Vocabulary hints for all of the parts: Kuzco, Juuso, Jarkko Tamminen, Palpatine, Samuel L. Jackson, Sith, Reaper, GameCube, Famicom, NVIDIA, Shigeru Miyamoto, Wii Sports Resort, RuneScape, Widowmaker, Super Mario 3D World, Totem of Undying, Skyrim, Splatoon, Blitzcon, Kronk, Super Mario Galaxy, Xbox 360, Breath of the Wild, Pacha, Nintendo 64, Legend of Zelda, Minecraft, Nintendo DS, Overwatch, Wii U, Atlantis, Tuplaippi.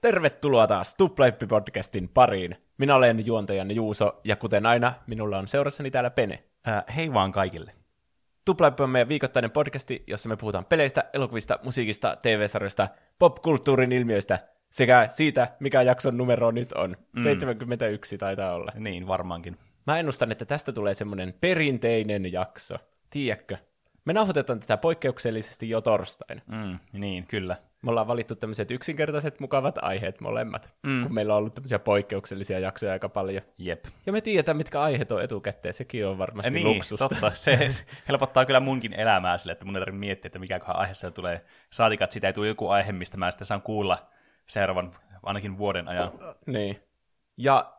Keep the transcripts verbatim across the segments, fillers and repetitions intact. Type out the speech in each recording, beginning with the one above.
Tervetuloa taas Tuplaippi-podcastin pariin. Minä olen juontajanne Juuso, ja kuten aina, minulla on seurassani täällä Pene. Ää, hei vaan kaikille. Tuplaippi on meidän viikoittainen podcasti, jossa me puhutaan peleistä, elokuvista, musiikista, tee vee-sarjoista, popkulttuurin ilmiöistä sekä siitä, mikä jakson numero nyt on. Mm. seitsemänkymmentäyksi taitaa olla. Niin, varmaankin. Mä ennustan, että tästä tulee semmoinen perinteinen jakso. Tiedätkö? Me nauhoitetaan tätä poikkeuksellisesti jo torstaina. Mm, niin, kyllä. Me ollaan valittu tämmöiset yksinkertaiset, mukavat aiheet molemmat, mm. kun meillä on ollut tämmöisiä poikkeuksellisia jaksoja aika paljon. Jep. Ja me tiedetään, mitkä aiheet on etukäteen, sekin on varmasti niin, luksusta. Totta. Se helpottaa kyllä munkin elämää sille, että mun ei tarvitse miettiä, että mikäköhän aiheessa tulee. Saatikaan, että siitä ei tule joku aihe, mistä mä sitten saan kuulla seuraavan ainakin vuoden ajan. Niin. Ja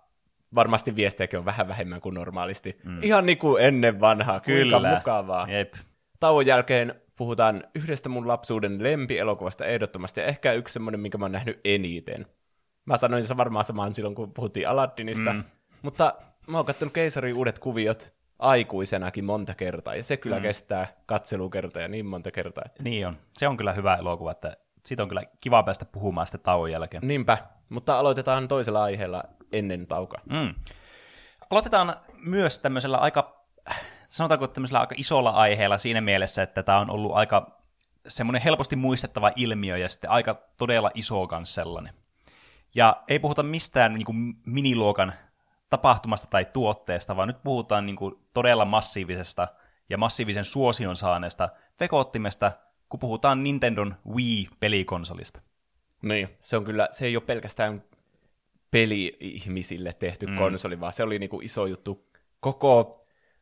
varmasti viestejäkin on vähän vähemmän kuin normaalisti. Mm. Ihan niin kuin ennen vanhaa, kuinka kyllä. Mukavaa. Jep. Tauon jälkeen puhutaan yhdestä mun lapsuuden lempielokuvasta ehdottomasti, ja ehkä yksi semmoinen, minkä mä oon nähnyt eniten. Mä sanoin se varmaan samaan silloin, kun puhuttiin Aladdinista, mm. mutta mä oon kattonut Keisarin uudet kuviot aikuisenakin monta kertaa, ja se kyllä mm. kestää katselukertoja niin monta kertaa. Että... Niin on. Se on kyllä hyvä elokuva, että siitä on kyllä kiva päästä puhumaan sitten tauon jälkeen. Niinpä, mutta aloitetaan toisella aiheella ennen taukoa. Mm. Aloitetaan myös tämmöisellä aika... Sanotaanko tämmöisellä aika isolla aiheella siinä mielessä, että tämä on ollut aika semmoinen helposti muistettava ilmiö ja sitten aika todella iso kans sellainen. Ja ei puhuta mistään niin kuin miniluokan tapahtumasta tai tuotteesta, vaan nyt puhutaan niin kuin todella massiivisesta ja massiivisen suosion saaneesta vekoottimesta, kun puhutaan Nintendon Wii-pelikonsolista. Niin, se on kyllä, se ei ole pelkästään peli-ihmisille tehty mm. konsoli, vaan se oli niin kuin iso juttu koko...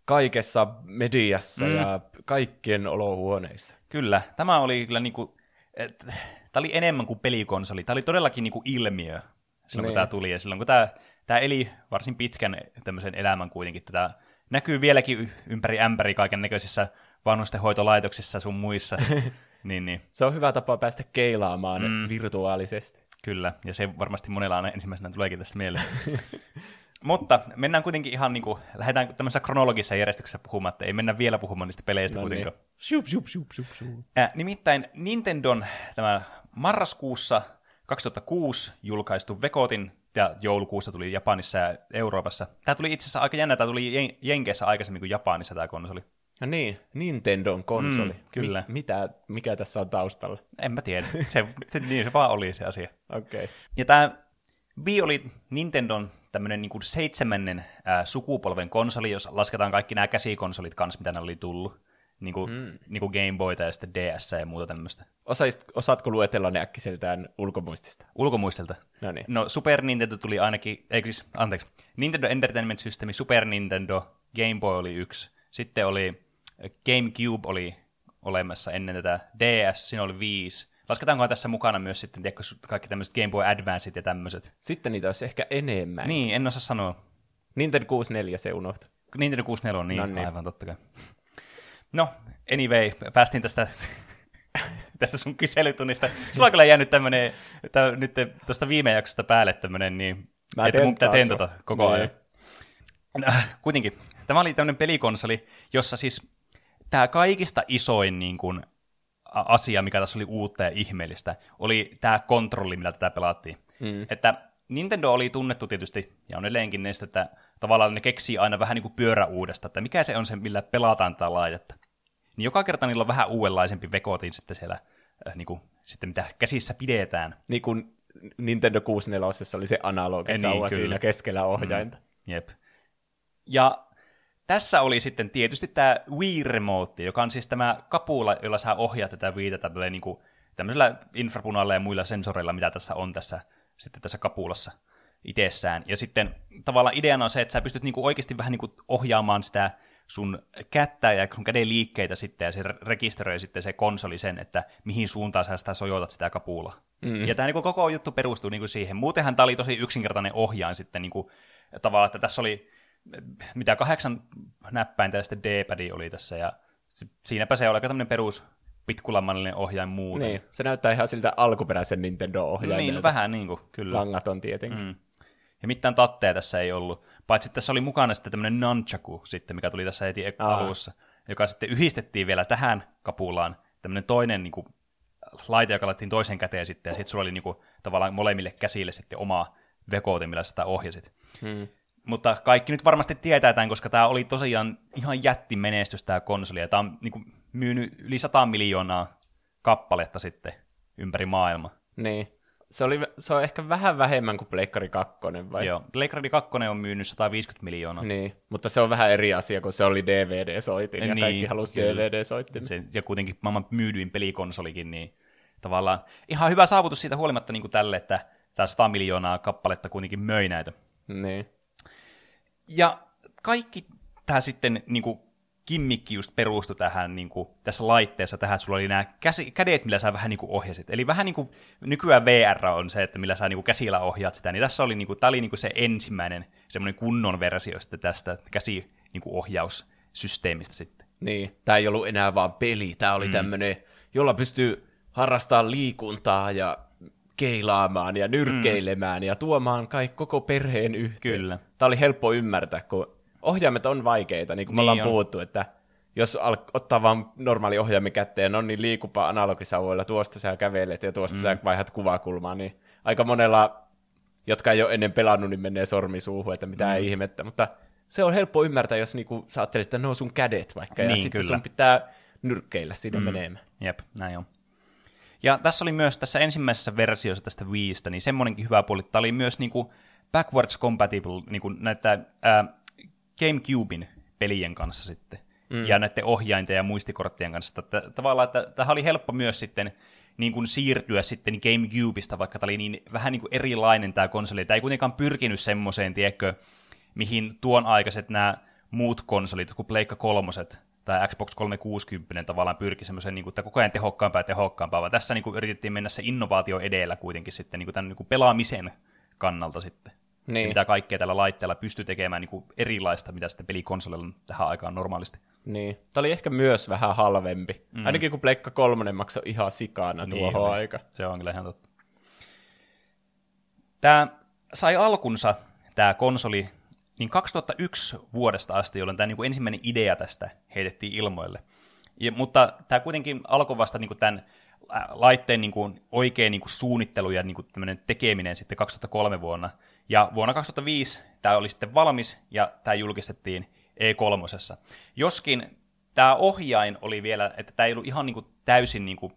Kaikessa mediassa mm. ja kaikkien olohuoneissa. Kyllä, tämä oli kyllä niinku, et, tämä oli enemmän kuin pelikonsoli. Tämä oli todellakin niinku ilmiö silloin, niin. kun tämä tuli. Ja silloin, kun tämä, tämä eli varsin pitkän tämmöisen elämän kuitenkin. Tämä näkyy vieläkin ympäri ämpäri kaiken näköisissä vanhustenhoitolaitoksissa sun muissa. niin, niin. Se on hyvä tapa päästä keilaamaan mm. virtuaalisesti. Kyllä, ja se varmasti monella aina ensimmäisenä tuleekin tästä mieleen. Mutta mennään kuitenkin ihan niin kuin, lähdetään tämmöisessä kronologisessa järjestyksessä puhumaan, että ei mennä vielä puhumaan niistä peleistä no kuitenkaan. Niin. Shup, shup, shup, shup, shup. Äh, nimittäin Nintendon tämä marraskuussa kaksituhattakuusi julkaistu vekotin, ja joulukuussa tuli Japanissa ja Euroopassa. Tämä tuli itse asiassa aika jännä, tämä tuli Jenkeissä aikaisemmin kuin Japanissa tämä konsoli. No niin, Nintendon konsoli. Mm, kyllä. Mi- mitä, mikä tässä on taustalla? En mä tiedä, se, se, niin se vaan oli se asia. Okei. Okay. Ja tämä Wii oli Nintendon... tämmöinen niin kuin seitsemännen ää, sukupolven konsoli, jos lasketaan kaikki nämä käsikonsolit kanssa, mitä ne oli tullut. Niin kuin, mm. niin kuin Game Boyta ja sitten D S ja muuta tämmöistä. Osaist, osaatko luetella ne äkkiseltään ulkomuistista? Ulkomuistelta? No niin. No Super Nintendo tuli ainakin, eikö siis, anteeksi, Nintendo Entertainment System, Super Nintendo, Game Boy oli yksi. Sitten oli GameCube oli olemassa ennen tätä, D S, siinä oli viisi. Lasketaanko tässä mukana myös sitten tiedätkö, kaikki tämmöiset Game Boy Advancet ja tämmöiset? Sitten niitä olisi ehkä enemmän. Niin, en osaa sanoa. Nintendo kuusikymmentäneljä se unohtui. Nintendo kuusikymmentäneljä on niin, no niin. Aivan totta kai. No, anyway, päästiin tästä, tästä sun kyselytunnista. Sulla on kyllä jäänyt tämmöinen, tämmö, nyt tuosta viime jaksosta päälle tämmöinen, niin Mä että mun pitää tentata koko niin. ajan. No, kuitenkin, tämä oli tämmöinen pelikonsoli, jossa siis tämä kaikista isoin niin kuin, asia, mikä tässä oli uutta ja ihmeellistä, oli tämä kontrolli, millä tätä pelattiin. Mm. Että Nintendo oli tunnettu tietysti, ja on edelleenkin näistä, että tavallaan ne keksii aina vähän niin kuin pyörä uudesta, että mikä se on se, millä pelataan tätä laitetta. Niin joka kerta niillä on vähän uudenlaisempi vekotin sitten siellä, äh, niin kuin, sitten mitä käsissä pidetään. Niin kuin Nintendo kuusikymmentäneljä oli se analogisauva niin, siinä keskellä ohjainta. Mm. Jep. Ja tässä oli sitten tietysti tämä Wii Remote, joka on siis tämä kapula, jolla sä ohjaat tätä Wiitä niin tämmöisellä infrapunalla ja muilla sensoreilla, mitä tässä on tässä, sitten tässä kapulassa itsessään. Ja sitten tavallaan ideana on se, että sä pystyt niin kuin oikeasti vähän niin kuin ohjaamaan sitä sun kättä ja sun käden liikkeitä sitten, ja se rekisteröi sitten se konsoli sen, että mihin suuntaan sä sitä sojotat sitä kapulaa. Mm. Ja tämä niin kuin koko juttu perustuu niin kuin siihen. Muutenhan tämä oli tosi yksinkertainen ohjaan sitten niin kuin, tavallaan, että tässä oli... mitä kahdeksan näppäintä ja sitten D-pad oli tässä, ja siinäpä se oli aika tämmöinen perus pitkulammallinen ohjain muuten. Niin, se näyttää ihan siltä alkuperäisen Nintendo-ohjaimelta. Niin, no vähän niin kuin, kyllä. Langaton tietenkin. Mm. Ja mitään tatteja tässä ei ollut, paitsi tässä oli mukana sitten tämmöinen nunchaku sitten, mikä tuli tässä heti alussa, joka sitten yhdistettiin vielä tähän kapulaan, tämmöinen toinen niin kuin laite, joka laitettiin toisen käteen sitten, ja sitten sulla oli niinku, tavallaan molemmille käsille sitten omaa vekoote, millä sitä ohjasit. Hmm. Mutta kaikki nyt varmasti tietää tämän, koska tämä oli tosiaan ihan jättimenestys tämä konsoli, ja tämä on niinku myynyt yli sata miljoonaa kappaletta sitten ympäri maailmaa. Niin. Se, oli, se on ehkä vähän vähemmän kuin Pleikkari kaksi, vai? Joo, Pleikkari kaksi on myynyt sata viisikymmentä miljoonaa. Niin, mutta se on vähän eri asia, kun se oli D V D-soitin, ja niin, kaikki halusi D V D-soitin. Se, ja kuitenkin maailman myydyin pelikonsolikin, niin tavallaan ihan hyvä saavutus siitä huolimatta niin kuin tälle, että tämä sata miljoonaa kappaletta kuitenkin möi näitä. Niin. Ja kaikki tämä sitten niin kuin kimmikki just perustui tähän, niin kuin, tässä laitteessa tähän, että sulla oli nämä käsi, kädet, millä sä vähän niin kuin ohjasit. Eli vähän niin kuin nykyään V R on se, että millä sä niin kuin käsillä ohjaat sitä, niin tässä oli, niin kuin, tämä oli niin kuin se ensimmäinen semmoinen kunnon versio sitten tästä käsi niin kuin ohjaussysteemistä sitten. Niin, tämä ei ollut enää vaan peli, tämä oli mm. tämmöinen, jolla pystyy harrastamaan liikuntaa ja keilaamaan ja nyrkkeilemään mm. ja tuomaan kaikki koko perheen yhteen. Kyllä. Tämä oli helppo ymmärtää, kun ohjaimet on vaikeita, niin kuin me niin ollaan on. puhuttu, että jos al- ottaa vaan normaali ohjaimen kätteen, on niin liikupa analogisavuilla, tuosta sä kävelet ja tuosta mm. sä vaihdat kuvakulmaa, niin aika monella, jotka ei ole ennen pelannut, niin menee sormi suuhun, että mitään mm. ei ihmettä, mutta se on helppo ymmärtää, jos niinku sä ajattelet, että no sun kädet vaikka, niin, ja sitten sun pitää nyrkkeillä siinä mm. menemään. Jep, näin on. Ja tässä oli myös tässä ensimmäisessä versiossa tästä Wiistä, niin semmoinenkin hyvä puoli, että tämä oli myös niinku backwards compatible, niinku näitä Ää, GameCuben pelien kanssa sitten, mm. ja näiden ohjainten ja muistikorttien kanssa. T- tavallaan, että tämähän oli helppo myös sitten niin kuin siirtyä sitten GameCubesta, vaikka tämä oli niin, vähän niin kuin erilainen tämä konsoli. Tämä ei kuitenkaan pyrkinyt semmoiseen, tiedätkö, mihin tuon aikaiset nämä muut konsolit, kuin Pleikka kolmoset tai Xbox kolmesataakuusikymmentä tavallaan pyrki semmoiseen, niin kuin, että koko ajan tehokkaampaa ja tehokkaampaa, vaan tässä niin kuin yritettiin mennä se innovaatio edellä kuitenkin sitten, niin kuin tämän niin kuin pelaamisen kannalta sitten. Niin. Mitä kaikkea tällä laitteella pystyy tekemään niin kuin erilaista, mitä sitten pelikonsolilla tähän aikaan normaalisti. Niin. Tämä oli ehkä myös vähän halvempi. Mm. Ainakin kun Pleikka kolmonen maksoi ihan sikana niin, tuohon niin. aika. Se on kyllä ihan totta. Tämä sai alkunsa, tämä konsoli, niin kaksituhattayksi vuodesta asti, jolloin tämä niin kuin ensimmäinen idea tästä heitettiin ilmoille. Ja, mutta tämä kuitenkin alkoi vasta niin kuin tämän laitteen niin kuin oikea niin kuin suunnittelu ja niin kuin tämmöinen tekeminen sitten kaksituhattakolme vuonna. Ja vuonna kaksituhattaviisi tämä oli sitten valmis, ja tämä julkistettiin E kolme. Joskin tämä ohjain oli vielä, että tämä ei ollut ihan niinku täysin niinku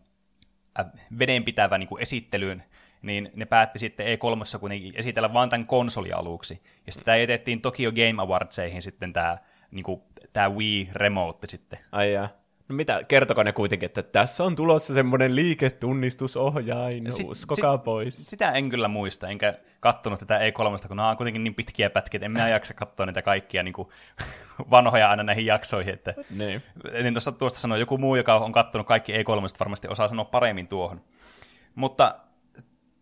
vedenpitävä niinku esittelyyn, niin ne päätti sitten E kolme kuitenkin esitellä vain tämän konsolialuksi. Ja sitten tämä jätettiin Tokyo Game Awardseihin sitten tämä niinku, Wii Remote sitten. Ai jaa. No mitä, kertoko ne kuitenkin, että tässä on tulossa semmoinen liiketunnistusohjain, uskokaa sit, pois. Sitä en kyllä muista, enkä kattonut tätä E kolme, kun nämä on kuitenkin niin pitkiä pätkiä, että en minä jaksa katsoa niitä kaikkia niin kuin vanhoja aina näihin jaksoihin. Että niin. En tuosta, tuosta sanoa, joku muu, joka on kattonut kaikki E kolme, varmasti osaa sanoa paremmin tuohon. Mutta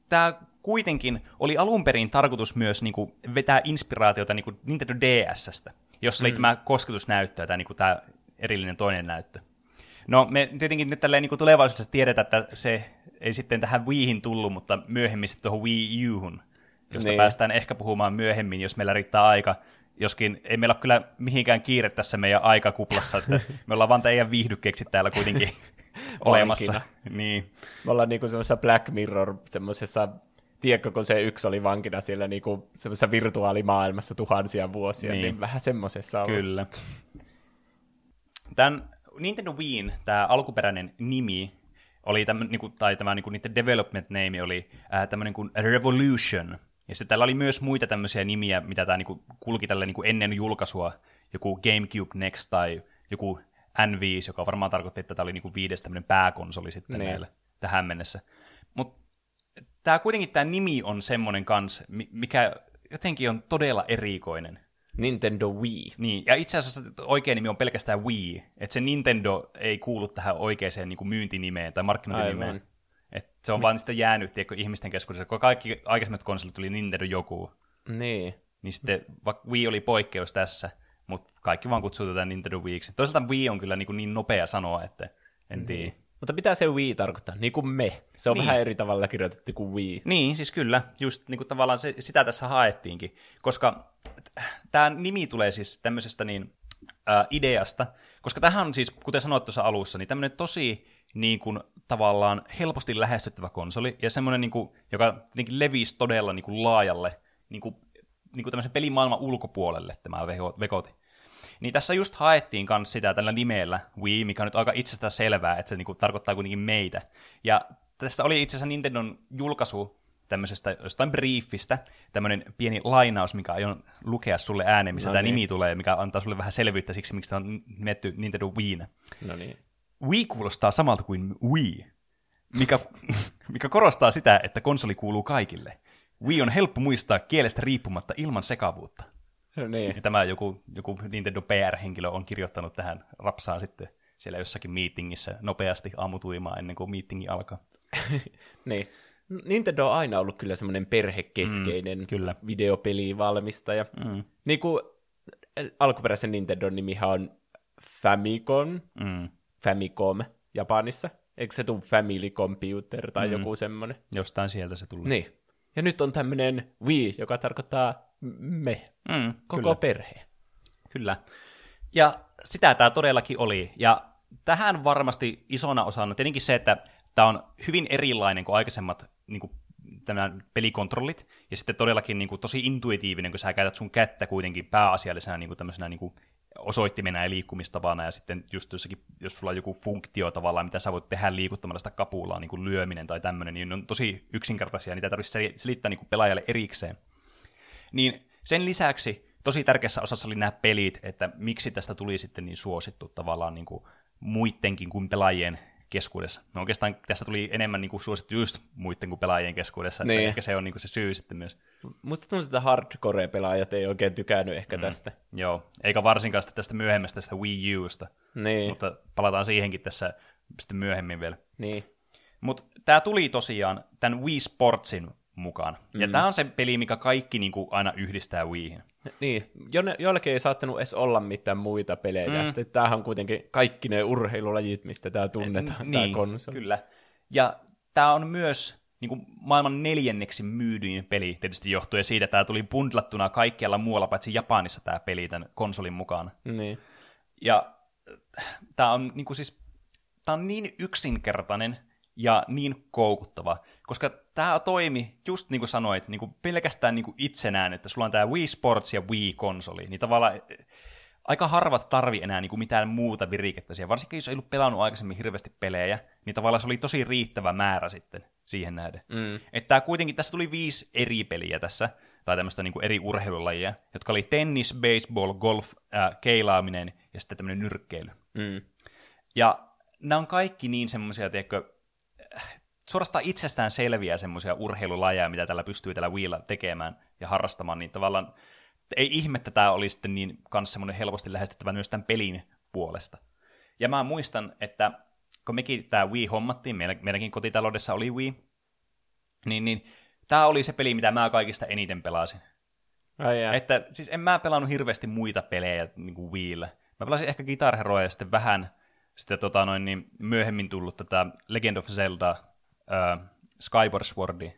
tämä kuitenkin oli alun perin tarkoitus myös niin kuin vetää inspiraatiota niin kuin Nintendo D S:stä, jossa oli mm. tämä kosketusnäyttö, tämä, niin kuin tämä erillinen toinen näyttö. No me tietenkin nyt tälleen niin kuin tulevaisuudessa tiedetään, että se ei sitten tähän Wiihin tullut, mutta myöhemmin sitten tuohon Wii Uhun, josta niin. päästään ehkä puhumaan myöhemmin, jos meillä riittää aika. Joskin ei meillä ole kyllä mihinkään kiire tässä meidän aikakuplassa, että me ollaan vaan teidän viihdykkeeksi täällä kuitenkin olemassa. Niin. Me ollaan niin kuin semmoisessa Black Mirror, semmoisessa, tiedätkö kun se yksi oli vankina siellä niin kuin semmoisessa virtuaalimaailmassa tuhansia vuosia, niin, niin vähän semmoisessa on. Kyllä. Tämän Nintendo Wiin tämä alkuperäinen nimi, oli tämän, niin kuin, tai tämä niin kuin, niiden development name oli äh, tämmöinen kuin Revolution. Ja sitten täällä oli myös muita tämmöisiä nimiä, mitä tämä niin kuin, kulki tälle niin kuin ennen julkaisua. Joku GameCube Next tai joku N viisi, joka varmaan tarkoitti, että tämä oli niin kuin viides tämmöinen pääkonsoli sitten niin. meillä tähän mennessä. Mutta tämä kuitenkin tämä nimi on semmoinen kanssa, mikä jotenkin on todella erikoinen. Nintendo Wii. Niin, ja itse asiassa oikea nimi on pelkästään Wii, että se Nintendo ei kuulu tähän oikeaan niin kuin myyntinimeen tai markkinointinimeen. Et se on M- vaan sitä jäänyt tiedätkö, ihmisten keskuudessa, kun kaikki aikaisemmat konsolit tuli Nintendo joku. Niin. Niin sitten vaikka Wii oli poikkeus tässä, mutta kaikki vaan kutsuu tätä Nintendo Wiiksi. Toisaalta Wii on kyllä niin, kuin niin nopea sanoa, että en tiedä. Mm. Mutta mitä se Wii tarkoittaa? Niin kuin me. Se on niin. vähän eri tavalla kirjoitettu kuin Wii. Niin, siis kyllä. Just niin kuin tavallaan se, sitä tässä haettiinkin. Koska tämä nimi tulee siis tämmöisestä niin, äh, ideasta. Koska tämähän on siis, kuten sanoit tuossa alussa, niin tämmöinen tosi niin kuin tavallaan helposti lähestyttävä konsoli ja semmoinen, niin kuin, joka levisi todella niin kuin laajalle niin kuin, niin kuin tämmöisen pelimaailman ulkopuolelle tämä vekoti. Niin tässä just haettiin myös sitä tällä nimellä Wii, mikä on nyt aika itsestään selvää, että se niin kuin, tarkoittaa kuitenkin meitä. Ja tässä oli itse asiassa Nintendon julkaisu tämmöisestä jostain briefistä, tämmöinen pieni lainaus, mikä aion lukea sulle ääneen, missä no tämä niin. nimi tulee, mikä antaa sulle vähän selvyyttä siksi, miksi tämä on nimetty Nintendo Wiinä. No niin. Wii kuulostaa samalta kuin Wii, mikä, mikä korostaa sitä, että konsoli kuuluu kaikille. Wii on helppo muistaa kielestä riippumatta ilman sekavuutta. No niin. Tämä joku, joku Nintendo P R-henkilö on kirjoittanut tähän rapsaan sitten siellä jossakin meetingissä nopeasti aamutuimaan ennen kuin meetingi alkaa. Niin. Nintendo on aina ollut kyllä semmoinen perhekeskeinen mm, kyllä. videopelivalmistaja. Mm. Niin kuin alkuperäisen Nintendon nimihän on Famicom, mm. Famicom Japanissa. Eikö se tule Family Computer tai mm. joku semmoinen? Jostain sieltä se tulee. Niin. Ja nyt on tämmöinen Wii, joka tarkoittaa me, mm, koko kyllä. perhe. Kyllä. Ja sitä tämä todellakin oli. Ja tähän varmasti isona osana tietenkin se, että tämä on hyvin erilainen kuin aikaisemmat niin kuin tämän pelikontrollit, ja sitten todellakin niin kuin, tosi intuitiivinen, kun sä käytät sun kättä kuitenkin pääasiallisena niin kuin, tämmöisenä niin kuin, osoittimena ja liikkumistavana, ja sitten just jossakin, jos sulla on joku funktio tavallaan, mitä sä voit tehdä liikuttamalla sitä kapulaa, niin kuin lyöminen tai tämmöinen, niin ne on tosi yksinkertaisia, niitä ei tarvitse selittää niin kuin pelaajalle erikseen. Niin sen lisäksi tosi tärkeässä osassa oli nämä pelit, että miksi tästä tuli sitten niin suosittu tavallaan niin kuin muittenkin kuin pelaajien keskuudessa. No oikeastaan tässä tuli enemmän niin kuin suosittu just muiden kuin pelaajien keskuudessa, niin. Että ehkä se on niin kuin se syy sitten myös. Musta tuntuu, että hardcore-pelaajat ei oikein tykännyt ehkä mm. tästä. Joo, eikä varsinkaan tästä myöhemmästä tästä Wii Usta, niin. Mutta palataan siihenkin tässä sitten myöhemmin vielä. Niin. Mutta tämä tuli tosiaan tämän Wii Sportsin mukaan, ja mm. tämä on se peli, mikä kaikki niin kuin aina yhdistää Wiihin. Niin, jo, joillekin ei saattanut edes olla mitään muita pelejä. Mm. Tämähän on kuitenkin kaikki ne urheilulajit, mistä tämä tunnetaan, N- niin, tämä konsoli. Kyllä. Ja tämä on myös niin kuin maailman neljänneksi myydyin peli, tietysti johtuen siitä, että tämä tuli bundlattuna kaikkialla muualla, paitsi Japanissa tämä peli tämän konsolin mukaan. Niin. Ja tämä on, niin kuin siis, tämä on niin yksinkertainen ja niin koukuttava, koska tämä toimi, just niin kuin sanoit, niin kuin pelkästään niin kuin itsenään, että sulla on tämä Wii Sports ja Wii-konsoli, niin tavallaan aika harvat tarvii enää niin kuin mitään muuta virikettä siihen, varsinkin jos ei ollut pelannut aikaisemmin hirveästi pelejä, niin tavallaan se oli tosi riittävä määrä sitten siihen nähden. Mm. Että tämä kuitenkin, tässä tuli viisi eri peliä tässä, tai tämmöistä niin kuin eri urheilulajia, jotka oli tennis, baseball, golf, äh, keilaaminen ja sitten tämmöinen nyrkkeily. Mm. Ja nämä on kaikki niin semmoisia, tiedätkö, suorastaan itsestään selviä semmoisia urheilulajeja, mitä tällä pystyy tällä Wiilla tekemään ja harrastamaan, niin tavallaan ei ihme, että tämä oli sitten niin kans semmoinen helposti lähestyttävä myös tämän pelin puolesta. Ja mä muistan, että kun mekin tämä Wii hommattiin, meidänkin kotitaloudessa oli Wii, niin, niin tämä oli se peli, mitä mä kaikista eniten pelasin. Oh, yeah. Että siis en mä pelannut hirveästi muita pelejä niin kuin Wiillä. Mä pelasin ehkä Guitar Heroja ja sitten vähän sitten, tota, noin, niin myöhemmin tullut tätä Legend of Zelda, Uh, Skyward Swordi,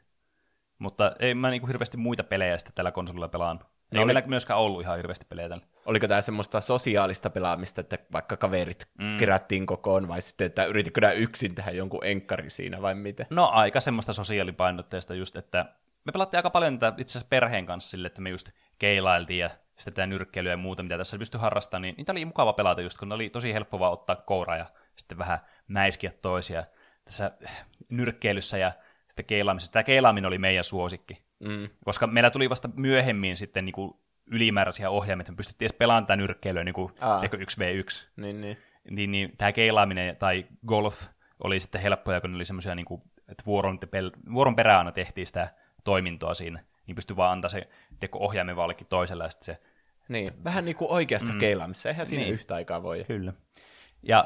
mutta ei mä niinku hirveästi muita pelejä sitten tällä konsolilla pelaan. Ei no, meillä oli myöskään ollut ihan hirveästi pelejä tällä. Oliko tämä semmoista sosiaalista pelaamista, että vaikka kaverit mm. kerättiin kokoon, vai sitten, että yrititkö nää yksin tehdä jonkun enkkari siinä, vai miten? No aika semmoista sosiaalipainotteista just, että me pelattiin aika paljon tätä itse asiassa perheen kanssa sille, että me just keilailtiin ja sitten tätä nyrkkeilyä ja muuta, mitä tässä pystyi harrastamaan, niin niitä oli mukava pelata just, kun oli tosi helppo vaan ottaa kouraa ja sitten vähän mäiskiä toisia. Tässä nyrkkeilyssä ja sitten keilaamisessa. Tämä keilaaminen oli meidän suosikki, mm. koska meillä tuli vasta myöhemmin sitten niin kuin ylimääräisiä ohjaimia, että me pystyttiin edes pelaamaan tämä nyrkkeilyä niin kuin yksi vastaan yksi. Niin, niin. Niin, niin, tämä keilaaminen tai golf oli sitten helppoja, kun ne oli semmoisia, niin kuin, että vuoron, vuoron perään aina tehtiin sitä toimintoa siinä, niin pystyi vaan antaa se ohjaimen vallekin toisella ja sitten se. Niin, vähän niin kuin oikeassa mm. keilaamisessa, eihän siinä niin. yhtä aikaa voi. Kyllä. Ja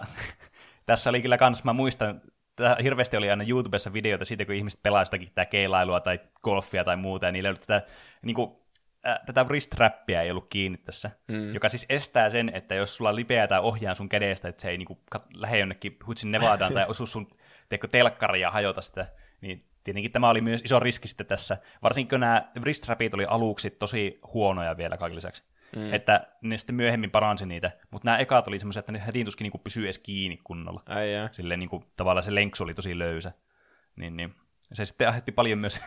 tässä oli kyllä kans, mä muistan, tämä hirveästi oli aina YouTubessa videoita siitä, kun ihmiset pelaa jotakin tätä keilailua tai golfia tai muuta, ja niillä ei ollut tätä, niin kuin, äh, tätä wrist-trappia ei ollut kiinni tässä, mm. joka siis estää sen, että jos sulla lipeää tai ohjaa sun kädestä, että se ei niin kuin, lähde jonnekin hutsin Nevadaan tai osu sun teikö, telkkari ja hajota sitä, niin tietenkin tämä oli myös iso riski sitten tässä, varsinkin kun nämä wrist-trapit oli aluksi tosi huonoja vielä kaiken lisäksi. Mm. Että ne sitten myöhemmin paransi niitä. Mutta nämä ekat oli semmoisia, että ne hätiintuskin niinku pysyy edes kiinni kunnolla. Ai jaa. Silleen niinku, tavallaan se lenks oli tosi löysä. Niin, niin. Se sitten aiheutti paljon myös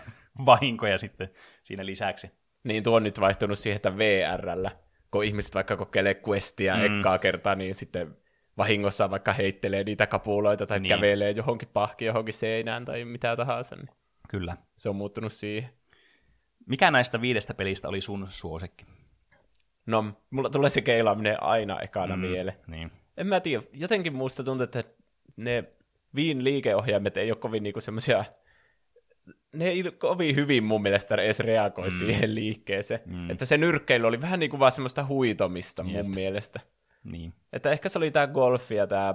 vahinkoja sitten siinä lisäksi. Niin tuo on nyt vaihtunut siihen, että V R:llä, kun ihmiset vaikka kokeilee questia mm. ekkaa kertaa, niin sitten vahingossa vaikka heittelee niitä kapuloita tai niin. kävelee johonkin pahki, johonkin seinään tai mitä tahansa. Niin kyllä. Se on muuttunut siihen. Mikä näistä viidestä pelistä oli sun suosikki? No, mulla tulee se keilaaminen aina ekana mm, mieleen. Niin. En mä tiedä, jotenkin musta tuntuu, että ne Wiin liikeohjaimet ei ole kovin niinku semmoisia, ne ei kovin hyvin mun mielestä edes reagoi mm. siihen liikkeeseen. Mm. Että se nyrkkeily oli vähän niinku vaan semmoista huitomista Jep. mun mielestä. Niin. Että ehkä se oli tää golfi ja tää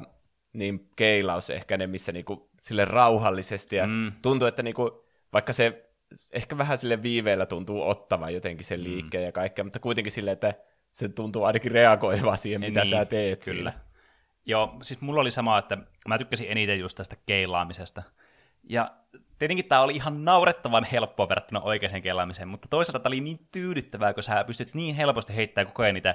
niin keilaus ehkä ne, missä niinku sille rauhallisesti ja mm. tuntuu, että niinku, vaikka se ehkä vähän sille viiveellä tuntuu ottavan jotenkin sen liikkeen mm. ja kaikkea, mutta kuitenkin sille, että se tuntuu ainakin reagoiva siihen, mitä niin, sä teet. Kyllä. Sille. Joo, siis mulla oli sama, että mä tykkäsin eniten just tästä keilaamisesta. Ja tietenkin tää oli ihan naurettavan helppoa verrattuna oikeaan keilaamiseen, mutta toisaalta tää oli niin tyydyttävää, kun sä pystyt niin helposti heittämään koko ajan niitä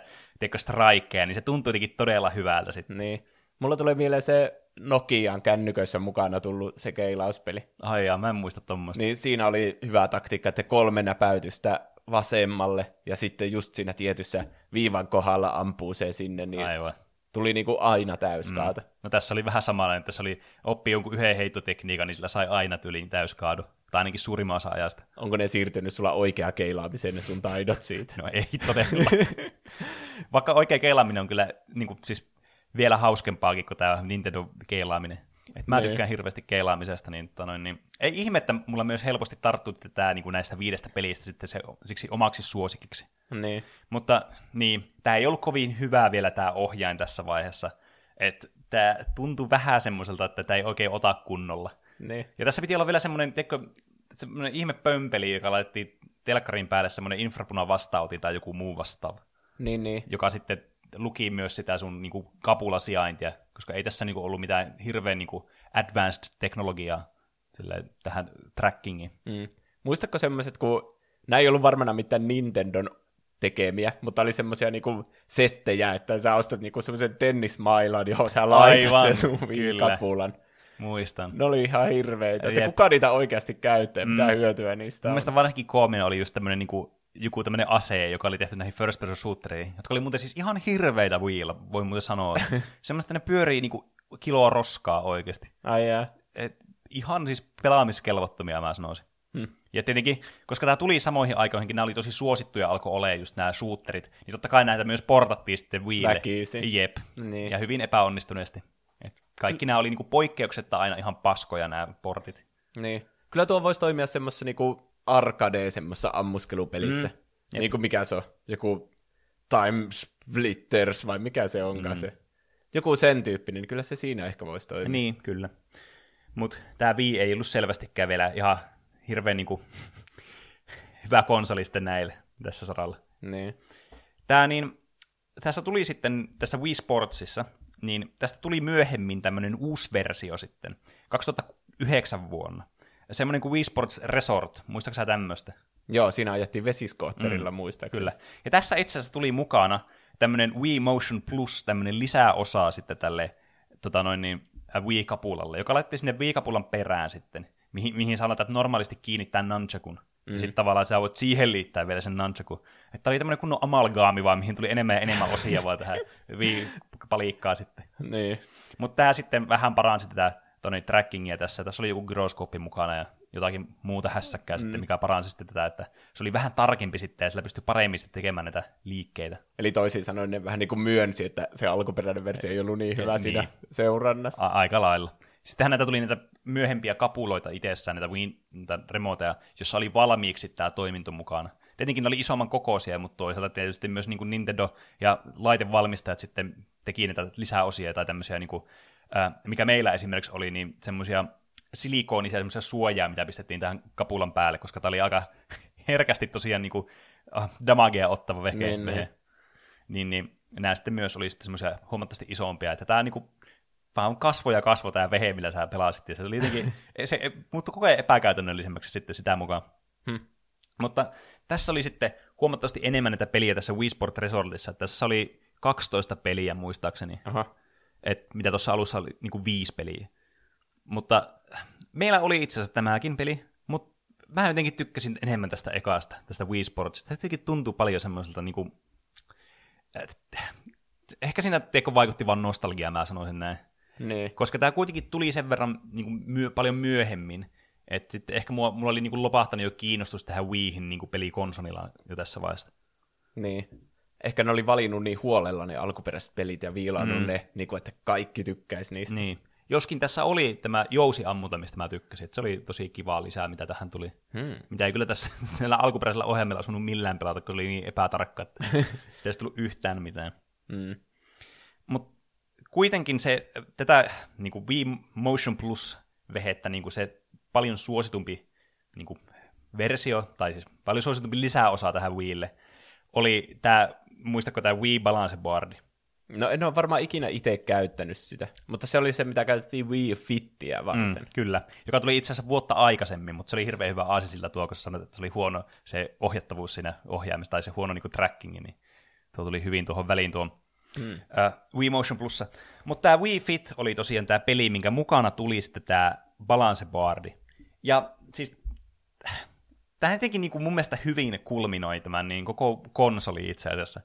strikeja, niin se tuntui jotenkin todella hyvältä sitten. Niin. Mulla tulee mieleen se Nokian kännyköissä mukana tullut se keilauspeli. Ai jaa, mä en muista tommoista. Niin siinä oli hyvä taktiikka, että kolme näpäytystä vasemmalle ja sitten just siinä tietyssä viivan kohdalla ampuu se sinne, niin aivan. tuli niinku aina täyskaata. Mm. No tässä oli vähän samanlainen, että tässä oli oppi jonkun yhden heittotekniikan, niin sillä sai aina tyliin täyskaadu. Tai ainakin suurimman osa ajasta. Onko ne siirtynyt sulla oikea keilaamiseen ne sun taidot siitä? No ei todella. Vaikka oikea keilaaminen on kyllä niinku siis vielä hauskempaakin kuin tämä Nintendo keilaaminen. Et mä tykkään niin. hirveästi keilaamisesta, niin, noin, niin ei ihme, että mulla myös helposti tarttuu tätä niin kuin näistä viidestä pelistä sitten se, siksi omaksi suosikiksi. Niin. Mutta niin, tämä ei ollut kovin hyvää vielä tämä ohjain tässä vaiheessa. Tämä tuntuu vähän semmoiselta, että tämä ei oikein ota kunnolla. Niin. Ja tässä piti olla vielä semmoinen, tiedätkö, semmoinen ihme pömpeli, joka laitettiin telkkarin päälle semmoinen infrapunan vastautin tai joku muu vastaava, niin, niin. joka sitten luki myös sitä sun niin kuin kapulasijaintia, koska ei tässä niin kuin ollut mitään hirveän niin kuin advanced-teknologiaa silleen, tähän trackingiin. Mm. Muistatko semmoiset, kun nämä ei ollut varmana mitään Nintendon tekemiä, mutta oli semmoisia niin kuin settejä, että sä ostat niin kuin semmoisen tennismailan, johon sä laitat aivan, sen sun kyllä. kapulan. Muistan. Ne oli ihan hirveitä, että kuka niitä oikeasti käyttää, mm. pitää hyötyä niistä. Mun mielestä vanhakin koominen oli just tämmöinen niin kuin joku tämmöinen ase, joka oli tehty näihin first person shootereihin, jotka oli muuten siis ihan hirveitä Wiilla, voi muuten sanoa. Semmoista, ne pyörii niinku kiloa roskaa oikeasti. Ai jää. Et ihan siis pelaamiskelvottomia mä sanoisin. Hmm. Ja tietenkin, koska tämä tuli samoihin aikoihinkin, nämä oli tosi suosittuja, alkoi olemaan just nämä shooterit, niin totta kai näitä myös portattiin sitten Wiille. Väkisin. Jep. Niin. Ja hyvin epäonnistuneesti. Et kaikki nämä oli niinku poikkeuksetta aina ihan paskoja nämä portit. Niin. Kyllä tuo voisi toimia semmoisessa niinku arcade semmoisessa ammuskelupelissä. Mm. Niin kuin mikä se on? Joku Time Splitters vai mikä se onkaan mm. se? Joku sen tyyppinen, kyllä se siinä ehkä voisi toimia. Niin, kyllä. Mutta tämä Wii ei ollut selvästikään vielä ihan hirveän niinku hyvä konsoli sitten näille tässä saralla. Niin. Tää niin, tässä tuli sitten tässä Wii Sportsissa, niin tästä tuli myöhemmin tämmöinen uusi versio sitten, kaksituhattayhdeksän vuonna. Semmoinen kuin Wii Sports Resort, muistatko sä tämmöistä? Joo, siinä ajettiin vesiskootterilla mm, muistaakseni. Kyllä. Ja tässä itse asiassa tuli mukana tämmöinen Wii Motion Plus, tämmöinen lisäosa sitten tälle tota noin niin, Wii-kapulalle, joka laitettiin sinne Wii-kapulan perään sitten, mihin, mihin sanotaan, että normaalisti kiinnittää nunchakun. Mm. Sitten tavallaan sä voit siihen liittää vielä sen nunchakun. Että tämä oli tämmöinen kunnon amalgaami vaan, mihin tuli enemmän ja enemmän osia vaan tähän Wii-palikkaa sitten. Niin. Mutta tämä sitten vähän paransi tätä tuonne trackingia tässä. Tässä oli joku gyroskooppi mukana ja jotakin muuta hässäkkää mm. sitten, mikä paransi sitten tätä, että se oli vähän tarkempi sitten ja sillä pystyi paremmin sitten tekemään näitä liikkeitä. Eli toisin sanoen ne vähän niin kuin myönsi, että se alkuperäinen versio ei ollut niin hyvä et, siinä niin. seurannassa. A- aika lailla. Sittenhän näitä tuli näitä myöhempiä kapuloita itsessään, näitä, win- näitä remoteja, jossa oli valmiiksi tämä toiminto mukana. Tietenkin ne oli isomman kokoisia, mutta toisaalta tietysti myös niin kuin Nintendo ja laitevalmistajat sitten teki näitä lisäosia tai tämmöisiä niin kuin mikä meillä esimerkiksi oli, niin semmoisia silikoonisia semmoisia suojaa, mitä pistettiin tähän kapulan päälle, koska tämä oli aika herkästi tosiaan niin kuin, ah, damagea ottava vehke. Niin, niin. Niin, niin, nämä sitten myös oli sitten semmoisia huomattavasti isompia, että tämä niin kuin, vähän kasvoja kasvo tämä vehe, millä sä pelasit, ja se oli jotenkin, se muuttui koko ajan epäkäytännöllisemmäksi sitten sitä mukaan. Hmm. Mutta tässä oli sitten huomattavasti enemmän näitä peliä tässä Wii Sport Resortissa. Tässä oli kaksitoista peliä muistaakseni, et mitä tuossa alussa oli niin kuin viisi peliä. Mutta meillä oli itse asiassa tämäkin peli, mutta mä jotenkin tykkäsin enemmän tästä ekasta, tästä Wii Sportsista. Jotenkin tuntui paljon semmoiselta, niin kuin, ehkä siinä teko vaikutti vaan nostalgiaa, mä sanoisin näin. Niin. Koska tämä kuitenkin tuli sen verran niin kuin, myö, paljon myöhemmin, että sitten ehkä mulla, mulla oli niin kuin, lopahtanut jo kiinnostus tähän Wiihin niin kuin pelikonsolilla jo tässä vaiheessa. Niin. Ehkä ne oli valinnut niin huolella ne alkuperäiset pelit ja viilannut mm. ne, niin kuin, että kaikki tykkäisi niistä. Niin. Joskin tässä oli tämä jousiammunta, mistä mä tykkäsin. Että se oli tosi kivaa lisää, mitä tähän tuli. Hmm. Mitä ei kyllä tässä näillä alkuperäisellä ohjelmilla asunut millään pelata, koska se oli niin epätarkka, että sitä ei tullut yhtään mitään. Hmm. Mutta kuitenkin se, tätä niin kuin Wii Motion Plus-vehettä, niin kuin se paljon suositumpi niin kuin versio, tai siis paljon suositumpi lisäosa tähän Wiille, oli tämä, muistatko tämä Wii Balance Boardi? No en ole varmaan ikinä itse käyttänyt sitä, mutta se oli se, mitä käytettiin Wii Fittiä varten. Mm, kyllä, joka tuli itse asiassa vuotta aikaisemmin, mutta se oli hirveän hyvä aasisilta tuo, kun sanoit, että se oli huono se ohjattavuus siinä ohjaamista tai se huono niin kuin trackingi, niin tuo tuli hyvin tuohon väliin tuon mm. uh, Wii Motion Plussa. Mutta tämä Wii Fit oli tosiaan tämä peli, minkä mukana tuli sitten tämä balanceboardi. Ja siis tämä jotenkin niin kuin mun mielestä hyvin kulminoi tämän niin koko konsoli itse asiassa.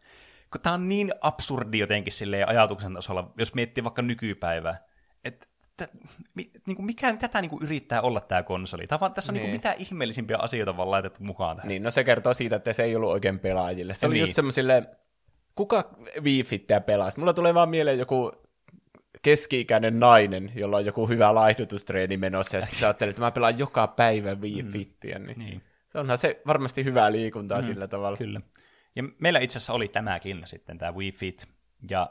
Tämä on niin absurdi jotenkin silleen ajatuksen tasolla, jos miettii vaikka nykypäivää. Että niinku, mikä tätä niinku yrittää olla tämä konsoli? Tämä, tässä on niin. Niinku, mitään ihmeellisimpiä asioita vaan laitettu mukaan tähän. Niin, no se kertoo siitä, että se ei ollut oikein pelaajille. Se ja oli niin. Just semmoisille, kuka Wii-fittää pelasi? Mulla tulee vaan mieleen joku keski-ikäinen nainen, jolla on joku hyvä laihdutustreeni menossa, ja sitten sä ajattelet, että mä pelaan joka päivä Wii-fittiä. Niin. Niin. Se onhan se varmasti hyvää liikuntaa mm. sillä tavalla. Kyllä. Ja meillä itse asiassa oli tämäkin sitten, tämä Wii Fit, ja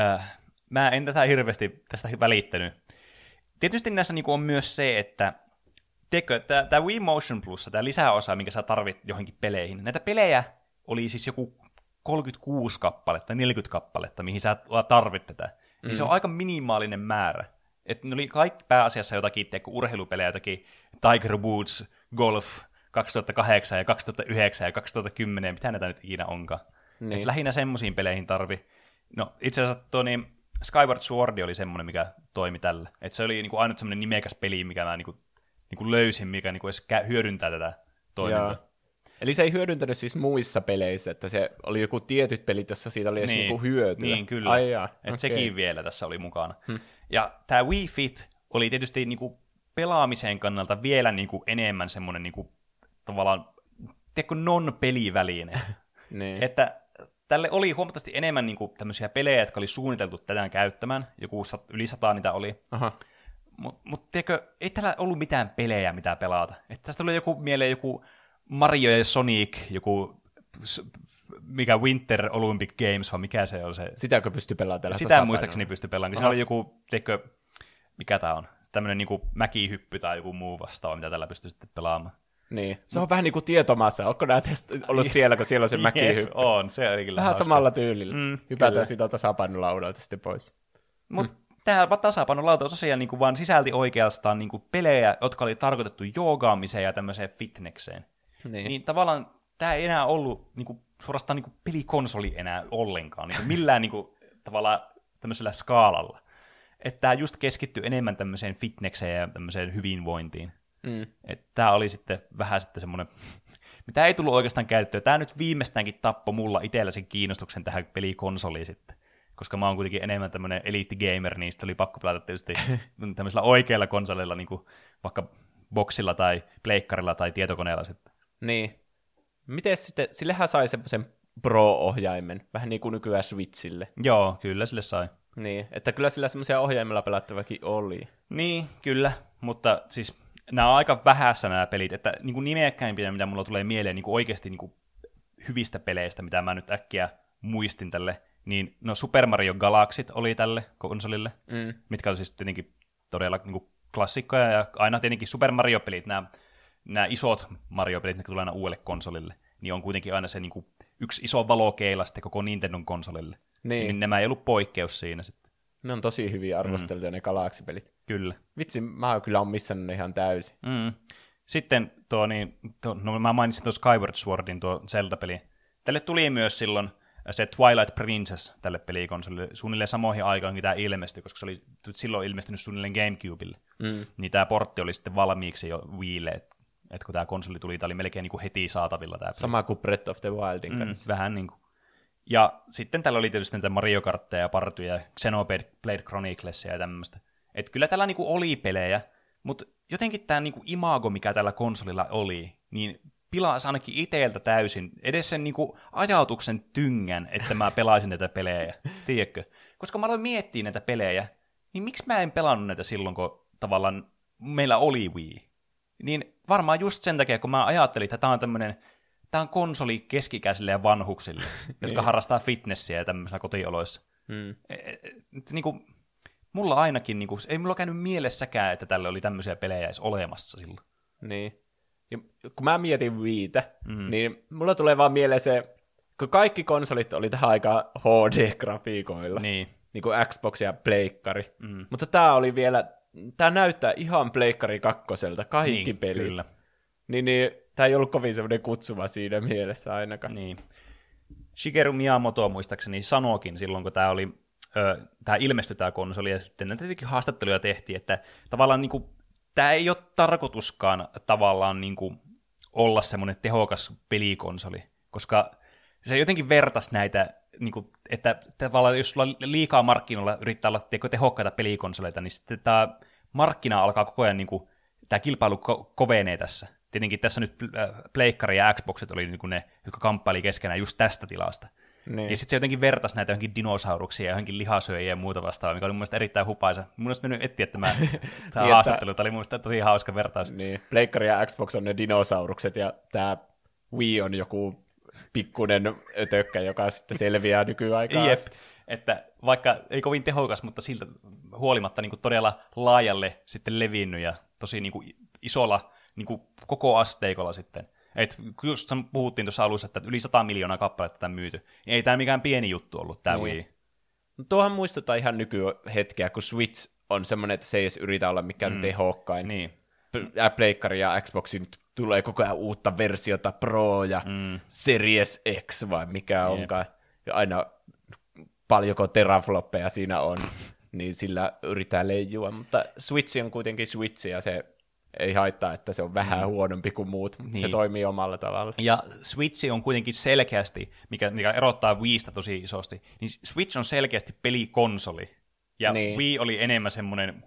äh, mä en tätä hirveästi tästä välittänyt. Tietysti näissä niinku on myös se, että tämä Wii Motion Plus, tämä lisäosa, minkä sä tarvit johonkin peleihin, näitä pelejä oli siis joku kolmekymmentäkuusi kappaletta, neljäkymmentä kappaletta, mihin sä tarvit tätä. Mm. Niin se on aika minimaalinen määrä. Että ne oli kaikki pääasiassa jotakin, teikö urheilupelejä, jotakin Tiger Woods, golf, kaksituhattakahdeksan ja kaksituhattayhdeksän ja kaksituhattakymmenen, mitä näitä nyt ikinä onkaan. Niin. Lähinnä semmoisiin peleihin tarvi. No itse asiassa tuo niin Skyward Sword oli semmoinen, mikä toimi tällä. Et se oli niinku ainut semmoinen nimekäs peli, mikä mä niinku, niinku löysin, mikä niinku edes hyödyntää tätä toimintaa. Joo. Eli se ei hyödyntänyt siis muissa peleissä, että se oli joku tietyt pelit, jossa siitä oli edes niin. Niinku hyötyä. Niin, kyllä. Ai jaa, et okay. Sekin vielä tässä oli mukana. Hmm. Ja tämä Wii Fit oli tietysti niinku pelaamisen kannalta vielä niinku enemmän semmoinen niinku tavallaan tiedätkö, non-peliväline. Niin. Että tälle oli huomattavasti enemmän niin kuin, tämmöisiä pelejä, jotka oli suunniteltu tänään käyttämään. Joku sat, yli sataa niitä oli. Mutta mut, ei täällä ollut mitään pelejä, mitä pelata. Että tästä tuli joku mieleen joku Mario ja Sonic, joku mikä Winter Olympic Games, vai mikä se on se. Sitäkö pysty pelaamaan tällaista? Sitä muistaakseni pysty pelaamaan. Se oli joku, tiedätkö, mikä tämä on? Tämmöinen niin kuin mäkihyppy tai joku muu vastaava, mitä tällä pystyy sitten pelaamaan. Niin. Se on no. vähän niin kuin tietomassa. Onko nämä ollut siellä, kun siellä on se mäkihyppy? On, se oli kyllä vähän hauska. Samalla tyylillä. Mm, hypätään kyllä. Sitä tasapainolaudalta sitten pois. Mutta mm. tämä tasapainolauta tosiaan niin kuin vaan sisälti oikeastaan niin kuin pelejä, jotka oli tarkoitettu joogaamiseen ja tämmöiseen fitnekseen. Niin, niin tavallaan tämä ei enää ollut niin kuin, suorastaan niin kuin pelikonsoli enää ollenkaan. Niin kuin millään niin kuin, tavallaan tämmöisellä skaalalla. Että tämä just keskittyi enemmän tämmöiseen fitnekseen ja tämmöiseen hyvinvointiin. Mm. Tämä oli sitten vähän sitten semmoinen, mitä ei tullut oikeastaan käyttöön. Tämä nyt viimeistäänkin tappoi mulla itsellä sen kiinnostuksen tähän pelikonsoliin sitten, koska mä oon kuitenkin enemmän tämmöinen eliittigamer, niin sitten oli pakko pelata tietysti tämmöisellä oikealla konsolilla, niin kuin vaikka boksilla tai pleikkarilla tai tietokoneella sitten. Niin. Miten sitten, sillehän sai semmoisen pro-ohjaimen, vähän niin kuin nykyään Switchille. Joo, kyllä sille sai. Niin, että kyllä sillä semmoisia ohjaimella pelattavakin oli. Niin, kyllä, mutta siis nämä on aika vähässä nämä pelit, että niin nimekkäimpiä, mitä mulla tulee mieleen niin oikeasti niin hyvistä peleistä, mitä mä nyt äkkiä muistin tälle, niin no Super Mario Galaxit oli tälle konsolille, mm. mitkä on siis tietenkin todella niin klassikkoja, ja aina tietenkin Super Mario-pelit, nämä, nämä isot Mario-pelit, jotka tulee aina uudelle konsolille, niin on kuitenkin aina se niin kuin, yksi iso valokeila sitten koko Nintendon konsolille. Niin. Niin nämä ei ollut poikkeus siinä sitten. Ne on tosi hyviä arvosteltuja mm. ne galaksipelit. Kyllä. Vitsi, mä kyllä on missannut ne ihan täysin. Mm. Sitten tuo, niin, tuo, no mä mainitsin tuon Skyward Swordin, tuo Zelda-peli. Tälle tuli myös silloin se Twilight Princess tälle pelikonsolille suunnilleen samoihin aikaan, kun tämä ilmestyi, koska se oli silloin ilmestynyt suunnilleen GameCubelle. Mm. Niin tämä portti oli sitten valmiiksi jo Wiille, että et kun tämä konsoli tuli, tämä oli melkein niinku heti saatavilla. Tää sama peli kuin Breath of the Wildin kanssa. Mm, vähän niin kuin. Ja sitten täällä oli tietysti näitä Mario Kartteja ja partuja, Xenoblade Chroniclesia ja tämmöistä. Että kyllä täällä niinku oli pelejä, mutta jotenkin tämä niinku imago, mikä tällä konsolilla oli, niin pilaisi ainakin itseltä täysin edes sen niinku ajatuksen tyngän, että mä pelaisin näitä pelejä, tiedätkö? Koska mä aloin miettiä näitä pelejä, niin miksi mä en pelannut näitä silloin, kun tavallaan meillä oli Wii? Niin varmaan just sen takia, kun mä ajattelin, että tämä on tämmöinen, tämä on konsoli keski-ikäisille ja vanhuksille, jotka harrastaa fitnessiä ja tämmöisiä kotioloissa. Hmm. Niin kuin, mulla ainakin, niin kuin, ei mulla käynyt mielessäkään, että tällä oli tämmöisiä pelejä edes olemassa silloin. Niin. Ja kun mä mietin Wiitä, mm. niin mulla tulee vaan mieleen se, kun kaikki konsolit oli tähän aikaan H D-grafiikoilla. Niin. Niin kuin Xbox ja pleikkari. Mm. Mutta tää oli vielä, tää näyttää ihan pleikkari kakkoselta, kaikki niin, pelit. Kyllä. Niin, niin tää ei ollut kovin semmoinen kutsuva siinä mielessä ainakaan. Niin. Shigeru Miyamoto muistaakseni sanoikin silloin, kun tää oli, ö, tää ilmestyi tää konsoli, ja sitten näitä tietenkin haastatteluja tehtiin, että tavallaan niinku tämä ei ole tarkoituskaan tavallaan niin kuin olla semmoinen tehokas pelikonsoli, koska se jotenkin vertasi näitä, niin kuin, että tavallaan jos sulla liikaa markkinoilla yrittää olla tehokkaita pelikonsoleita, niin sitten tämä markkina alkaa koko ajan, niin kuin, tämä kilpailu ko- kovenee tässä. Tietenkin tässä nyt pleikkari ja Xboxet oli niin kuin ne, jotka kamppaili keskenään just tästä tilasta. Niin. Ja sitten se jotenkin vertasi näitä johonkin dinosauruksia ja johonkin lihasyöjiä ja muuta vastaavaa, mikä oli mun mielestä erittäin hupaisa. Mun olisi mennyt etsiä tämä niin, haastattelu, tämä oli mun mielestä tosi hauska vertaus. Niin, pleikkari ja Xbox on ne dinosaurukset ja tämä Wii on joku pikkuinen ötökkä, joka sitten selviää nykyaikaan. Jep, että vaikka ei kovin tehokas, mutta siltä huolimatta niin kuin todella laajalle sitten levinnyt ja tosi niin kuin isolla niin kuin koko asteikolla sitten. Et just puhuttiin tuossa alussa, että yli sata miljoonaa kappaletta tämän myyty. Ei tämä mikään pieni juttu ollut, tämä Wii. Niin. No, tuohan muistutaan ihan nykyhetkeä, kun Switch on semmoinen, että se ei edes yritä olla mikään mm. tehokkain. Niin. Pleikkari ja Xboxin tulee koko ajan uutta versiota, Pro ja mm. Series X vai mikä onkaan. Ja aina paljonko terafloppeja siinä on, niin sillä yritetään leijua. Mutta Switch on kuitenkin Switch ja se ei haittaa, että se on vähän mm. huonompi kuin muut, mutta niin. se toimii omalla tavalla. Ja Switch on kuitenkin selkeästi, mikä, mikä erottaa Wiistä tosi isosti, niin Switch on selkeästi pelikonsoli, ja niin. Wii oli enemmän semmoinen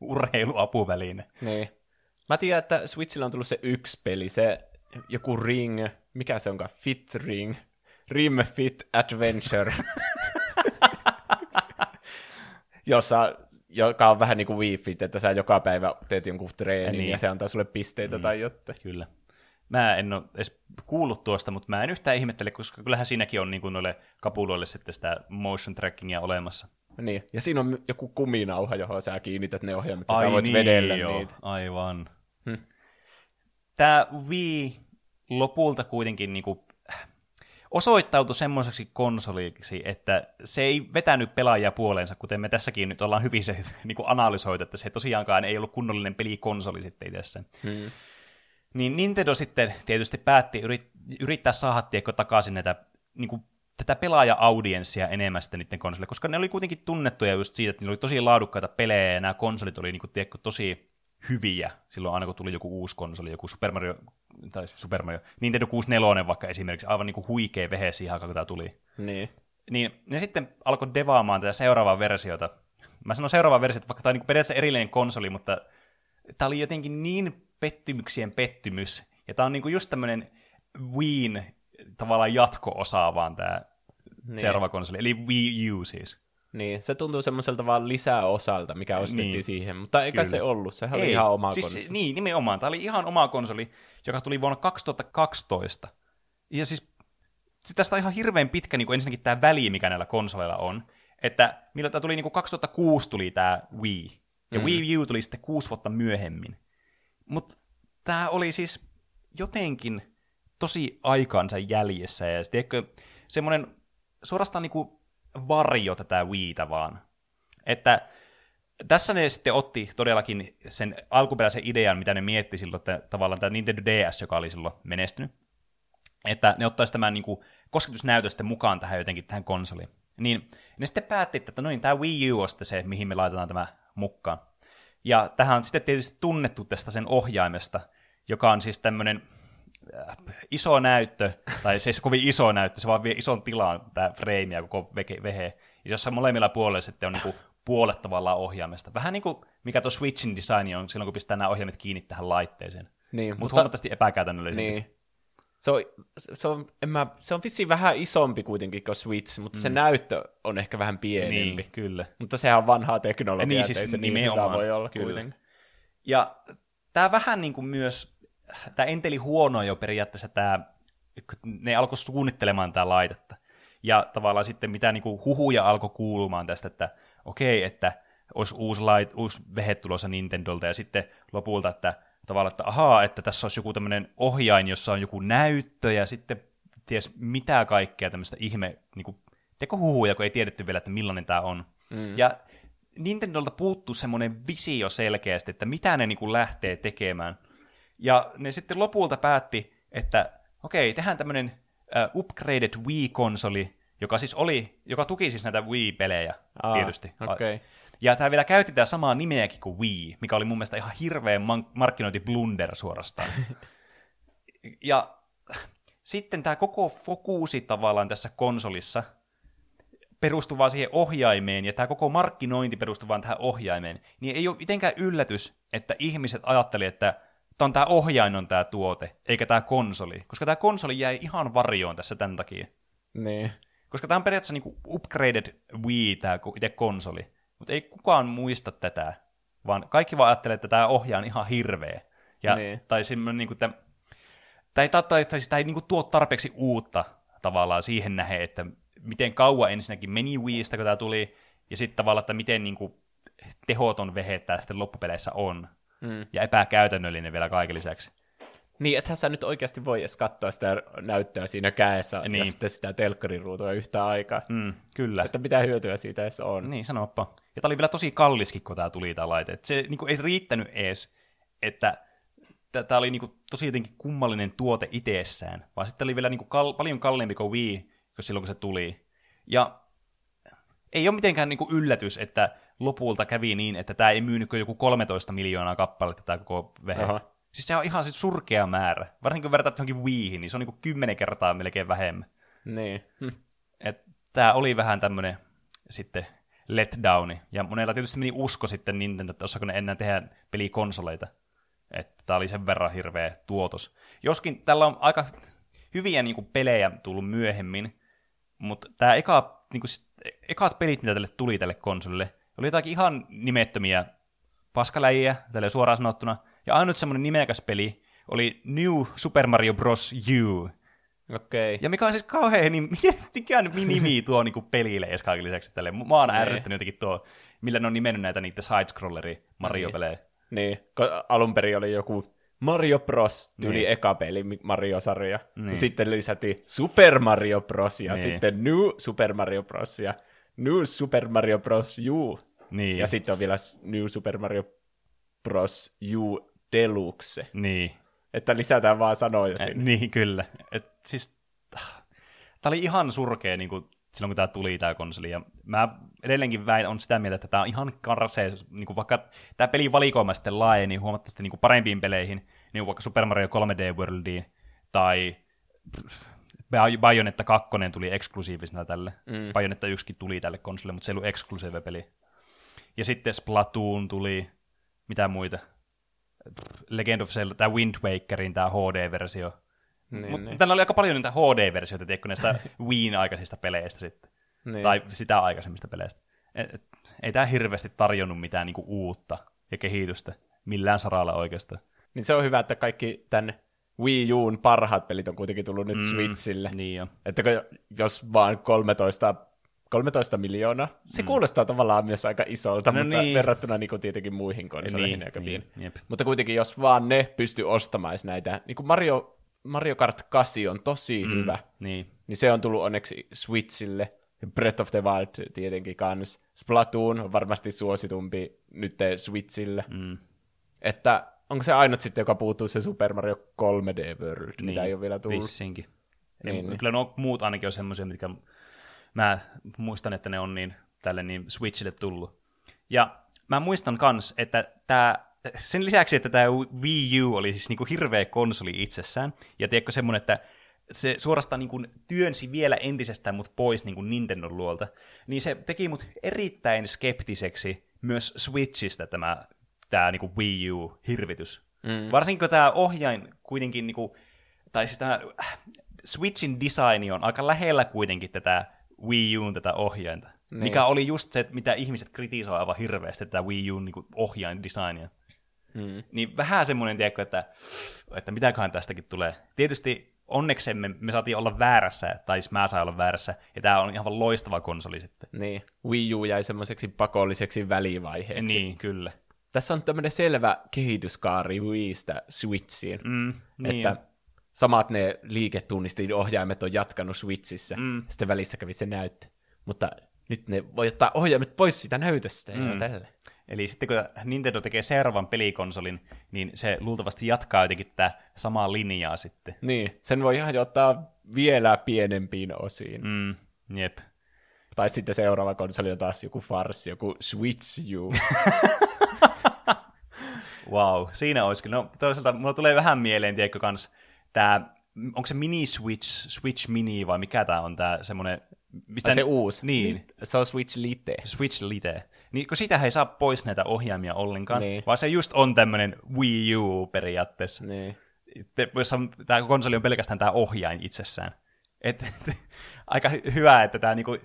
urheiluapuväline. Niin. Mä tiedän, että Switchillä on tullut se yksi peli, se joku Ring, mikä se onkaan, Fit Ring, Rim Fit Adventure, jossa joka on vähän niin kuin Wii Fit, että sä joka päivä teet jonkun treenin ja, niin. ja se antaa sulle pisteitä mm. tai jotain. Kyllä. Mä en ole edes kuullut tuosta, mutta mä en yhtään ihmettele, koska kyllähän siinäkin on niin kuin noille kapuloille sitten sitä motion trackingia olemassa. Niin, ja siinä on joku kuminauha, johon sä kiinnität ne ohjelmat ja sä voit niin, vedellä joo. niitä. Aivan. Hm. Tää Wii lopulta kuitenkin niin kuin osoittautui semmoiseksi konsoliksi, että se ei vetänyt pelaajia puoleensa, kuten me tässäkin nyt ollaan hyvin se, niin kuin analysoitu, että se tosiaankaan ei ollut kunnollinen pelikonsoli sitten itse. Hmm. Niin Nintendo sitten tietysti päätti yrittää saada tiekko takaisin näitä, niin kuin, tätä pelaaja-audienssia enemmän sitten niiden konsolille, koska ne oli kuitenkin tunnettuja just siitä, että ne oli tosi laadukkaita pelejä ja nämä konsolit oli niin kuin, tiekko, tosi hyviä silloin aina kun tuli joku uusi konsoli, joku Super Mario, tai Super Mario, Nintendo kuusikymmentäneljä vaikka esimerkiksi, aivan niin kuin huikea vehe siihen aikaan, kun tämä tuli. Niin. Niin ne sitten alkoi devaamaan tätä seuraavaa versiota. Mä sanon seuraavaa versiota, vaikka tämä on niin periaatteessa erillinen konsoli, mutta tämä oli jotenkin niin pettymyksien pettymys, ja tämä on niin kuin just tämmöinen Wiin tavallaan jatko-osa vaan tämä niin. seuraava konsoli, eli Wii U siis. Niin, se tuntuu semmoiselta vaan lisää osalta, mikä ostettiin niin, siihen, mutta eikä kyllä. se ollut, sehän ei, oli ihan oma siis, konsoli. Niin, nimenomaan, tämä oli ihan oma konsoli, joka tuli vuonna kaksituhattakaksitoista. Ja siis tästä on ihan hirveän pitkä niin kuin ensinnäkin tämä väli, mikä näillä konsoleilla on, että millä tämä tuli, niin kuin kaksituhattakuusi tuli tämä Wii, ja mm. Wii U tuli sitten kuusi vuotta myöhemmin. Mutta tämä oli siis jotenkin tosi aikaansa jäljessä, ja tiedätkö, semmoinen suorastaan niinku varjo tätä Wiitä vaan. Että tässä ne sitten otti todellakin sen alkuperäisen idean, mitä ne mietti silloin, että tavallaan tämä Nintendo D S, joka oli silloin menestynyt, että ne ottaisi tämän niin kuin kosketusnäytöstä mukaan tähän jotenkin tähän konsoliin. Niin ne sitten päätti, että no niin, tämä Wii U on sitten se, mihin me laitetaan tämä mukaan. Ja tähän on sitten tietysti tunnettu tästä sen ohjaimesta, joka on siis tämmöinen iso näyttö, tai se ei se kovin iso näyttö, se vaan vie ison tilaan tämä frame ja koko vehe. Ja jossa molemmilla puolella sitten on niin kuin puolet tavallaan ohjaimesta. Vähän niin kuin mikä tuo Switchin design on silloin, kun pistää nämä ohjaimet kiinni tähän laitteeseen. Niin, Mut mutta huomattavasti epäkäytännöllisempi. Niin. Se on, se, on, mä, se on vissiin vähän isompi kuitenkin kuin Switch, mutta mm. se näyttö on ehkä vähän pienempi. Niin, kyllä. Mutta sehän on vanhaa teknologiaa, niin, siis ettei se niin hyvä voi olla kuitenkin. Ja tämä vähän niin kuin myös, tämä enteli huono jo periaatteessa, tämä, ne alkoi suunnittelemaan tämä laitetta. Ja tavallaan sitten mitä niin kuin huhuja alkoi kuulumaan tästä, että okei, että olisi uusi, lait, uusi vehe tulossa Nintendolta ja sitten lopulta, että tavallaan, että ahaa, että tässä olisi joku tämmöinen ohjain, jossa on joku näyttö, ja sitten ties mitä kaikkea tämmöistä ihme, niin kuin tekohuhuja, kun ei tiedetty vielä, että millainen tämä on. Mm. Ja Nintendolta puuttuu semmoinen visio selkeästi, että mitä ne niin kuin lähtee tekemään. Ja ne sitten lopulta päätti, että okei, tehdään tämmöinen uh, upgraded Wii-konsoli, joka siis oli, joka tuki siis näitä Wii-pelejä ah, tietysti. Okay. Ja tämä vielä käytti tämä samaa nimeäkin kuin Wii, mikä oli mun mielestä ihan hirveän markkinointiblunder suorastaan. Ja sitten tämä koko fokuusi tavallaan tässä konsolissa perustuu vaan siihen ohjaimeen, ja tämä koko markkinointi perustuu vaan tähän ohjaimeen, niin ei ole mitenkään yllätys, että ihmiset ajatteli, että tämä ohjain on tämä tuote, eikä tämä konsoli, koska tämä konsoli jäi ihan varjoon tässä tämän takia. Niin. Koska tämä on periaatteessa niin kuin upgraded Wii, tämä itse konsoli. Mutta ei kukaan muista tätä, vaan kaikki vaan ajattelee, että tämä ohjaa on ihan hirveä. Ja, niin. Tai semmoinen, niin kuin, että tämä ei, tai, tai, sitä ei niin kuin, tuo tarpeeksi uutta tavallaan siihen nähden, että miten kauan ensinnäkin meni Wiistä, kun tämä tuli, ja sitten tavallaan, että miten niin kuin, tehoton vehe tämä sitten loppupeleissä on. Mm. Ja epäkäytännöllinen vielä kaiken lisäksi. Niin, ethän sä nyt oikeasti voi edes katsoa sitä näyttöä siinä kädessä niin. Ja sitten sitä telkkarin ruutua yhtä aikaa. Mm, kyllä. Että mitä hyötyä siitä edes on. Niin, sanoppa. Ja tää oli vielä tosi kalliskin, kun tää tuli tää laite. Et se niinku ei riittänyt edes, että tää oli niinku tosi jotenkin kummallinen tuote itsessään. Vaan sitten oli vielä niinku kal- paljon kalliimpi kuin Wii, kun silloin kun se tuli. Ja ei ole mitenkään niinku yllätys, että lopulta kävi niin, että tää ei myynyt kuin joku kolmetoista miljoonaa kappaletta tää koko vehe. Aha. Siis se on ihan sit surkea määrä. Varsinkin kun vertaat johonkin Wiihin, niin se on niinku kymmenen kertaa melkein vähemmän. Niin. Hm. Et tää oli vähän tämmönen sitten letdowni. Ja monella tietysti meni usko sitten Nintendo, että osaako ne enää tehdä pelikonsoleita. Että tää oli sen verran hirveä tuotos. Joskin tällä on aika hyviä niinku pelejä tullut myöhemmin, mutta tää eka, niinku, ekat pelit, mitä tälle tuli tälle konsolille, oli jotakin ihan nimettömiä paskaläjiä, tälle suoraan sanottuna. Ja ainut semmoinen nimekäs peli oli New Super Mario Bros. U. Okei. Okay. Ja mikä on siis kauhean, niin mikään minimi tuo niinku pelille edes kaiken lisäksi tälleen. Mä oon aina ärsyttänyt jotenkin tuo, millä ne on nimennyt näitä niitä side-scrolleri Mario-pelejä. Niin, niin. Alun perin oli joku Mario Bros. Tyli niin. Eka peli Mario-sarja. Niin. Sitten lisättiin Super Mario Bros. Ja niin. Sitten New Super Mario Bros. Ja New Super Mario Bros. U. Niin. Ja sitten on vielä New Super Mario Bros. U. Deluxe. Niin. Että lisätään vaan sanoja sinne. Eh, niin, kyllä. Et, siis, tämä oli ihan surkea niin kuin, silloin, kun tämä tuli, tämä konsoli. Ja mä edelleenkin väin on sitä mieltä, että tämä on ihan karsee, niin kuin vaikka tämä peli valikoima sitten laajeni huomattavasti niin kuin parempiin peleihin, niin vaikka Super Mario kolme D Worldiin, tai Bayonetta kaksi tuli eksklusiivisena tälle. Mm. Bayonetta yksi tuli tälle konsolille, mutta se ei ollut eksklusiive peli. Ja sitten Splatoon tuli, mitä muita? Legend of Zelda, tämä Wind Wakerin, tämä H D-versio. Niin, Mutta niin. Tällä oli aika paljon niitä H D-versioita, tiedätkö näistä Wiin aikaisista peleistä sitten. Niin. Tai sitä aikaisemmista peleistä. Et, et, ei tämä hirveästi tarjonnut mitään niinku uutta ja kehitystä millään saralla oikeastaan. Niin se on hyvä, että kaikki tämän Wii Uun parhaat pelit on kuitenkin tullut nyt mm, Switchille. Niin jo. Että jos vaan kolmetoista... kolmetoista miljoonaa. Se mm. kuulostaa tavallaan myös aika isolta, no mutta niin. verrattuna niin kuin tietenkin muihin konsoleihin ja niin, niin, mutta kuitenkin, jos vaan ne pystyy ostamaan näitä, niin kuin Mario, Mario Kart kahdeksan on tosi mm, hyvä, niin. niin se on tullut onneksi Switchille. Breath of the Wild tietenkin kans. Splatoon on varmasti suositumpi nyt Switchille. Mm. Että onko se ainut sitten, joka puuttuu se Super Mario kolme D World, niin, mitä ei ole vielä tullut? Vissinkin. Niin, niin. Kyllä no muut ainakin on semmoisia, mitkä mä muistan, että ne on niin, tälle niin Switchille tullut. Ja mä muistan kans, että tää, sen lisäksi, että tämä Wii U oli siis niinku hirveä konsoli itsessään, ja tiedätkö semmoinen, että se suorastaan niinku työnsi vielä entisestään mut pois niinku Nintendon luolta, niin se teki mut erittäin skeptiseksi myös Switchistä tämä, tämä niinku Wii U-hirvitys. Mm. Varsinkin kun tämä ohjain kuitenkin, niinku, tai siis tämä Switchin design on aika lähellä kuitenkin tätä Wii U:n tätä ohjainta. Niin. Mikä oli just se, mitä ihmiset kritisoi aivan hirveästi, tätä Wii U:n niinku ohjain designia. Mm. Niin vähän semmoinen, tiedätkö, että, että mitäköhän tästäkin tulee. Tietysti onneksemme me saatiin olla väärässä, tai mä sain olla väärässä, ja tää on ihan loistava konsoli sitten. Niin, Wii U jäi semmoiseksi pakolliseksi välivaiheeksi. Niin, kyllä. Tässä on tämmöinen selvä kehityskaari Wiistä Switchiin, mm, niin että samat ne liiketunnistin ohjaimet on jatkanut Switchissä, mm. sitten välissä kävi se näyttö, mutta nyt ne voi ottaa ohjaimet pois sitä näytöstä mm. ja tälle. Eli sitten kun Nintendo tekee seuraavan pelikonsolin, niin se luultavasti jatkaa jotenkin tätä samaa linjaa sitten. Niin, sen voi ihan ottaa vielä pienempiin osiin. Mm, jep. Tai sitten seuraava konsoli on taas joku farsi, joku Switch U. Wow, siinä olisi kyllä. No toisaalta mulla tulee vähän mieleen, tiedätkö kans, tää, onko se mini Switch, Switch Mini vai mikä tää on tää semmonen, mistä se uusi. Niin. Se on Switch Lite. Switch Lite. Niin, kun sitähän ei saa pois näitä ohjaimia ollenkaan, niin, vaan se just on tämmöinen Wii U periaatteessa. Niin. Tämä konsoli on pelkästään tämä ohjain itsessään. Et, et, aika hyvä, että tämä niinku,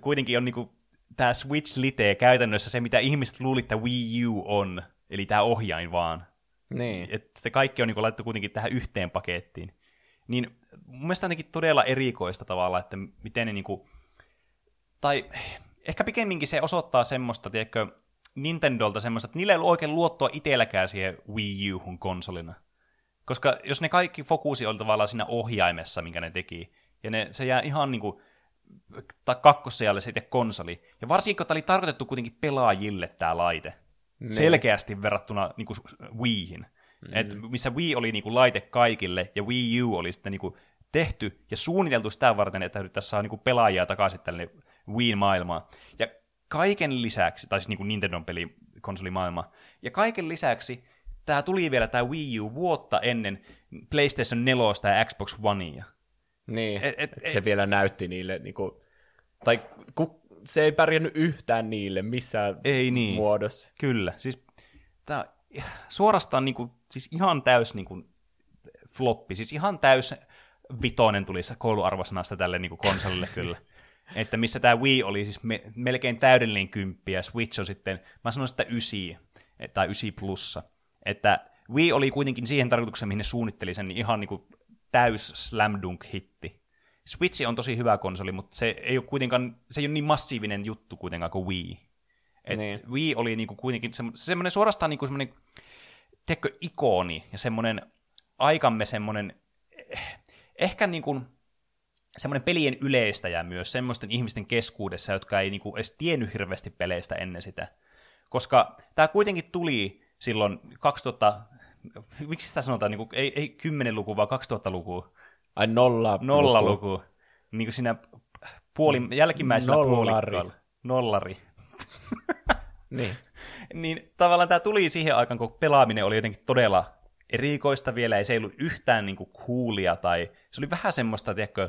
kuitenkin on niinku, tämä Switch Lite käytännössä se, mitä ihmiset luulivat, että Wii U on, eli tämä ohjain vaan. Niin. Että kaikki on niinku laittu kuitenkin tähän yhteen pakettiin. Niin mun mielestä ainakin todella erikoista tavalla, että miten ne niinku, tai ehkä pikemminkin se osoittaa semmoista, tiedätkö, Nintendolta semmoista, että niillä ei ollut oikein luottoa itselläkään siihen Wii U:hun konsolina. Koska jos ne kaikki fokusi oli tavallaan siinä ohjaimessa, minkä ne teki, ja ne, se jää ihan niinku kakkossijalle se itse konsoli. Ja varsinkin, kun tämä oli tarkoitettu kuitenkin pelaajille tämä laite. Ne. Selkeästi verrattuna niinku Wiihin. Mm. Et missä Wii oli niinku laite kaikille, ja Wii U oli sitten niinku tehty ja suunniteltu sitä varten, että tässä on niinku pelaajia takaisin tälle Wii-maailmaan. Ja kaiken lisäksi, tai siis niinku Nintendon peli konsolimaailma, ja kaiken lisäksi tämä tuli vielä tämä Wii U vuotta ennen PlayStation neljä ja Xbox Onea. Niin, et, et, et se et, vielä näytti niille, niinku, tai ku, se ei pärjännyt yhtään niille missään ei niin. muodossa. Kyllä, siis tämä suorastaan niinku, siis ihan täys niinku, floppi, siis ihan täys vitoinen tuli kouluarvosanasta tälle niinku, konsolille kyllä. Että missä tämä Wii oli siis me, melkein täydellinen kymppi ja Switch on sitten, mä sanoisin, että ysi tai ysi plussa. Että Wii oli kuitenkin siihen tarkoitukseen, mihin ne suunnitteli sen, niin ihan niinku täys slam dunk-hitti. Switch on tosi hyvä konsoli, mutta se ei ole kuitenkaan, se ei ole niin massiivinen juttu kuitenkaan kuin Wii. Et niin. Wii oli niinku kuitenkin semmoinen suorastaan niinku semmoinen, tiedätkö, ikoni ja semmoinen aikamme semmoinen, ehkä niinku semmoinen pelien yleistäjä myös semmoisten ihmisten keskuudessa, jotka ei niinku edes tiennyt hirveästi peleistä ennen sitä. Koska tämä kuitenkin tuli silloin kaksituhatta, miksi sitä sanotaan, niinku, ei, ei kymmenen luku, vaan kaksituhatta luku. Ai nolla luku. Nolla luku. Niin kuin siinä puoli, jälkimmäisellä puolikkaalla. Nollari. Niin. Niin tavallaan tämä tuli siihen aikaan, kun pelaaminen oli jotenkin todella erikoista vielä, ei se ollut yhtään niinku coolia, tai se oli vähän semmoista, tiedätkö,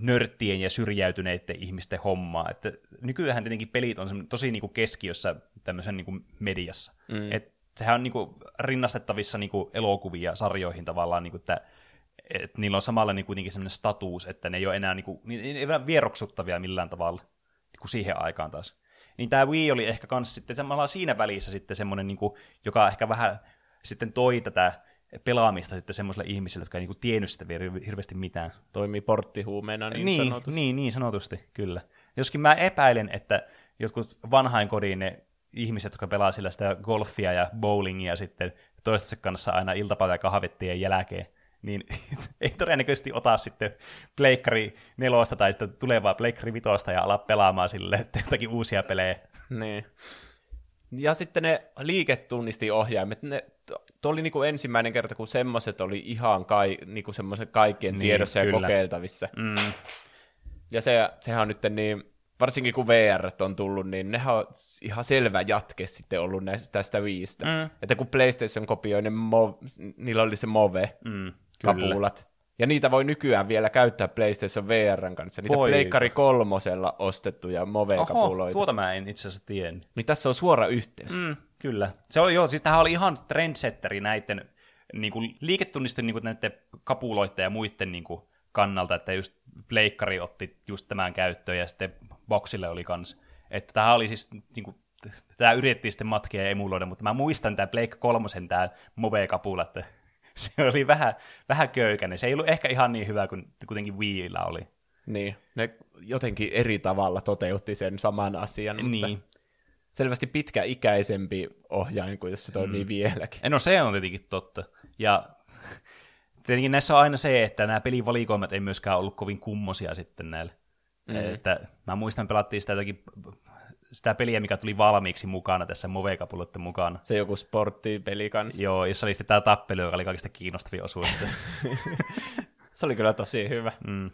nörttien ja syrjäytyneiden ihmisten hommaa. Että nykyään tietenkin pelit on tosi niinku keskiössä tämmöisen niinku mediassa. Mm. Et sehän on niinku rinnastettavissa niinku elokuviin ja sarjoihin tavallaan, niinku, että et niillä on samalla niinku kuitenkin semmoinen status, että ne ei ole enää, niinku, ne ei ole vieroksuttavia millään tavalla niinku siihen aikaan taas. Niin tämä Wii oli ehkä kans sitten samalla siinä välissä sitten semmoinen, niinku, joka ehkä vähän sitten toi tätä pelaamista sitten semmoisille ihmisille, jotka ei niinku tiennyt sitä vielä hirveästi mitään. Toimii porttihuumeena niin, niin sanotusti. Niin, niin sanotusti, kyllä. Joskin mä epäilen, että jotkut vanhainkodin ne ihmiset, jotka pelaa sillä sitä golfia ja bowlingia sitten toistensa kanssa aina iltapäivä kahvettien jälkeen, niin ei todennäköisesti ota sitten pleikkari nelosta tai sitten tulevaa pleikkari vitosta ja ala pelaamaan sille että jotakin uusia pelejä. Niin. Ja sitten ne liiketunnistiohjaimet, ne, tuo oli niinku ensimmäinen kerta, kun semmoiset oli ihan kai, niinku kaikkien niin, tiedossa kyllä. ja kokeiltavissa. Mm. Ja se, sehän on nyt niin, varsinkin kun V R on tullut, niin nehän on ihan selvä jatke sitten ollut näistä, tästä Wiistä. Mm. Että kun PlayStation kopioi, ne mov- niillä oli se Move-kapulat. Mm, ja niitä voi nykyään vielä käyttää PlayStation V R:n kanssa. Niitä voi. Pleikkari kolmosella ostettuja Move-kapuloita. Oho, tuota mä en itse asiassa tiennyt. Niin tässä on suora yhteys. Mm, kyllä. Se oli, joo, siis tämähän oli ihan trendsetteri näiden niin kuin liiketunnisten niin kuin näiden kapuloiden ja muiden niin kuin kannalta, että just pleikkari otti just tämän käyttöön ja sitten boxille oli kans. Että tämähän oli siis, niin kuin, tämä yritettiin sitten matkia ja emuloida, mutta mä muistan tämän Pleikka kolmosen tämän Move-kapula, että se oli vähän, vähän köykäinen. Se ei ollut ehkä ihan niin hyvä kuin kuitenkin Wiillä oli. Niin, ne jotenkin eri tavalla toteutti sen saman asian, mutta niin. Selvästi pitkäikäisempi ohjain kuin jos se toimii mm. vieläkin. No se on tietenkin totta. Ja tietenkin näissä on aina se, että nämä pelivalikoimat ei myöskään ollut kovin kummosia sitten näillä. Mm-hmm. Että mä muistan, pelattiin sitä, jotakin, sitä peliä, mikä tuli valmiiksi mukana tässä Move-kapuloiden mukana. Se joku sporttipeli kanssa. Joo, jossa oli sitten tämä tappelu, joka oli kaikista kiinnostavia osuista. Se oli kyllä tosi hyvä. Mm.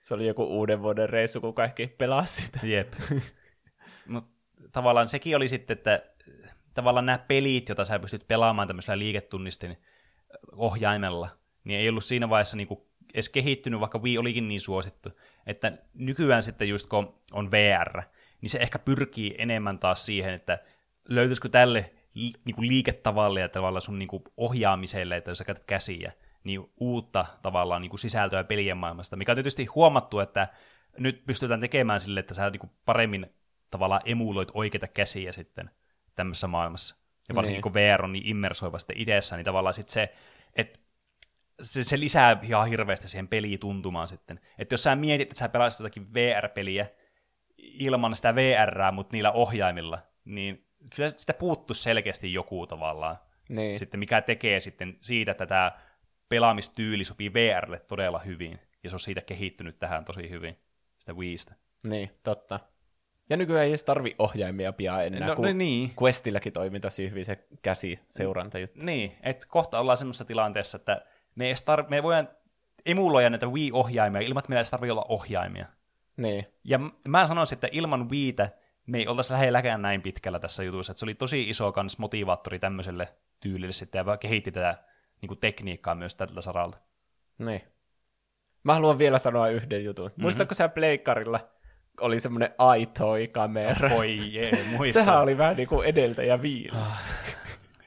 Se oli joku uuden vuoden reissu, kun kaikki pelasi sitä. Jep. Mut tavallaan sekin oli sitten, että tavallaan nämä pelit, joita sä pystyt pelaamaan tämmöisellä liiketunnistin ohjaimella, niin ei ollut siinä vaiheessa niinku edes kehittynyt, vaikka Wii olikin niin suosittu. Että nykyään sitten just kun on V R, niin se ehkä pyrkii enemmän taas siihen, että löytyisikö tälle niinku liiketavalle ja tavallaan sun niinku ohjaamiselle, että jos sä käytät käsiä, niin uutta tavallaan niinku sisältöä pelien maailmasta, mikä on tietysti huomattu, että nyt pystytään tekemään sille, että sä niinku paremmin tavallaan emuloit oikeita käsiä sitten tämmöisessä maailmassa. Ja varsinkin niin. Kun V R on niin immersoiva sitten itsessään, niin tavallaan sitten se, että Se, se lisää ihan hirveästi siihen peliin tuntumaan sitten. Että jos sä mietit, että sä pelaisit jotakin V R-peliä ilman sitä V R:ää, mutta niillä ohjaimilla, niin kyllä sitä puuttuisi selkeästi joku tavallaan. Niin. Sitten mikä tekee sitten siitä, että tämä pelaamistyyli sopii V R:lle todella hyvin. Ja se on siitä kehittynyt tähän tosi hyvin, sitä Wiistä. Niin, totta. Ja nykyään ei edes tarvi ohjaimia pian enää, no, kun no niin. Questillakin toimii tosi hyvin se käsiseurantajuttu. Niin, että kohta ollaan semmoisessa tilanteessa, että Me ei, tar- me ei voidaan emuloida näitä Wii-ohjaimia ilman, että meillä ei tarvitse olla ohjaimia. Niin. Ja mä sanoisin, että ilman Wiitä me ei oltaisi lähelläkään näin pitkällä tässä jutussa. Että se oli tosi iso kans motivaattori tämmöiselle tyylille sitten, ja kehitti tätä niin kuin tekniikkaa myös tältä saralta. Niin. Mä haluan vielä sanoa yhden jutun. Mm-hmm. Muistatko sä pleikkarilla oli semmoinen iToy-kamera? Voi jee, muistan. Sehän oli vähän niin kuin edeltäjä Wiillä.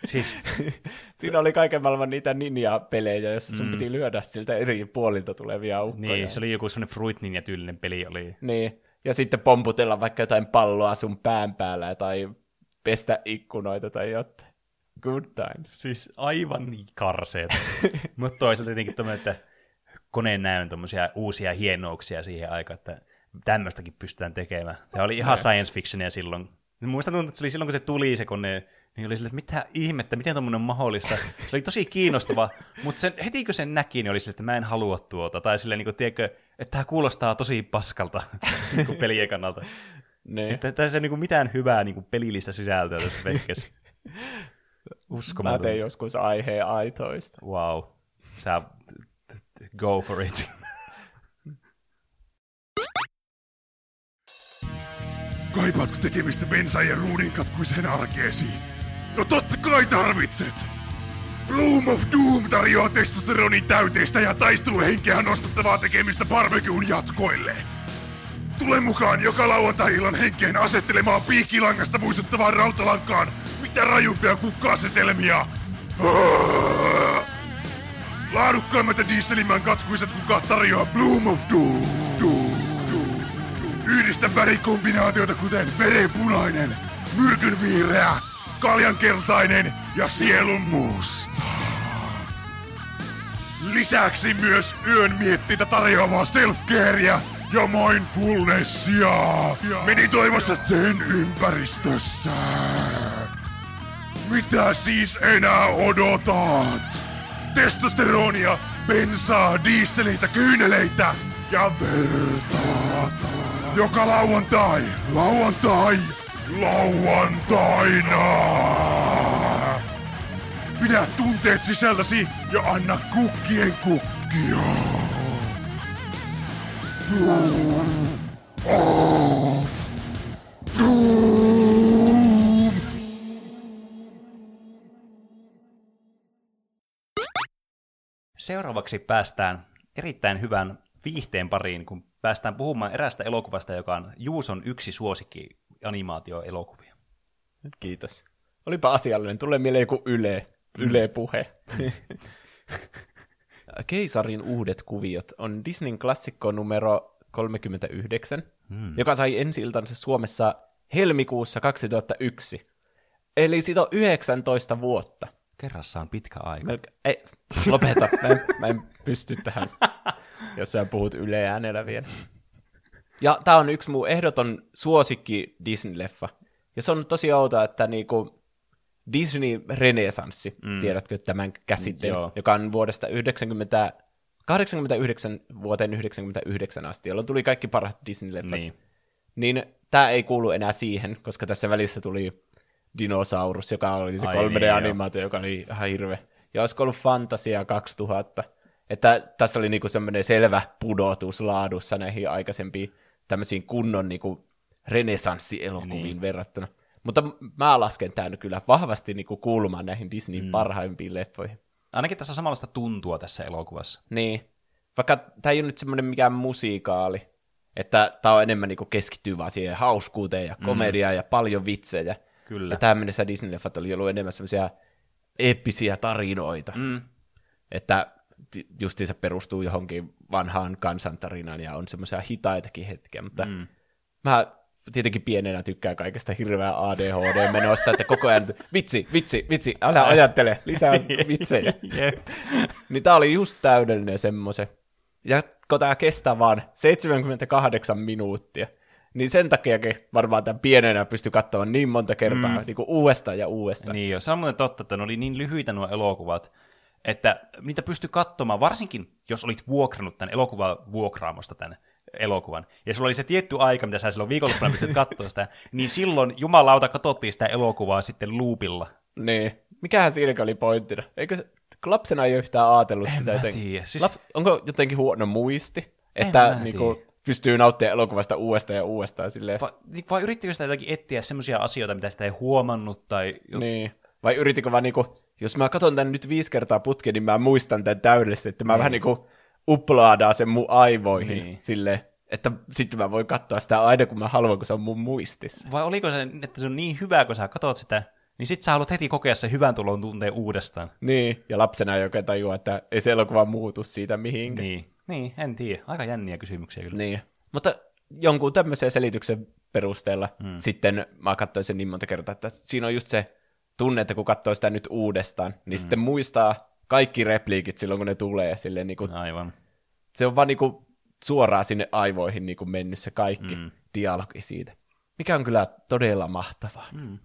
Siis. Siinä oli kaiken maailman niitä ninja-pelejä, jossa sun mm. piti lyödä siltä eri puolilta tulevia ukkoja. Niin, se oli joku semmoinen Fruit Ninja-tyylinen peli. Oli. Niin, ja sitten pomputella vaikka jotain palloa sun pään päällä tai pestä ikkunoita tai jotain. Good times. Siis aivan niin karseet. Mutta toisaalta tietenkin tommoinen, että koneen näön tommosia uusia hienouksia siihen aikaan, että tämmöistäkin pystytään tekemään. Se oli ihan science fictionia silloin. Muistan tuntuu, että se oli silloin, kun se tuli se kone. Niin oli silleen, että mitä ihmettä, miten tuommoinen on mahdollista. Se oli tosi kiinnostava, mutta sen, heti kun sen näki, niin oli silleen, että mä en halua tuota. Tai silleen, niin kuin, tiedätkö, että tämä kuulostaa tosi paskalta niin kuin pelien kannalta. Että tässä ei ole niin mitään hyvää niin kuin pelillistä sisältöä tässä vehkessä. Uskomaton. Mä tein joskus aiheen aitoista. Wow. Sä go for it. Kaipaatko tekemistä bensan ja ruudin katkuisen arkeesi? No totta kai tarvitset! Bloom of Doom tarjoaa testosteronin täyteistä ja taisteluhenkeä nostattavaa tekemistä barbecuun jatkoille. Tule mukaan joka lauantai-illan henkeen asettelemaan piikkilangasta muistuttavaan rautalankaan mitä rajumpia kukka-asetelmia. Laadukkaimmat ja dieselimän katkuiset kukat tarjoaa Bloom of Doom. Doom. Yhdistä värikombinaatioita kuten verenpunainen, myrkynvihreä, kaljankeltainen ja sielun musta. Lisäksi myös yön miettintä tarjoavaa self-carea ja mindfulnessia meditoivassa sen ympäristössä. Mitä siis enää odotat? Testosteronia bensaa, diisseleitä, kyyneleitä ja vertaa. Joka lauantai, lauantai, lauantaina. Pidä tunteet sisälläsi ja anna kukkien kukkia. Off. Seuraavaksi päästään erittäin hyvän viihteen pariin, kun päästään puhumaan erästä elokuvasta, joka on Juuson yksi suosikki animaatioelokuvia. Nyt kiitos. Olipa asiallinen. Tulee mieleen joku Yle, Yle puhe. Keisarin uudet kuviot on Disneyn klassikko numero kolmekymmentäyhdeksän, hmm. joka sai ensi-iltansa Suomessa helmikuussa kaksituhattayksi. Eli siitä on yhdeksäntoista vuotta. Kerrassaan pitkä aika. Melke... Ei, lopeta. Mä en, mä en pysty tähän, jos sä puhut Yle äänellä vielä. Ja tää on yksi mun ehdoton suosikki Disney-leffa. Ja se on tosi outoa, että niinku Disney-renesanssi, mm. tiedätkö tämän käsitteen, mm, joka on vuodesta yhdeksänkymmentä, kahdeksankymmentäyhdeksän vuoteen yhdeksänkymmentäyhdeksän asti, jolloin tuli kaikki parhaat Disney-leffat. Niin, niin tää ei kuulu enää siihen, koska tässä välissä tuli Dinosaurus, joka oli se kolme D-animaatio, niin, joka oli ihan hirveä. Ja olisiko ollut Fantasia kaksituhatta. Että tässä oli niinku semmoinen selvä pudotus laadussa näihin aikaisempiin tämmöisiin kunnon niinku renesanssielokuviin niin verrattuna. Mutta mä lasken tämän kyllä vahvasti niinku kuulumaan näihin Disneyn mm. parhaimpiin leffoihin. Ainakin tässä on samanlaista tuntua tässä elokuvassa. Niin. Vaikka tämä ei ole nyt semmoinen mikään musiikaali. Että tämä on enemmän niinku keskittyvää siihen hauskuuteen ja komediaan mm. ja paljon vitsejä. Kyllä. Ja tähän mennessä Disney-leffat oli ollut enemmän semmoisia eeppisiä tarinoita. Mm. Että justiin se perustuu johonkin vanhaan kansantarinaan ja on semmoisia hitaitakin hetkiä, mutta mm. mä tietenkin pienenä tykkään kaikesta hirveää A D H D-menosta, että koko ajan vitsi, vitsi, vitsi, älä ajattele, lisää vitsejä. Yep. Niin tää oli just täydellinen semmoisen. Ja kun tää kestää vaan seitsemänkymmentäkahdeksan minuuttia, niin sen takiakin varmaan tämän pienenä pystyi katsomaan niin monta kertaa mm. niin kuin uudestaan ja uudestaan. Niin jo, se on muuten totta, että ne oli niin lyhyitä nuo elokuvat, että niitä pystyi katsomaan, varsinkin jos olit vuokrannut tämän elokuvan vuokraamosta tämän elokuvan, ja sulla oli se tietty aika, mitä sä silloin viikonloppuna pystyt katsomaan sitä, niin silloin jumalauta katsottiin sitä elokuvaa sitten loopilla. Niin. Mikähän siinä oli pointtina? Eikö lapsena ei yhtään ajatellut en sitä jotenkin? En tiedä. Siis... Laps... Onko jotenkin huono muisti? Että niinku... pystyy nauttimaan elokuvasta uudestaan ja uudestaan. Silleen. Va, vai yrittikö sitä jotakin etsiä semmoisia asioita, mitä sitä ei huomannut? Tai... Niin. Vai yritikö vaan niinku, jos mä katson tän nyt viisi kertaa putkeen, niin mä muistan tän täydellisesti, että mä niin. vähän niinku uploadaan sen mun aivoihin niin. silleen, että sitten mä voin katsoa sitä aina, kun mä haluan, kun se on mun muistissa. Vai oliko se, että se on niin hyvä, kun sä katot sitä, niin sit sä haluat heti kokea sen hyvän tulon tunteen uudestaan. Niin, ja lapsena joka tajua, että ei se elokuva muutu siitä mihinkään. Niin. Niin, en tiedä. Aika jänniä kysymyksiä kyllä. Niin, mutta jonkun tämmöisen selityksen perusteella mm. sitten mä katsoin sen niin monta kertaa, että siinä on just se tunne, että kun katsoo sitä nyt uudestaan, niin mm. sitten muistaa kaikki repliikit silloin, kun ne tulee. Silleen, niin kuin, aivan. Se on vaan niin kuin, suoraan sinne aivoihin niin kuin mennyt se kaikki mm. dialogi siitä, mikä on kyllä todella mahtavaa. Mm.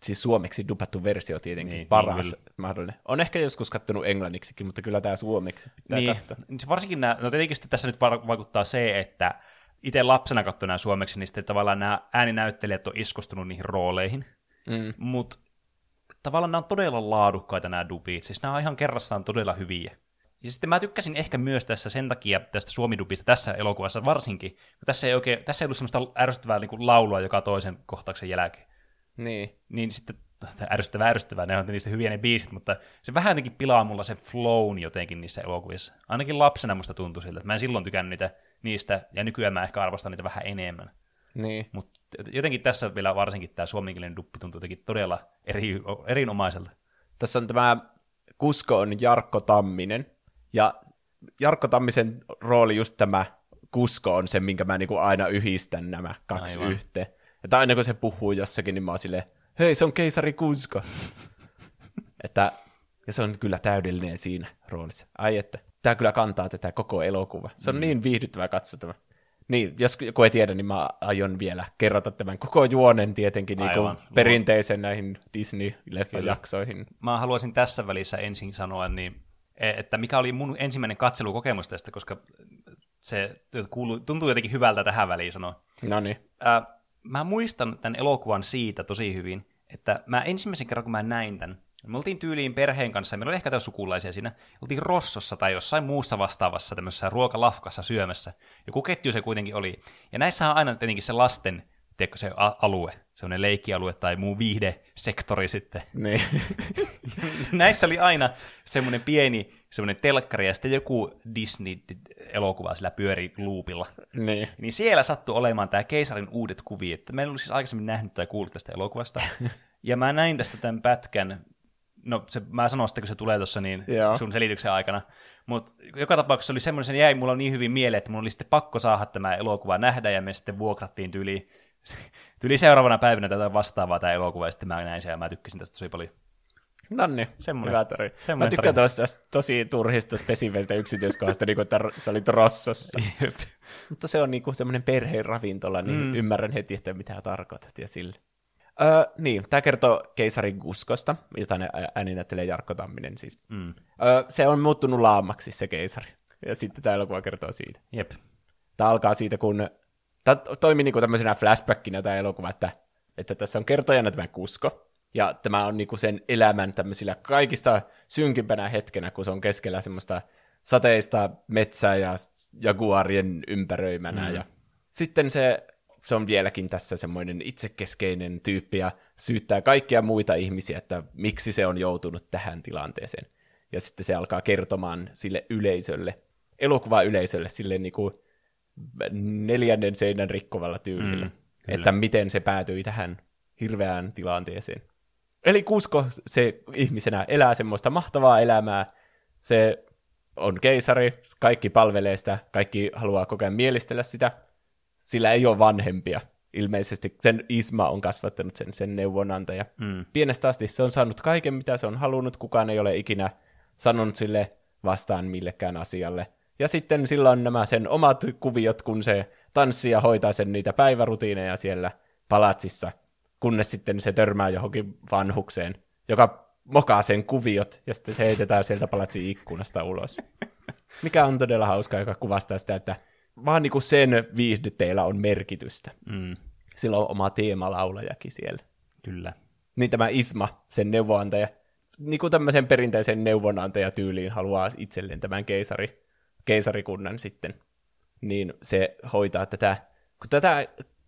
Siis suomeksi dupattu versio tietenkin, niin, paras niin, mahdollinen. On ehkä joskus katsonut englanniksikin, mutta kyllä tämä suomeksi pitää niin. katsoa. Varsinkin nämä, no tietenkin tässä nyt vaikuttaa se, että itse lapsena katsoi nämä suomeksi, niin sitten tavallaan nämä ääninäyttelijät on iskostunut niihin rooleihin. Mm. Mutta tavallaan nämä on todella laadukkaita nämä dubit, siis nämä on ihan kerrassaan todella hyviä. Ja sitten mä tykkäsin ehkä myös tässä sen takia tästä suomidubista tässä elokuvassa varsinkin, kun tässä ei, oikein, tässä ei ollut sellaista ärsyttävää niin kuin laulua joka toisen kohtauksen jälkeen. Niin. Niin sitten ärsyttävää, ärsyttävää, ne on niistä hyviä ne biisit, mutta se vähän jotenkin pilaa mulla sen flown jotenkin niissä elokuvissa. Ainakin lapsena musta tuntui siltä, että mä en silloin tykännyt niitä, niistä, ja nykyään mä ehkä arvostan niitä vähän enemmän. Niin. Mutta jotenkin tässä vielä varsinkin tämä suomenkielinen duppi tuntuu jotenkin todella eri, erinomaiselta. Tässä on tämä Kuzco on Jarkko Tamminen, ja Jarkko Tammisen rooli just tämä Kuzco on se, minkä mä niinku aina yhdistän nämä kaksi aivan. yhteen. Että aina kun se puhuu jossakin, niin mä oon silleen, hei, se on keisari Kuzco. Että, ja se on kyllä täydellinen siinä roolissa. Ai että, tää kyllä kantaa tätä koko elokuva. Se on mm. niin viihdyttävää katsottava. Niin, jos joku ei tiedä, niin mä aion vielä kerrata tämän koko juonen tietenkin niin kuin perinteisen näihin Disney-leffajaksoihin. Mä haluaisin tässä välissä ensin sanoa, niin että mikä oli mun ensimmäinen katselukokemus tästä, koska se kuului, tuntuu jotenkin hyvältä tähän väliin sanoa. No niin. Äh, mä muistan tämän elokuvan siitä tosi hyvin, että mä ensimmäisen kerran, kun mä näin tämän, me oltiin tyyliin perheen kanssa, ja meillä oli ehkä jotain sukulaisia siinä, oltiin Rossossa tai jossain muussa vastaavassa tämmöisessä ruokalafkassa syömässä. Joku ketju se kuitenkin oli. Ja näissähän on aina tietenkin se lasten, tiedätkö se alue, semmoinen leikkialue tai muu viihdesektori sitten. Niin. Näissä oli aina semmoinen pieni semmoinen telkkari ja sitten joku Disney-elokuva sillä pyöri loopilla. Niin. Niin siellä sattui olemaan tämä Keisarin uudet kuviot. Mä en ollut siis aikaisemmin nähnyt tai kuullut tästä elokuvasta. Ja mä näin tästä tämän pätkän. No, se, mä sanon sitten, kun se tulee tuossa niin sun selityksen aikana. Mutta joka tapauksessa oli semmoinen, se jäi mulla niin hyvin mieleen, että mun oli sitten pakko saada tämä elokuva nähdä, ja me sitten vuokrattiin tyyli, tyyli seuraavana päivänä tätä vastaavaa tämä elokuva, ja sitten mä näin sen, ja mä tykkäsin tästä tosi paljon. No niin, hyvä tarina. Mä tykkään tuosta tosi turhista spesiveistä yksityiskohdasta, niin kuin että sä olit Rossossa. Jep. Mutta se on niin kuin semmoinen perheen ravintola, niin mm. ymmärrän heti, että mitä tarkoitat ja sille. Öö, niin, tämä kertoo keisarin Kuzcosta, jota ääninäyttelee Jarkko Tamminen siis. Mm. Öö, se on muuttunut laamaksi se keisari, ja sitten tämä elokuva kertoo siitä. Jep. Tämä alkaa siitä, kun... Tämä toimii niinku tämmöisenä flashbackinä tämä elokuva, että, että tässä on kertojana tämä Kuzco, ja tämä on niinku sen elämän tämmöisillä kaikista synkimpänä hetkenä, kun se on keskellä semmoista sateista metsää ja jaguarien ympäröimänä, mm. ja sitten se... Se on vieläkin tässä semmoinen itsekeskeinen tyyppi ja syyttää kaikkia muita ihmisiä, että miksi se on joutunut tähän tilanteeseen. Ja sitten se alkaa kertomaan sille yleisölle, elokuvayleisölle, sille niinku neljännen seinän rikkovalla tyylillä, mm, että miten se päätyi tähän hirveään tilanteeseen. Eli Kuzco, se ihmisenä elää semmoista mahtavaa elämää, se on keisari, kaikki palvelee sitä, kaikki haluaa koko ajan mielistellä sitä. Sillä ei ole vanhempia. Ilmeisesti sen Yzma on kasvattanut sen, sen neuvonantaja. Mm. Pienestä asti se on saanut kaiken, mitä se on halunnut. Kukaan ei ole ikinä sanonut sille vastaan millekään asialle. Ja sitten sillä on nämä sen omat kuviot, kun se tanssii ja hoitaa sen niitä päivärutiineja siellä palatsissa. Kunnes sitten se törmää johonkin vanhukseen, joka mokaa sen kuviot, ja sitten se heitetään sieltä palatsin ikkunasta ulos. Mikä on todella hauskaa, joka kuvastaa sitä, että vaan niin kuin sen viihdyteillä on merkitystä. Mm. Sillä on oma teemalaulajakin siellä. Kyllä. Niin tämä Yzma, sen neuvonantaja, niin kuin tämmöisen perinteisen neuvonantajatyyliin haluaa itselleen tämän keisari, keisarikunnan sitten. Niin se hoitaa tätä, kun tätä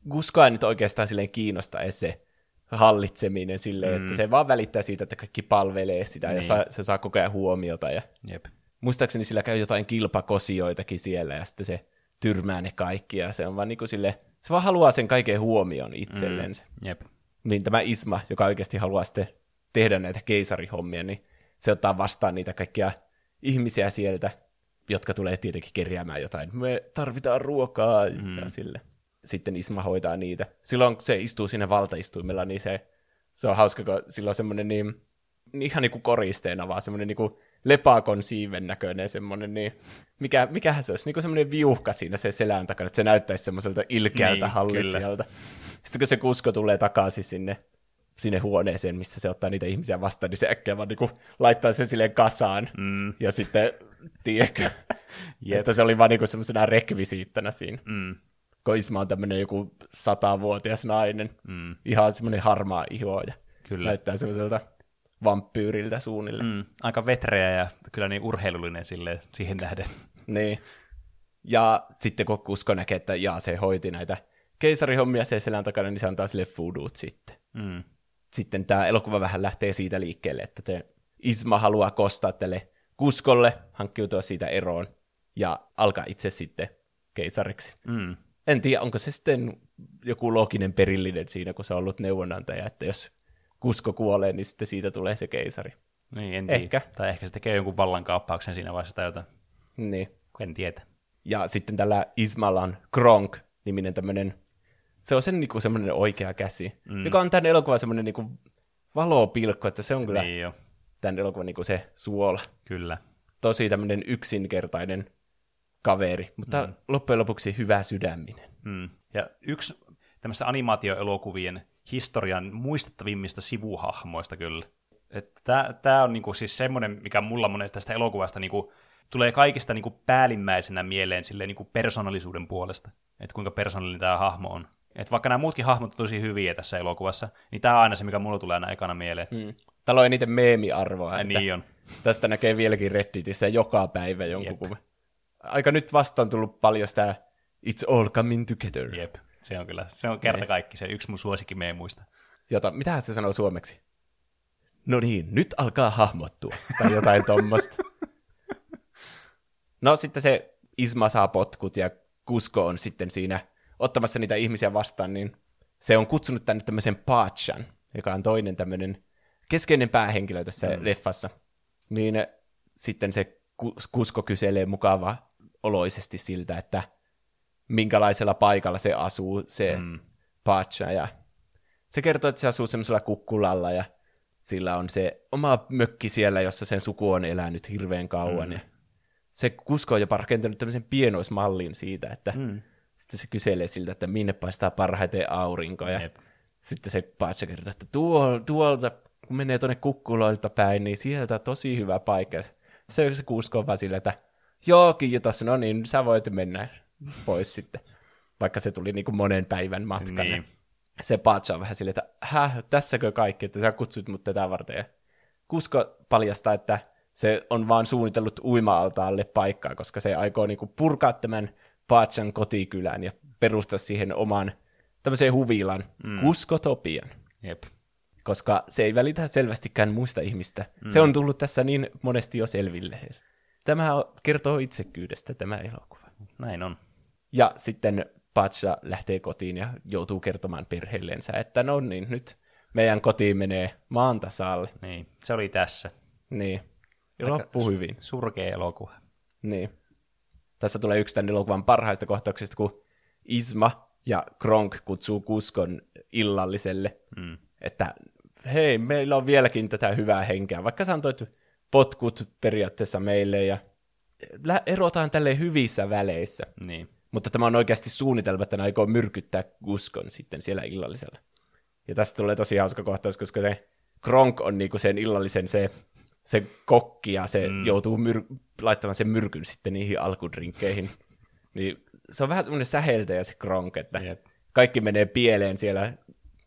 Kuzcoa nyt oikeastaan silleen kiinnostaa se hallitseminen silleen, mm. että se vaan välittää siitä, että kaikki palvelee sitä niin. Ja sa- se saa koko ajan huomiota. Ja... Jep. Muistaakseni sillä käy jotain kilpakosioitakin siellä ja sitten se tyrmää ne kaikki, ja se on vaan niinku sille, se vaan haluaa sen kaiken huomion itsellensä. Mm, jep. Niin tämä Yzma, joka oikeasti haluaa sitten tehdä näitä keisarihommia, niin se ottaa vastaan niitä kaikkia ihmisiä sieltä, jotka tulee tietenkin kerjäämään jotain. Me tarvitaan ruokaa mm. ja sille. Sitten Yzma hoitaa niitä. Silloin kun se istuu siinä valtaistuimella, niin se, se on hauska, kun sillä on semmoinen niin, ihan niinku koristeena vaan semmoinen niinku lepaakon siiven näköinen semmoinen, niin mikä, mikähän se olisi, niin kuin semmoinen viuhka siinä se selän takana, että se näyttäisi semmoiselta ilkeältä niin, hallitsijalta. Kyllä. Sitten kun se Kuzco tulee takaisin sinne, sinne huoneeseen, missä se ottaa niitä ihmisiä vastaan, niin se äkkiä vaan niin kuin laittaa sen silleen kasaan, mm. ja sitten, tiedätkö, että se oli vaan niin kuin semmoisena rekvisiittana siinä. Mm. Kun Yzma on tämmöinen joku satavuotias nainen, mm. ihan semmoinen harmaa iho, ja kyllä. Näyttää semmoiselta vampyyriltä suunnille. Mm, aika vetreä ja kyllä niin urheilullinen silleen, siihen nähden. Niin. Ja sitten kun Kuzco näkee, että jaa, se hoiti näitä keisarihommia sen selän takana, niin se antaa sille foodut sitten. Mm. Sitten tämä elokuva vähän lähtee siitä liikkeelle, että te Yzma haluaa kostaa tälle Kuzcolle, hankkiutua siitä eroon ja alkaa itse sitten keisariksi. Mm. En tiedä, onko se sitten joku looginen perillinen siinä, kun se on ollut neuvonantaja, että jos Kuzco kuolee, niin sitten siitä tulee se keisari. Niin, en tiedä. Ehkä. Tai ehkä se tekee jonkun vallankaappauksen siinä vaiheessa tai jotain. Niin. En tiedä. Ja sitten tällä Yzmalla on Kronk-niminen tämmöinen, se on sen niinku semmoinen oikea käsi, mm. joka on tämän elokuvan semmoinen niinku valopilkko, että se on kyllä niin tämän elokuvan niinku se suola. Kyllä. Tosi tämmöinen yksinkertainen kaveri, mutta mm. loppujen lopuksi hyvä sydäminen. Mm. Ja yksi tämmöistä animaatioelokuvien historian muistettavimmista sivuhahmoista kyllä. Tämä on niinku siis semmoinen, mikä mulla monen tästä elokuvasta niinku, tulee kaikista niinku päällimmäisenä mieleen silleen, niinku persoonallisuuden puolesta, että kuinka persoonallinen tämä hahmo on. Et vaikka nämä muutkin hahmot on tosi hyviä tässä elokuvassa, niin tämä on aina se, mikä mulla tulee aina ekana mieleen. Mm. Täällä on eniten meemiarvoa. Ja niin on. Tästä näkee vieläkin Redditissä joka päivä jonkun kuvan. Aika nyt vastaan tullut paljon sitä It's all coming together. Jep, se on kyllä, se on kerta kaikki, se yksi mun suosikki meemuista. Jota, mitähän se sanoo suomeksi? No niin, nyt alkaa hahmottua. Tai jotain tommosta. No sitten se Yzma saa potkut ja Kuzco on sitten siinä ottamassa niitä ihmisiä vastaan, niin se on kutsunut tänne tämmöisen Pachan, joka on toinen tämmöinen keskeinen päähenkilö tässä mm. leffassa. Niin sitten se Kuzco kyselee mukavaa oloisesti siltä, että minkälaisella paikalla se asuu, se mm. Pacha. Ja se kertoo, että se asuu semmoisella kukkulalla ja sillä on se oma mökki siellä, jossa sen suku on elänyt hirveän kauan. Mm. Ja se Kuzco on jopa rakentanut tämmöisen pienoismallin siitä, että mm. sitten se kyselee siltä, että minne paistaa parhaiten aurinko. Ja yep. Sitten se Pacha kertoo, että tuol, tuolta, kun menee tuonne kukkuloilta päin, niin sieltä tosi hyvä paikka. Se, se Kuzco on vaan silleen, että joo, kiitos, no niin, sä voit mennä pois sitten. Vaikka se tuli niin kuin monen päivän matkana. Niin. Se Pacha on vähän silleen, että häh, tässäkö kaikki, että sä kutsut mut tätä varten. Ja Kuzco paljastaa, että se on vaan suunnitellut uima-altaalle paikkaa, koska se aikoo niin kuin purkaa tämän Pachan kotikylän ja perustaa siihen oman tämmöiseen huvilan, mm. Kuzcotopian. Jep. Koska se ei välitä selvästikään muista ihmistä. Mm. Se on tullut tässä niin monesti jo selville. Tämä kertoo itsekyydestä tämä elokuva. Näin on. Ja sitten Pacha lähtee kotiin ja joutuu kertomaan perheellensä, että no niin, nyt meidän kotiin menee maan tasalle. Niin, se oli tässä. Niin. Loppu hyvin. Surkea elokuva. Niin. Tässä tulee yksi tämän elokuvan parhaista kohtauksista, kun Yzma ja Kronk kutsuu Kuzcon illalliselle, mm. että hei, meillä on vieläkin tätä hyvää henkeä, vaikka sä antoit potkut periaatteessa meille, ja erotaan tälleen hyvissä väleissä. Niin. Mutta tämä on oikeasti suunnitelma, että ne aikoo myrkyttää Kuzcon sitten siellä illallisella. Ja tässä tulee tosi hauska kohtaus, koska se Kronk on niinku sen illallisen se... se kokki, ja se mm. joutuu myr- laittamaan sen myrkyn sitten niihin alkudrinkkeihin. Niin se on vähän semmoinen säheltäjä se Kronk, että yep. kaikki menee pieleen siellä.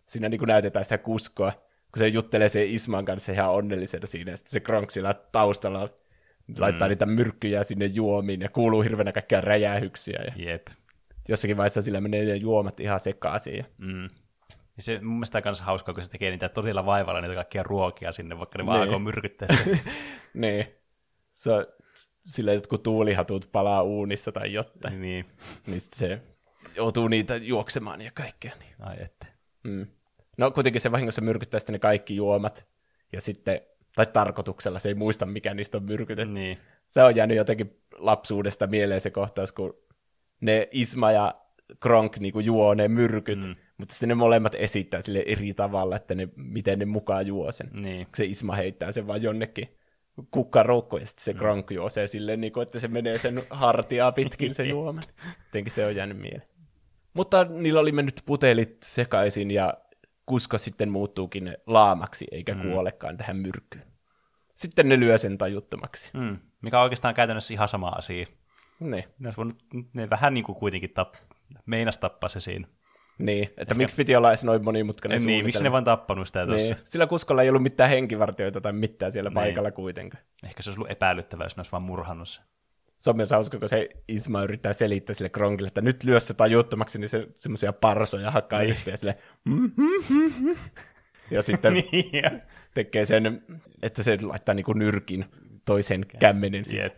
Siinä niin kuin näytetään sitä Kuzcoa, kun se juttelee sen Yzman kanssa ihan onnellisena siinä, ja sitten se Kronk siellä taustalla laittaa mm. niitä myrkkyjä sinne juomiin, ja kuuluu hirveänä kaikkia räjähyksiä. Ja yep. jossakin vaiheessa sillä menee ne juomat ihan sekaisin. Ja... Mm. Ja se mun mielestä on myös hauskaa, kun se tekee niitä todella vaivalla niitä kaikkia ruokia sinne, vaikka ne vaan alkoi myrkyttää sen. Niin. Se on silleen, jotkut tuulihatut palaa uunissa tai jotain. Niin. Niin sitten se joutuu niitä juoksemaan ja kaikkea. Niin. Ai että. Mm. No kuitenkin se vahingossa myrkyttää sitten ne kaikki juomat. Ja sitten, tai tarkoituksella, se ei muista mikä niistä on myrkytetty. Niin. Se on jäänyt jotenkin lapsuudesta mieleen se kohtaus, kun ne Yzma ja Kronk niinku juo ne myrkyt. Mm. Mutta sitten ne molemmat esittää sille eri tavalla, että ne, miten ne mukaan juo sen. Niin. Se Yzma heittää sen vaan jonnekin kukkaroukkoon, ja sitten se Kronk juo sen silleen, että se menee sen hartiaa pitkin sen juoman. Jotenkin se on jäänyt mieleen. Mutta niillä oli mennyt putelit sekaisin, ja Kuzco sitten muuttuukin laamaksi, eikä mm. kuolekaan tähän myrkkyyn. Sitten ne lyö sen tajuttomaksi. Mm. Mikä on oikeastaan käytännössä ihan sama asia. Niin. Ne, voinut, ne vähän niin kuin kuitenkin tapp- meinas tappaa se siinä. Niin, että ehkä... miksi piti olla edes noin monimutkainen suunnitelma. Niin, miksi ne vaan tappanut sitä tuossa. Niin. Sillä Kuzcolla ei ollut mitään henkivartioita tai mitään siellä niin. paikalla kuitenkaan. Ehkä se olisi ollut epäilyttävää, jos ne olisi vaan murhannut se. Se on myös hauska, kun se Yzma yrittää selittää sille Kronkille, että nyt lyö se tajuttomaksi, niin se semmoisia parsoja hakkaa niin. yhteen sille. Ja sitten niin. tekee sen, että se laittaa niin kuin nyrkin toisen kämmenen sisään. Yep.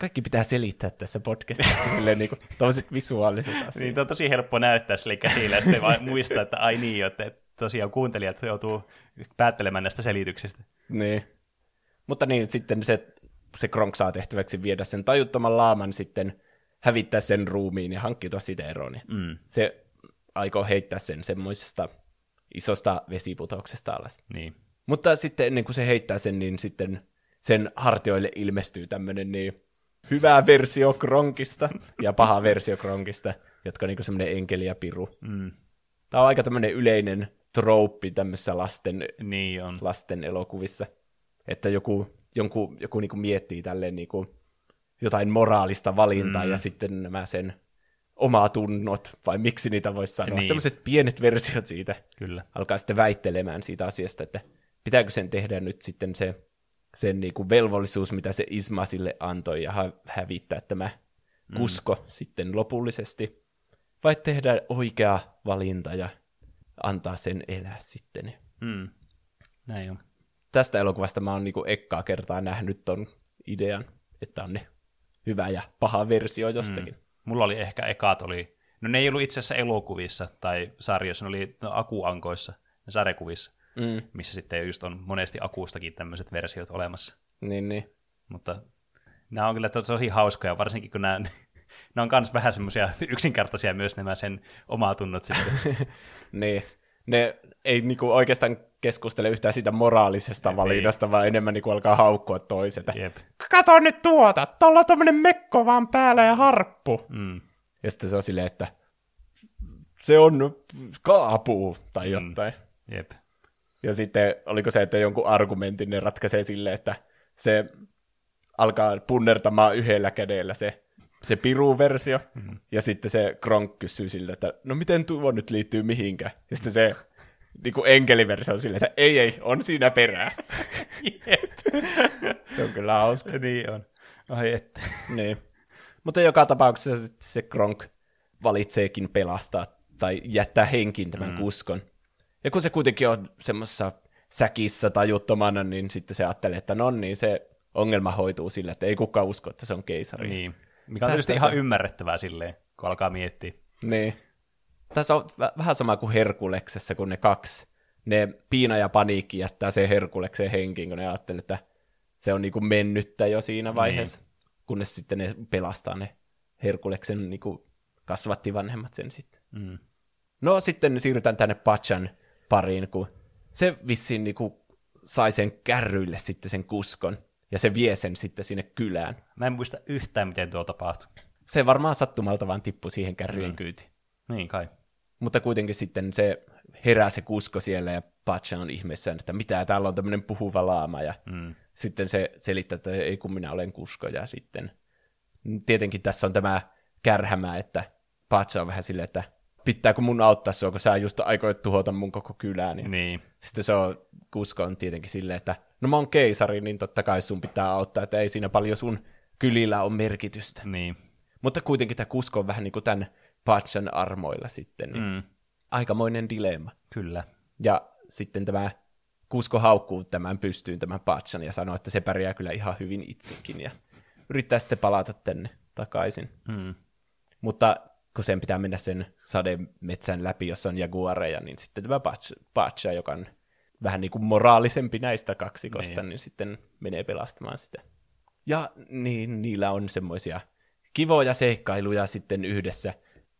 Kaikki pitää selittää tässä podcastissa silleen niin kuin tommoset visuaaliset asiat. Niin, on tosi helppo näyttää sille käsillä ja sitten vaan muistaa, että ai niin, että tosiaan kuuntelijat joutuu päättelemään näistä selityksistä. Niin. Mutta niin, sitten se, se Kronk saa tehtäväksi viedä sen tajuttoman laaman sitten, hävittää sen ruumiin ja hankkiutua siitä eroon. Mm. Se aikoo heittää sen semmoisesta isosta vesiputouksesta alas. Niin. Mutta sitten ennen kuin se heittää sen, niin sitten sen hartioille ilmestyy tämmöinen niin hyvä versio Kronkista ja paha versio Kronkista, jotka on niin kuin semmoinen enkeli ja piru. Mm. Tämä on aika tämmöinen yleinen trooppi tämmöisissä lasten, niin lasten elokuvissa. Että joku, jonku, joku niinku miettii tälleen niinku jotain moraalista valintaa, mm. ja sitten nämä sen omatunnot, vai miksi niitä voisi sanoa. Niin. Sellaiset pienet versiot siitä. Kyllä. Alkaa sitten väittelemään siitä asiasta, että pitääkö sen tehdä nyt sitten se sen niinku velvollisuus, mitä se Yzma sille antoi, ja ha- hävittää tämä Kuzco mm. sitten lopullisesti. Vai tehdä oikea valinta ja antaa sen elää sitten. Mm. Näin on. Tästä elokuvasta mä oon niinku ekkaa kertaa nähnyt ton idean, että on ne hyvä ja paha versio jostakin. Mm. Mulla oli ehkä ekat oli, no ne ei ollut itse asiassa elokuvissa tai sarjoissa, ne oli no, akuankoissa, ne sarjakuvissa, mm. missä sitten just on monesti akustakin tämmöiset versiot olemassa. Niin, niin. Mutta nämä on kyllä tosi hauskoja, varsinkin kun nämä, nämä on myös vähän semmoisia yksinkertaisia myös nämä sen omatunnot sitten. Niin, ne ei niinku oikeastaan keskustele yhtään siitä moraalisesta Jep, valinnasta, ei. vaan enemmän niinku alkaa haukkua toiselta. Jep. Kato nyt tuota, tuolla on tommonen mekko vaan päällä ja harppu. Mm. Ja sitten se on silleen, että se on kaapuu tai jotain. Mm. Jep. Ja sitten oliko se, että jonkun argumentin ne ratkaisee silleen, että se alkaa punnertamaan yhdellä kädellä se, se piru-versio, mm-hmm. ja sitten se Kronk kysyy siltä, että no miten tuo nyt liittyy mihinkään, ja sitten se niin kuin enkeliversio on silleen, että ei, ei, on siinä perää. Jep. Se on kyllä hauska. Niin on. Ai että. Niin. Mutta joka tapauksessa se Kronk valitseekin pelastaa tai jättää henkiin tämän mm. Kuzcon. Ja kun se kuitenkin on semmoisessa säkissä tajuttomana, niin sitten se ajattelee, että no niin, se ongelma hoituu sillä, että ei kukaan usko, että se on keisari. Niin. Mikä on tietysti ihan se... ymmärrettävää silleen, kun alkaa miettiä. Niin. Tässä on v- vähän sama kuin Herkuleksessa, kun ne kaksi, ne Piina ja Paniikki jättää sen Herkulekseen henkiin, kun ne ajattelee, että se on niinku mennyttä jo siinä vaiheessa, niin. Kunnes sitten ne pelastaa ne Herkuleksen niinku kasvattivanhemmat sen sitten. Mm. No sitten siirrytään tänne Pachan pariin, kun se vissiin niinku sai sen kärryille sitten sen Kuzcon. Ja se vie sen sitten sinne kylään. Mä en muista yhtään, miten tuo tapahtui. Se varmaan sattumalta vaan tippui siihen kärryjen mm. kyytiin. Niin kai. Mutta kuitenkin sitten se herää se Kuzco siellä ja Pacha on ihmeessään, että mitä, täällä on tämmöinen puhuva laama. Ja mm. sitten se selittää, että ei kun minä olen Kuzco. Ja sitten tietenkin tässä on tämä kärhämä, että Pacha on vähän silleen, että pitääkö mun auttaa sua, kun sä just aikoit tuhota mun koko kylään. Ja niin. Sitten se on, Kuzco on tietenkin silleen, että no mä oon keisari, niin totta kai sun pitää auttaa, että ei siinä paljon sun kylillä ole merkitystä. Niin. Mutta kuitenkin tämä Kuzco on vähän niin kuin tämän Pachan armoilla sitten. Niin mm. aikamoinen dilemma. Kyllä. Ja sitten tämä Kuzco haukkuu tämän pystyyn tämän Pachan ja sanoo, että se pärjää kyllä ihan hyvin itsekin. Ja yrittää sitten palata tänne takaisin. Mm. Mutta kun sen pitää mennä sen sademetsän läpi, jossa on jaguareja, niin sitten tämä Pacha, joka on vähän niin kuin moraalisempi näistä kaksikosta, niin. niin sitten menee pelastamaan sitä. Ja niin, niillä on semmoisia kivoja seikkailuja sitten yhdessä,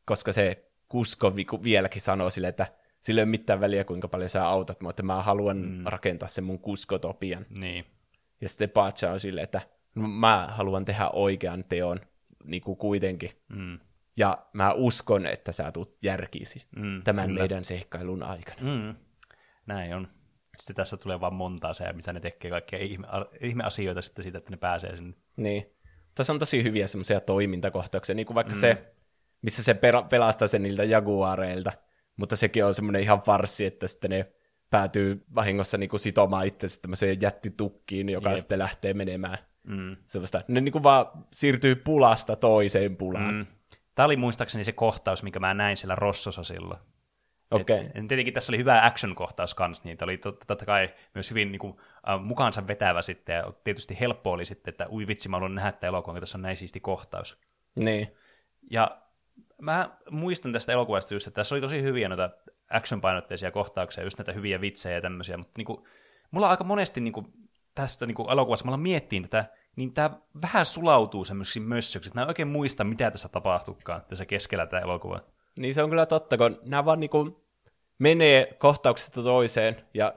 koska se Kuzco vieläkin sanoo sille, että sillä ei ole mitään väliä, kuinka paljon sä autat mua, että mä haluan mm. rakentaa sen mun Kuzcotopian. Niin. Ja sitten Pacha on sille, että mä haluan tehdä oikean teon, niin kuin kuitenkin. Mm. Ja mä uskon, että sä tulet järkiisi mm, tämän kyllä. meidän seikkailun aikana. Mm. Näin on. Sitten tässä tulee vaan montaa se, mitä ne tekee kaikkia ihme- ihmeasioita sitten siitä, että ne pääsee sinne. Niin. Tässä on tosi hyviä semmoisia toimintakohtauksia, niin kuin vaikka mm. se, missä se pelastaa sen niiltä jaguareilta, mutta sekin on semmoinen ihan farssi, että sitten ne päätyy vahingossa niin kuin sitomaan itsensä tämmöiseen jättitukkiin, joka Jep. sitten lähtee menemään. Mm. Semmoista. Ne niin kuin vaan siirtyy pulasta toiseen pulaan. Mm. Tämä oli muistaakseni se kohtaus, minkä mä näin siellä Rossossa silloin. Okay. Et, tietenkin tässä oli hyvä action-kohtaus kanssa, niitä oli totta kai myös hyvin niin kuin, äh, mukaansa vetävä sitten, ja tietysti helppo oli sitten, että ui vitsi, mä haluan nähdä tämä elokuva, kun tässä on näin siisti kohtaus. Niin. Ja mä muistan tästä elokuvasta just, että tässä oli tosi hyviä noita action-painotteisia kohtauksia, just näitä hyviä vitsejä ja tämmöisiä, mutta niin kuin, mulla aika monesti niin kuin, tästä niin kuin elokuvasta, mulla miettiin tätä, niin tämä vähän sulautuu semmoisiksi mössöksi, että mä en oikein muista, mitä tässä tapahtuukaan, tässä keskellä tämä elokuva. Niin se on kyllä totta, kun nämä vaan niinku menee kohtauksesta toiseen, ja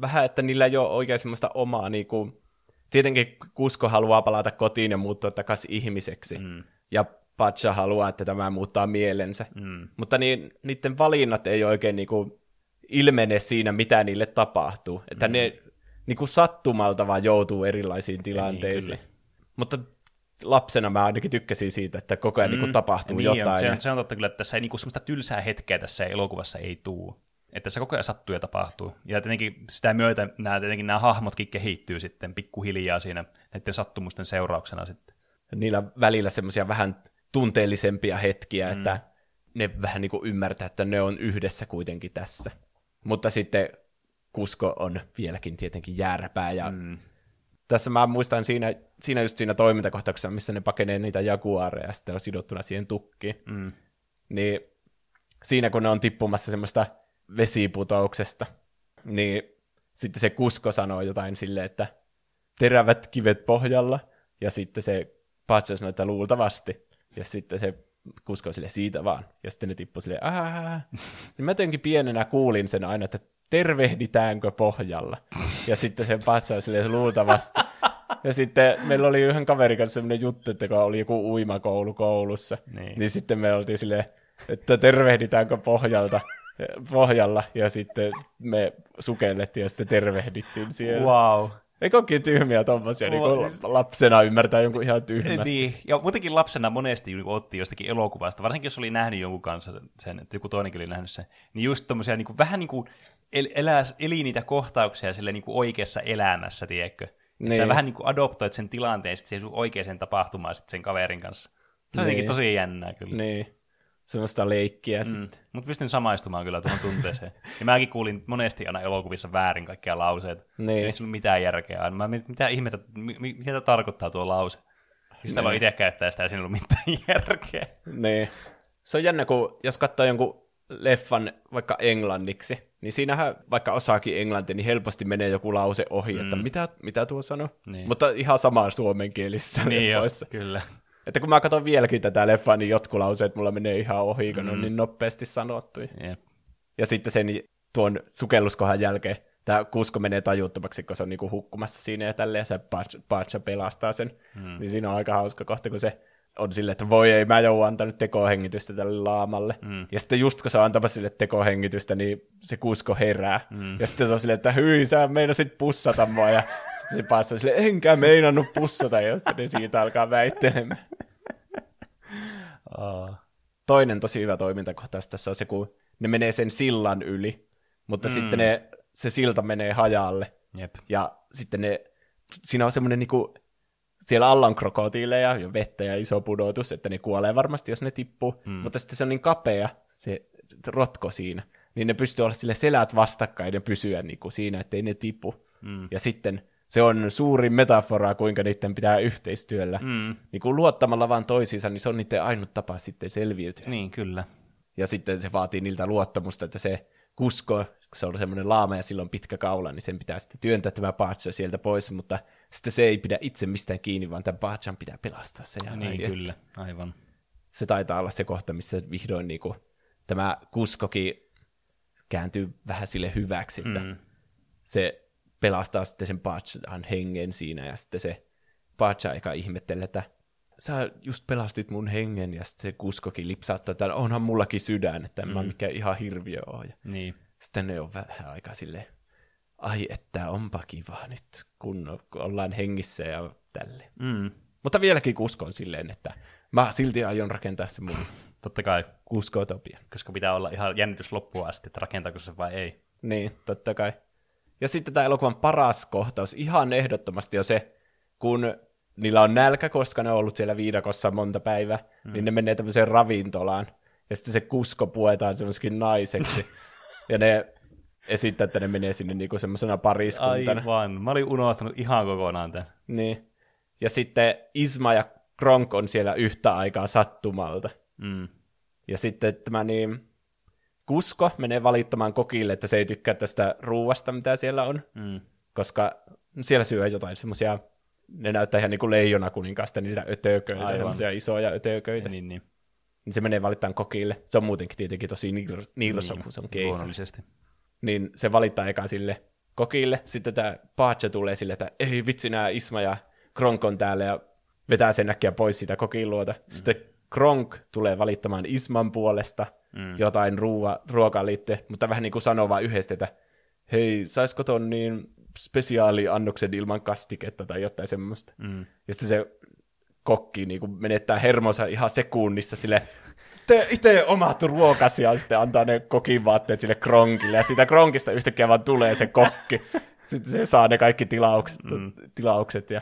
vähän, että niillä ei ole oikein semmoista omaa, niinku, tietenkin Kuzco haluaa palata kotiin ja muuttua takaisin ihmiseksi, mm. ja Pacha haluaa, että tämä muuttaa mielensä, mm. mutta niin, niiden valinnat ei oikein niinku ilmene siinä, mitä niille tapahtuu. Että mm. ne niin kuin sattumalta vaan joutuu erilaisiin tilanteisiin. Niin, mutta lapsena mä ainakin tykkäsin siitä, että koko ajan mm. niin kuin tapahtuu niin, jotain. Se on, se on totta kyllä, että tässä ei niin kuin semmoista tylsää hetkeä tässä elokuvassa ei tule. Että se koko ajan sattuu ja tapahtuu. Ja tietenkin sitä myötä nämä, tietenkin nämä hahmotkin kehittyy sitten pikkuhiljaa siinä näiden sattumusten seurauksena sitten. Niillä välillä semmoisia vähän tunteellisempia hetkiä, mm. että ne vähän niin kuin ymmärtää, että ne on yhdessä kuitenkin tässä. Mutta sitten Kuzco on vieläkin tietenkin järpää. Ja mm. tässä mä muistan siinä, siinä just siinä toimintakohtauksessa, missä ne pakenee niitä jaguareja ja sitten on sidottuna siihen tukkiin. Mm. Niin siinä kun ne on tippumassa semmoista vesiputouksesta, niin sitten se Kuzco sanoo jotain silleen, että terävät kivet pohjalla, ja sitten se Pacha sanoo, että luultavasti, ja sitten se Kuzco sille siitä vaan, ja sitten ne tippuu silleen, aah, niin mä jotenkin pienenä kuulin sen aina, että tervehditäänkö pohjalla, ja sitten se Pacha on silleen luultavasti, ja sitten meillä oli yhden kaverin kanssa sellainen juttu, että kun oli joku uimakoulu koulussa, niin, niin sitten me oltiin silleen, että tervehditäänkö pohjalta, pohjalla, ja sitten me sukellettiin ja sitten tervehdittiin siellä. Wow. Eikö onkin tyhmiä tommosia, wow. niin kun lapsena ymmärtää jonkun ihan tyhmästä. Niin, ja muutenkin lapsena monesti niin otti jostakin elokuvasta, varsinkin jos oli nähnyt jonkun kanssa sen, että joku toinenkin oli nähnyt sen, niin just tommosia niin vähän niin kuin el, elää, eli niitä kohtauksia sille niin oikeassa elämässä, tiedätkö? Niin. Sä vähän niin kuin adoptoit sen tilanteen sitten siihen oikeaan tapahtumaan sitten sen kaverin kanssa. Se on niin. Tosi jännää kyllä. Niin. Semmoista leikkiä mm. sitten. Mutta pystyn samaistumaan kyllä tuohon tunteeseen. Ja mäkin kuulin monesti aina elokuvissa väärin kaikkia lauseita. Niin. Ei ole mitään järkeä. Mä, mitä ihmettä, mitä tarkoittaa tuo lause? Sitä niin. Vaan itse käyttää sitä, ei siinä ollut mitään järkeä. Niin. Se on jännä, kun jos katsoo jonkun leffan vaikka englanniksi, niin siinähän vaikka osaakin englantia, niin helposti menee joku lause ohi, mm. että mitä, mitä tuo sanoo? Niin. Mutta ihan samaa suomenkielissä. Niin jo, kyllä. Että kun mä katson vieläkin tätä leffaa, niin jotkut lauseet mulla menee ihan ohi, kun mm. on niin nopeasti sanottu. Yep. Ja sitten sen tuon sukelluskohan jälkeen tämä Kuzco menee tajuttomaksi, kun se on niinku hukkumassa siinä ja tälleen, ja se Pacha pelastaa sen. Mm. Niin siinä on aika hauska kohta, kun se on silleen, että voi ei, mä joudun antanut tekohengitystä tälle laamalle. Mm. Ja sitten just kun se on antamassa sille tekohengitystä, niin se Kuzco herää. Mm. Ja sitten se on silleen, että hyi, sä meinasit pussata mua. Ja sitten se Pacha on silleen, enkä meinannut pussata. Ja sitten ne siitä alkaa väittelemään. Oh. Toinen tosi hyvä toimintakohtaus tässä on se, kun ne menee sen sillan yli, mutta mm. sitten ne, se silta menee hajalle. Jep. Ja sitten ne, siinä on semmoinen niinku, siellä alla on krokotiileja ja vettä ja iso pudotus, että ne kuolee varmasti, jos ne tippuu. Mm. Mutta sitten se on niin kapea, se rotko siinä, niin ne pystyy olla sille selät vastakkain ja pysyä niinku siinä, ettei ne tipu. Mm. Ja sitten se on suuri metafora, kuinka niiden pitää yhteistyöllä. Mm. Niin kuin luottamalla vaan toisiinsa, niin se on niiden ainut tapa sitten selviytyä. Niin, kyllä. Ja sitten se vaatii niiltä luottamusta, että se Kuzco, kun se on semmoinen laama ja sillä on pitkä kaula, niin sen pitää sitten työntää tämä Pacha sieltä pois, mutta sitten se ei pidä itse mistään kiinni, vaan tämän Pachan pitää pelastaa se. Ja niin, näin, kyllä, aivan. Se taitaa olla se kohta, missä vihdoin niin kuin, tämä Kuzcokin kääntyy vähän sille hyväksi, että mm. se pelastaa sitten sen Pachan hengen siinä, ja sitten se Pacha aika ihmettelee, että sä just pelastit mun hengen, ja sitten se Kuzcokin lipsauttaa, että onhan mullakin sydän, että en mm. mä mikään ihan hirviö ole. Ja niin. Sitten ne on vähän aika silleen, ai että onpa kiva nyt, kun ollaan hengissä ja tälleen. Mm. Mutta vieläkin Kuzco on silleen, että mä silti aion rakentaa se mun totta kai Kuzcotopian. Koska pitää olla ihan jännitys loppuun asti, että rakentaako se vai ei. Niin, totta kai. Ja sitten tämä elokuvan paras kohtaus ihan ehdottomasti on se, kun niillä on nälkä, koska ne on ollut siellä viidakossa monta päivää, mm. niin ne menee tämmöiseen ravintolaan, ja sitten se Kuzco puetaan semmoisikin naiseksi, ja ne esittää, että ne menee sinne niinku semmoisena pariskuntana. Aivan, mä olin unohtanut ihan kokonaan tämän. Niin, ja sitten Yzma ja Kronk on siellä yhtä aikaa sattumalta. Mm. Ja sitten tämä niin Kuzco menee valittamaan kokille, että se ei tykkää tästä ruuasta, mitä siellä on, mm. koska siellä syö jotain semmoisia, ne näyttää ihan niin kuin leijonakuninkaasta niitä ötököitä, aivan. Semmoisia isoja ötököitä. Niin, niin. Niin se menee valittamaan kokille. Se on muutenkin tietenkin tosi nirso, niin, kun se on keisari. Niin se valittaa eka sille kokille. Sitten tämä Pacha tulee sille, että ei vitsi, nämä Yzma ja Kronk on täällä ja vetää sen äkkiä pois siitä kokin luota. Mm. Sitten Kronk tulee valittamaan Yzman puolesta mm. jotain ruoa, ruokaan liittyen, mutta vähän niin kuin sanoo vaan yhdestä, hei, saisiko ton niin spesiaaliannoksen ilman kastiketta tai jotain semmoista. Mm. Ja sitten se kokki niin kuin menettää hermonsa ihan sekunnissa sille, te itse omat ruokasi ja sitten antaa ne kokin vaatteet sille Kronkille ja siitä Kronkista yhtäkkiä vaan tulee se kokki. Sitten se saa ne kaikki tilaukset, mm. tilaukset ja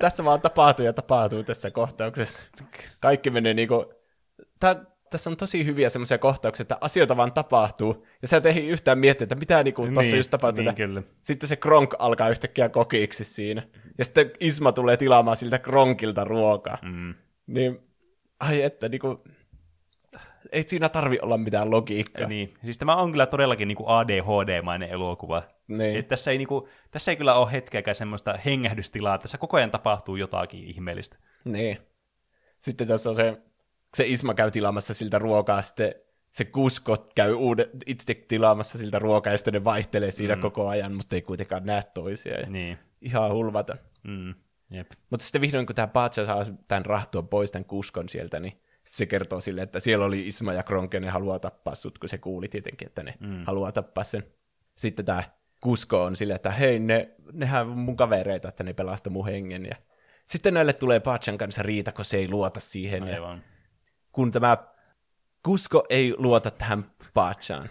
tässä vaan tapahtuu ja tapahtuu tässä kohtauksessa. Kaikki menee niinku... Tää, tässä on tosi hyviä semmoisia kohtauksia, että asioita vaan tapahtuu, ja sä ei yhtään miettiä, että mitä niinku niin, tossa just tapahtuu. Niin, sitten se Kronk alkaa yhtäkkiä kokiksi siinä, ja sitten Yzma tulee tilaamaan siltä Kronkilta ruokaa. Mm. Niin, ai että niinku... Ei siinä tarvi olla mitään logiikkaa. Niin. Siis tämä on kyllä todellakin niinku A D H D-mainen elokuva. Niin. Et tässä, ei niinku, tässä ei kyllä ole hetkeäkään semmoista hengähdystilaa. Tässä koko ajan tapahtuu jotakin ihmeellistä. Niin. Sitten tässä on se, se Yzma käy tilaamassa siltä ruokaa, sitten se Kuzco käy uude, itse tilaamassa siltä ruokaa, ja sitten ne vaihtelee siinä mm. koko ajan, mutta ei kuitenkaan näe toisiaan. Niin. Ihan hulvata. Mm. Jep. Mutta sitten vihdoin, kun tämä Pacha saa tämän rahtua pois tämän Kuzcon sieltä, niin se kertoo sille, että siellä oli Yzma ja Kronk, ja ne haluaa tappaa sut, kun se kuuli tietenkin, että ne mm. haluaa tappaa sen. Sitten tämä Kuzco on silleen, että hei, ne, nehän on mun kavereita, että ne pelastaa mun hengen. Ja sitten näille tulee Pachan kanssa riita, kun se ei luota siihen. Aivan. Ja kun tämä Kuzco ei luota tähän Pachaan,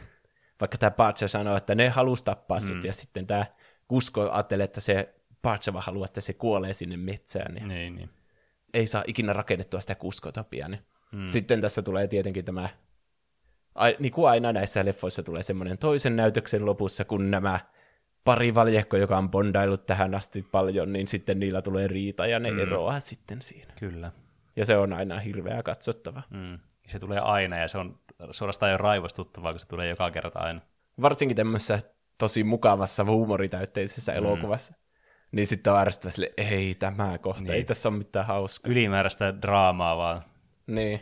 vaikka tämä Pacha sanoo, että ne halusi tappaa sut, mm. ja sitten tämä Kuzco ajattelee, että se Pacha vaan haluaa, että se kuolee sinne metsään. Ja niin, niin. Ei saa ikinä rakennettua sitä Kuzcotopiaa, niin. Hmm. Sitten tässä tulee tietenkin tämä, niin kuin aina näissä leffoissa tulee semmoinen toisen näytöksen lopussa, kun nämä pari valjehko, joka on bondailut tähän asti paljon, niin sitten niillä tulee riita ja ne hmm. eroaa sitten siinä. Kyllä. Ja se on aina hirveä katsottava. Hmm. Se tulee aina ja se on suorastaan jo raivostuttavaa, kun se tulee joka kerta aina. Varsinkin tämmöisessä tosi mukavassa huumoritäytteisessä hmm. elokuvassa. Niin sitten on ärsyttävä sille, ei tämä kohta, niin. Ei tässä ole mitään hauskaa. Ylimääräistä draamaa vaan. Niin.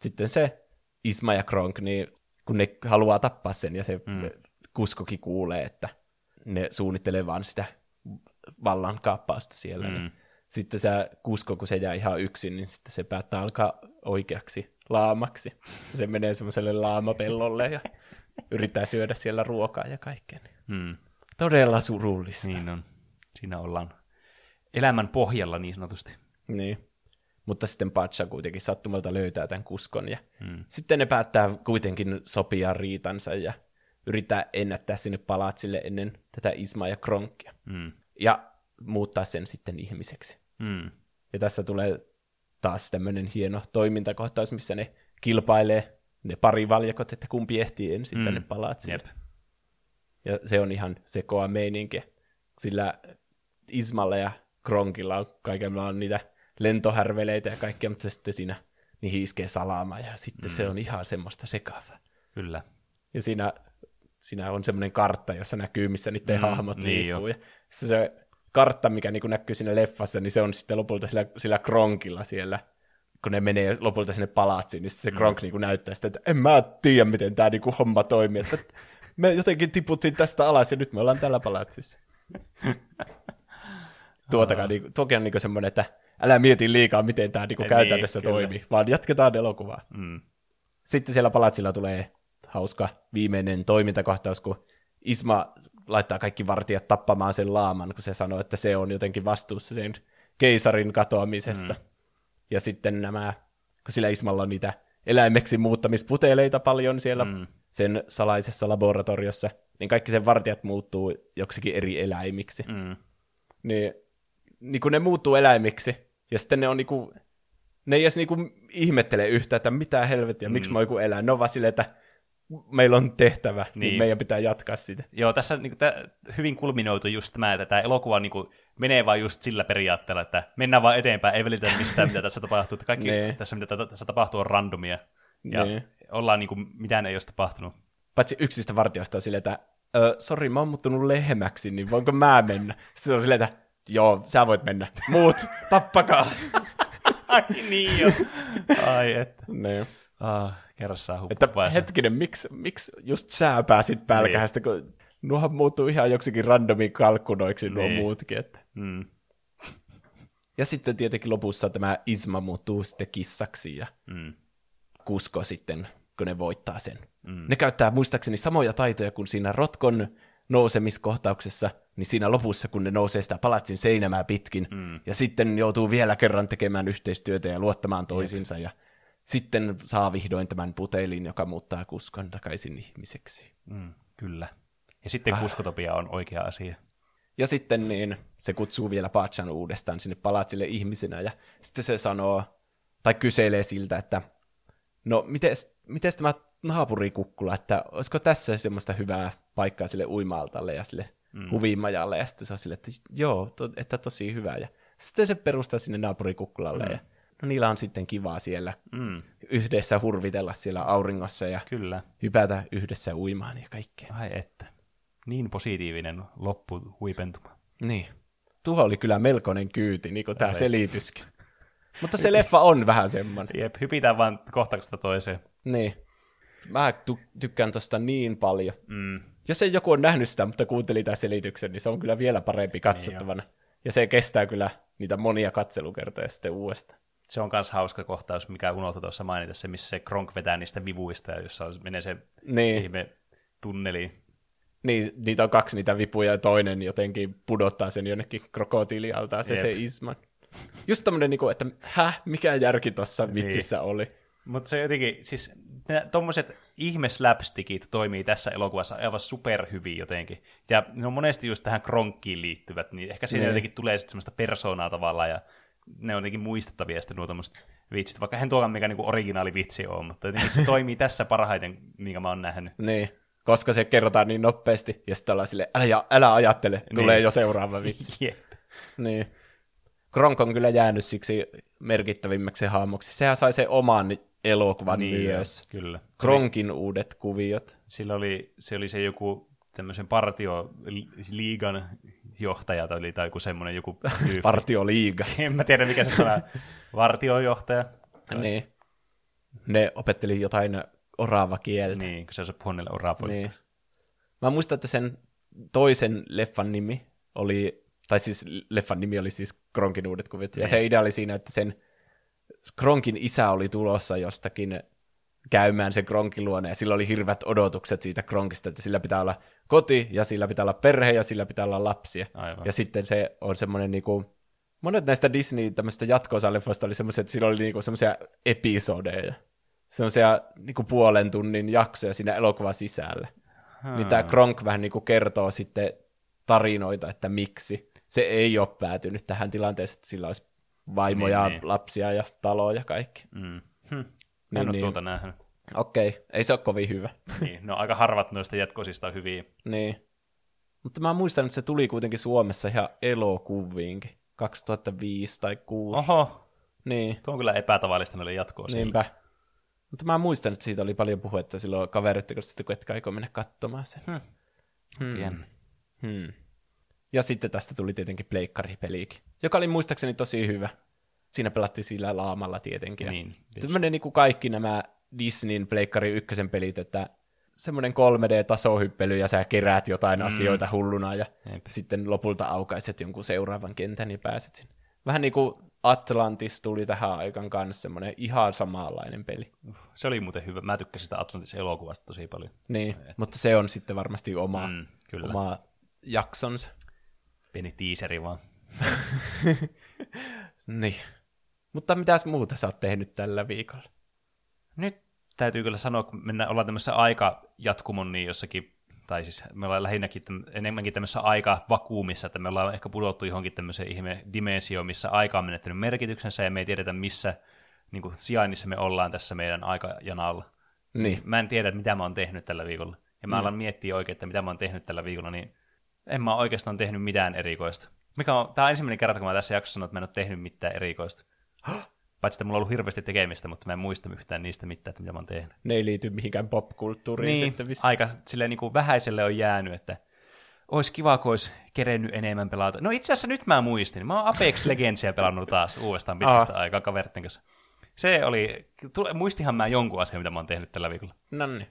Sitten se Yzma ja Kronk, niin kun ne haluaa tappaa sen, ja se mm. Kuzcokin kuulee, että ne suunnittelee vaan sitä vallan kaappausta siellä. Mm. Niin. Sitten se Kuzco, kun se jää ihan yksin, niin sitten se päättää alkaa oikeaksi laamaksi. Se menee semmoiselle laamapellolle ja yrittää syödä siellä ruokaa ja kaikkea. Mm. Todella surullista. Niin on. Siinä ollaan elämän pohjalla niin sanotusti. Niin. Mutta sitten Pacha kuitenkin sattumalta löytää tämän Kuzcon, ja mm. sitten ne päättää kuitenkin sopia riitansa, ja yrittää ennättää sinne palatsille ennen tätä Yzmaa ja Kronkia, mm. ja muuttaa sen sitten ihmiseksi. Mm. Ja tässä tulee taas tämmöinen hieno toimintakohtaus, missä ne kilpailee ne pari valjakot, että kumpi ehtii ensin mm. tänne palatsille. Jep. Ja se on ihan sekoa meininkiä, sillä Yzmalla ja Kronkilla on kaikenlailla niitä lentohärveleitä ja kaikkea, mutta sitten siinä niihin iskee salama, ja sitten mm. se on ihan semmoista sekaavaa. Kyllä. Ja siinä, siinä on semmoinen kartta, jossa näkyy, missä niiden mm, hahmot niin liikkuu. Jo. Ja se kartta, mikä niin kuin näkyy siinä leffassa, niin se on sitten lopulta sillä, sillä Kronkilla siellä, kun ne menee lopulta sinne palatsiin, niin se Kronk mm. niin kuin näyttää sitä, että en mä tiedä, miten tämä niin kuin homma toimii. Että me jotenkin tiputtiin tästä alas, ja nyt me ollaan täällä palatsissa. Tuotakaa, oh. niin, tuokin on niin kuin semmoinen, että älä mieti liikaa, miten tämä niinku käytännössä niin, toimii, vaan jatketaan elokuvaa. Mm. Sitten siellä palatsilla tulee hauska viimeinen toimintakohtaus, kun Yzma laittaa kaikki vartijat tappamaan sen laaman, kun se sanoo, että se on jotenkin vastuussa sen keisarin katoamisesta. Mm. Ja sitten nämä, kun sillä Yzmalla on niitä eläimeksi muuttamisputeleita paljon siellä mm. sen salaisessa laboratoriossa, niin kaikki sen vartijat muuttuu joksikin eri eläimiksi. Mm. Niin, niin kun ne muuttuu eläimiksi, ja sitten ne on niinku, ne ei edes niinku ihmettele yhtään, että mitä helvettiä, mm. miksi mä oon joku elää. Ne on vaan silleen, että meillä on tehtävä, niin, niin meidän pitää jatkaa sitä. Joo, tässä niinku, tää, hyvin kulminoitu just tämä, että tämä elokuva niinku, menee vaan just sillä periaatteella, että mennään vaan eteenpäin, ei välitä mistään, mitä tässä tapahtuu. Että kaikki nee. tässä, mitä tässä tapahtuu, on randomia. Ja nee. ollaan niinku, mitään ei olisi tapahtunut. Paitsi yksistä vartiosta on silleen, että sori, mä oon muuttunut lehmäksi, niin voinko mä mennä? Sitten on silleen, että joo, sä voit mennä. Muut, tappakaa. Ai niin jo. Ai että. Ne. Ah, kerrassaan huppupaisen. Hetkinen, miksi, miksi just sä pääsit pälkähästä, kun nuohan muuttuu ihan joksikin randomiin kalkkunoiksi nuo muutkin. Että. Mm. Ja sitten tietenkin lopussa tämä Yzma muuttuu sitten kissaksi ja mm. Kuzco sitten, kun ne voittaa sen. Mm. Ne käyttää muistaakseni samoja taitoja kuin siinä rotkon nousemiskohtauksessa, niin siinä lopussa, kun ne nousee sitä palatsin seinämää pitkin, mm. ja sitten joutuu vielä kerran tekemään yhteistyötä ja luottamaan toisiinsa, mm. ja sitten saa vihdoin tämän putelin, joka muuttaa Kuzcon takaisin ihmiseksi. Mm. Kyllä. Ja sitten ah. Kuzcotopia on oikea asia. Ja sitten niin, se kutsuu vielä Pachan uudestaan sinne palatsille ihmisenä, ja sitten se sanoo, tai kyselee siltä, että no, mites, mites tämä naapurikukkula, että olisiko tässä semmoista hyvää paikkaa sille uimaltalle ja sille mm. huvimajalle, ja sitten se on sille, että joo, to, että tosi hyvä, ja sitten se perustaa sinne naapurikukkulalle, mm. ja no, niillä on sitten kivaa siellä mm. yhdessä hurvitella siellä auringossa, ja kyllä. hypätä yhdessä uimaan ja kaikkea. Ai että, niin positiivinen loppuhuipentuma. Niin, tuo oli kyllä melkoinen kyyti, niin kuin tämä selityskin. Mutta se leffa on vähän semmoinen. Jep, hypitään vaan kohtaksesta toiseen. Niin. Mä tykkään tosta niin paljon. Mm. Jos ei joku on nähnyt sitä, mutta kuunteli tämän selityksen, niin se on kyllä vielä parempi katsottavana. Niin ja se kestää kyllä niitä monia katselukertoja sitten uudestaan. Se on myös hauska kohtaus, mikä unohtui tuossa mainita, se missä se Kronk vetää niistä vivuista, jossa on, menee se niin. ihme tunneliin. Niin, niitä on kaksi niitä vipuja ja toinen jotenkin pudottaa sen jonnekin krokotiilialtaan se, se Yzman. Just tämmöinen, että häh, mikä järki tuossa vitsissä niin. oli. Mutta se jotenkin, siis tuommoiset ihmeslapstickit toimii tässä elokuvassa aivan superhyviin jotenkin. Ja ne on monesti just tähän Kronkkiin liittyvät, niin ehkä siinä niin. jotenkin tulee sitten semmoista persoonaa tavallaan, ja ne on jotenkin muistettavia sitten nuo tuommoiset vitsit, vaikka eihän tuokaan mikä niinku originaali vitsi on, mutta jotenkin se toimii tässä parhaiten, minkä mä oon nähnyt. Niin, koska se kerrotaan niin nopeasti, ja sitten ollaan silleen, älä, älä ajattele, tulee niin. jo seuraava vitsi. Jep. Niin. Kronk on kyllä jäänyt siksi merkittävimmäksi hahmoksi. Sehän sai sen oman elokuvan niin, myös. Kyllä. Kronkin uudet kuviot. Sillä oli se, oli se joku tämmöisen partioliigan johtaja tai, tai joku semmoinen joku... Partioliiga. En mä tiedä mikä se sana. Vartiojohtaja. Niin. Ne opetteli jotain oraavakieltä. Niin, kun se olisi puhunneelle oraavoikas. Niin. Mä muistan, että sen toisen leffan nimi oli... Tai siis leffan nimi oli siis Kronkin uudet kuviot. Ja se idea oli siinä, että sen Kronkin isä oli tulossa jostakin käymään sen Kronkin luona, ja sillä oli hirveät odotukset siitä Kronkista, että sillä pitää olla koti, ja sillä pitää olla perhe, ja sillä pitää olla lapsia. Aivan. Ja sitten se on semmoinen niinku... Monet näistä Disney tämmöistä jatko-osaleffoista oli semmoisia, että sillä oli niinku semmoisia episodeja. Semmoisia niinku puolen tunnin jaksoja siinä elokuvan sisällä. Hmm. Niin tämä Kronk vähän niinku kertoo sitten tarinoita, että miksi. Se ei ole päätynyt tähän tilanteeseen, että sillä olisi vaimoja, niin, niin. lapsia ja taloja ja kaikki. Mm. Hm. En niin, ole tuota nähnyt. Okei, okay. Ei se ole kovin hyvä. Niin. No aika harvat noista jatkosista on hyviä. Niin. Mutta mä muistan, että se tuli kuitenkin Suomessa ihan elokuviinkin. kaksituhattaviisi tai kuusi. Oho, niin. Tuo on kyllä epätavallista noille jatkoa sille. Niinpä. Mutta mä muistan, että siitä oli paljon puhetta silloin kaverit, kun etkä aikoo mennä katsomaan sen. Hm. Hmm. Hmm. Ja sitten tästä tuli tietenkin pleikkaripeliikin, joka oli muistaakseni tosi hyvä. Siinä pelattiin sillä laamalla tietenkin. Niin, tämmöinen niin kuin kaikki nämä Disneyn pleikkari ykkösen pelit, että semmoinen kolme D-tasohyppely ja sä keräät jotain mm. asioita hulluna ja Eipä. sitten lopulta aukaiset jonkun seuraavan kentän ja pääset sinne. Vähän niin kuin Atlantis tuli tähän aikaan kanssa semmoinen ihan samanlainen peli. Se oli muuten hyvä. Mä tykkäsin sitä Atlantis-elokuvasta tosi paljon. Niin, Et... mutta se on sitten varmasti oma, mm, oma jaksonsa. Pieni tiiseri vaan. Niin. Mutta mitäs muuta sä oot tehnyt tällä viikolla? Nyt täytyy kyllä sanoa, kun mennään, ollaan tämmöisessä aikajatkumon niin jossakin, tai siis me ollaan lähinnäkin enemmänkin tämmöisessä aikavakuumissa, että me ollaan ehkä pudottu johonkin tämmöiseen ihme dimensioon, missä aika on menettänyt merkityksensä, ja me ei tiedetä missä niin kuin sijainnissa me ollaan tässä meidän aikajanalla. Niin. Mä en tiedä, mitä mä oon tehnyt tällä viikolla. Ja mä mm. alan miettiä oikein, että mitä mä oon tehnyt tällä viikolla, niin en mä oikeastaan tehnyt mitään erikoista. Mikä on, tää on ensimmäinen kerta, kun mä tässä jaksossa sanon, että mä en ole tehnyt mitään erikoista. Paitsi, että mulla on ollut hirveästi tekemistä, mutta mä en muista yhtään niistä mitään, mitä mä oon tehnyt. Ne ei liity mihinkään popkulttuuriin. Niin, aika silleen niin kuin vähäiselle on jäänyt, että olisi kiva, kun olisi kerennyt enemmän pelata. No itse asiassa nyt mä muistin. Mä oon Apex Legendsia pelannut taas uudestaan pitkästä Aha. aikaa kaveritten kanssa. Se oli, muistihan mä jonkun asian, mitä mä oon tehnyt tällä viikolla. Nonni.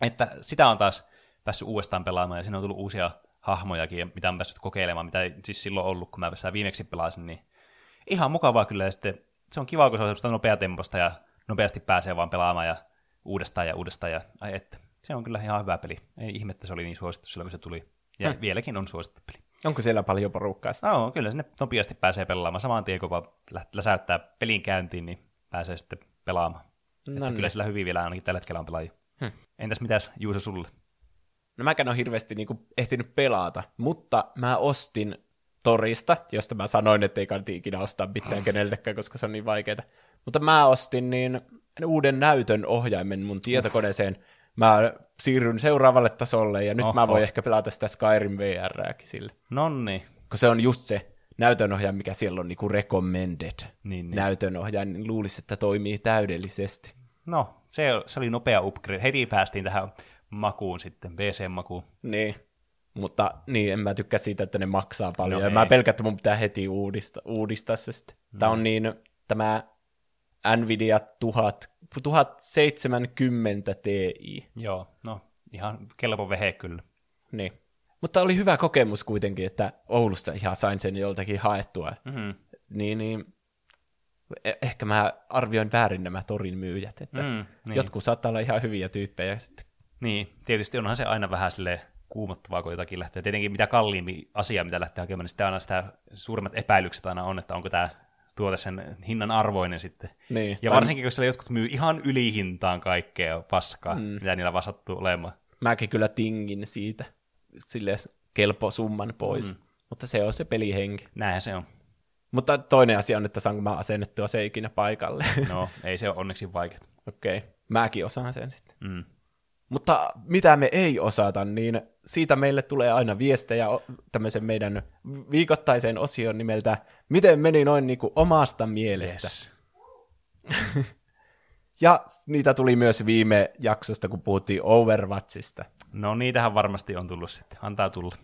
Että sitä on taas päässyt uudestaan pelaamaan, ja siinä on tullut uusia hahmojakin, mitä on päässyt kokeilemaan, mitä siis silloin ollut, kun mä viimeksi pelasin, niin ihan mukavaa kyllä, ja sitten se on kiva, kun se on semmoista nopeatempoista, ja nopeasti pääsee vaan pelaamaan, ja uudestaan ja uudestaan, ja ai että, se on kyllä ihan hyvä peli. Ei ihme, että se oli niin suosittu silloin, kun se tuli, ja hmm. vieläkin on suosittu peli. Onko siellä paljon porukkaa sitten? No, kyllä sinne nopeasti pääsee pelaamaan, samaan tien, kun vaan läsäyttää pelin käyntiin, niin pääsee sitten pelaamaan. No, että kyllä sillä hyvin vielä ainakin tällä hetkellä on pelaajia. Hmm. Entäs mitäs, Juuso, sulle? No mäkään on hirveästi niinku ehtinyt pelaata, mutta mä ostin torista, josta mä sanoin, että ei kannata ikinä ostaa mitään keneltäkään, koska se on niin vaikeeta. Mutta mä ostin niin uuden näytön ohjaimen mun tietokoneeseen. Mä siirryn seuraavalle tasolle ja nyt Oho. Mä voin ehkä pelata sitä Skyrim V R:ääkin sille. Nonni. Kun se on just se näytönohjaaja, mikä siellä on niinku recommended niin, niin. näytönohjaaja, niin luulisi, että toimii täydellisesti. No, se, se oli nopea upgrade. Heti päästiin tähän makuun sitten, P C-makuun. Niin, mutta niin, en mä tykkää siitä, että ne maksaa paljon. No ja mä pelkään, että mun pitää heti uudista, uudistaa se sitten. No. Tämä on niin, tämä Nvidia tuhat seitsemänkymmentä Ti. Joo, no ihan kelpo vehe kyllä. Niin, mutta oli hyvä kokemus kuitenkin, että Oulusta ihan sain sen joltakin haettua. Mm-hmm. Niin, niin. Ehkä mä arvioin väärin nämä torin myyjät, että mm, niin. jotkut saattaa olla ihan hyviä tyyppejä sitten. Niin, tietysti onhan se aina vähän silleen kuumottavaa, kun jotakin lähtee. Tietenkin mitä kalliimpi asia, mitä lähtee hakemaan, niin sitten aina sitä suuremmat epäilykset aina on, että onko tämä tuote sen hinnan arvoinen sitten. Niin, ja varsinkin, kun siellä jotkut myy ihan ylihintaan kaikkea paskaa, mm. mitä niillä vaan sattuu olemaan. Mäkin kyllä tingin siitä silleen kelpo summan pois, mm. mutta se on se pelihenki. Näinhän se on. Mutta toinen asia on, että saanko mä asennettua se ikinä paikalle. No, ei se ole onneksi vaikeaa. Okei, okay. Mäkin osaan sen sitten. Mm. Mutta mitä me ei osata, niin siitä meille tulee aina viestejä tämmöisen meidän viikoittaiseen osion nimeltä Miten meni noin niin kuin omasta mielestä? Yes. Ja niitä tuli myös viime jaksosta, kun puhuttiin Overwatchista. No niitähän varmasti on tullut sitten. Antaa tulla.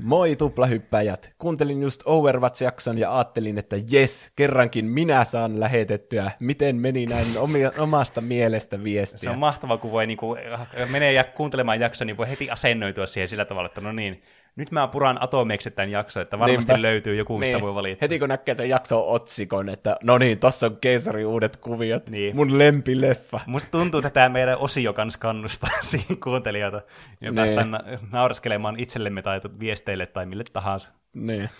Moi tuplahyppäjät! Kuuntelin just Overwatch-jakson ja ajattelin, että jes, kerrankin minä saan lähetettyä, miten meni näin omi- omasta mielestä viestiä. Se on mahtavaa, kun voi niinku, menee ja kuuntelemaan jakson, niin voi heti asennoitua siihen sillä tavalla, että no niin, nyt mä puran atomeiksi tämän jakson, että varmasti Niinpä. Löytyy joku, mistä niin. voi valita. Heti kun näkee sen jakson otsikon, että no niin, tossa on Keisarin uudet kuviot, niin. mun lempileffa. Musta tuntuu, että tämä meidän osio kans kannustaa siihen kuuntelijoita. Ja niin. päästään na- nauraskelemaan itsellemme tai viesteille tai mille tahansa. Niin.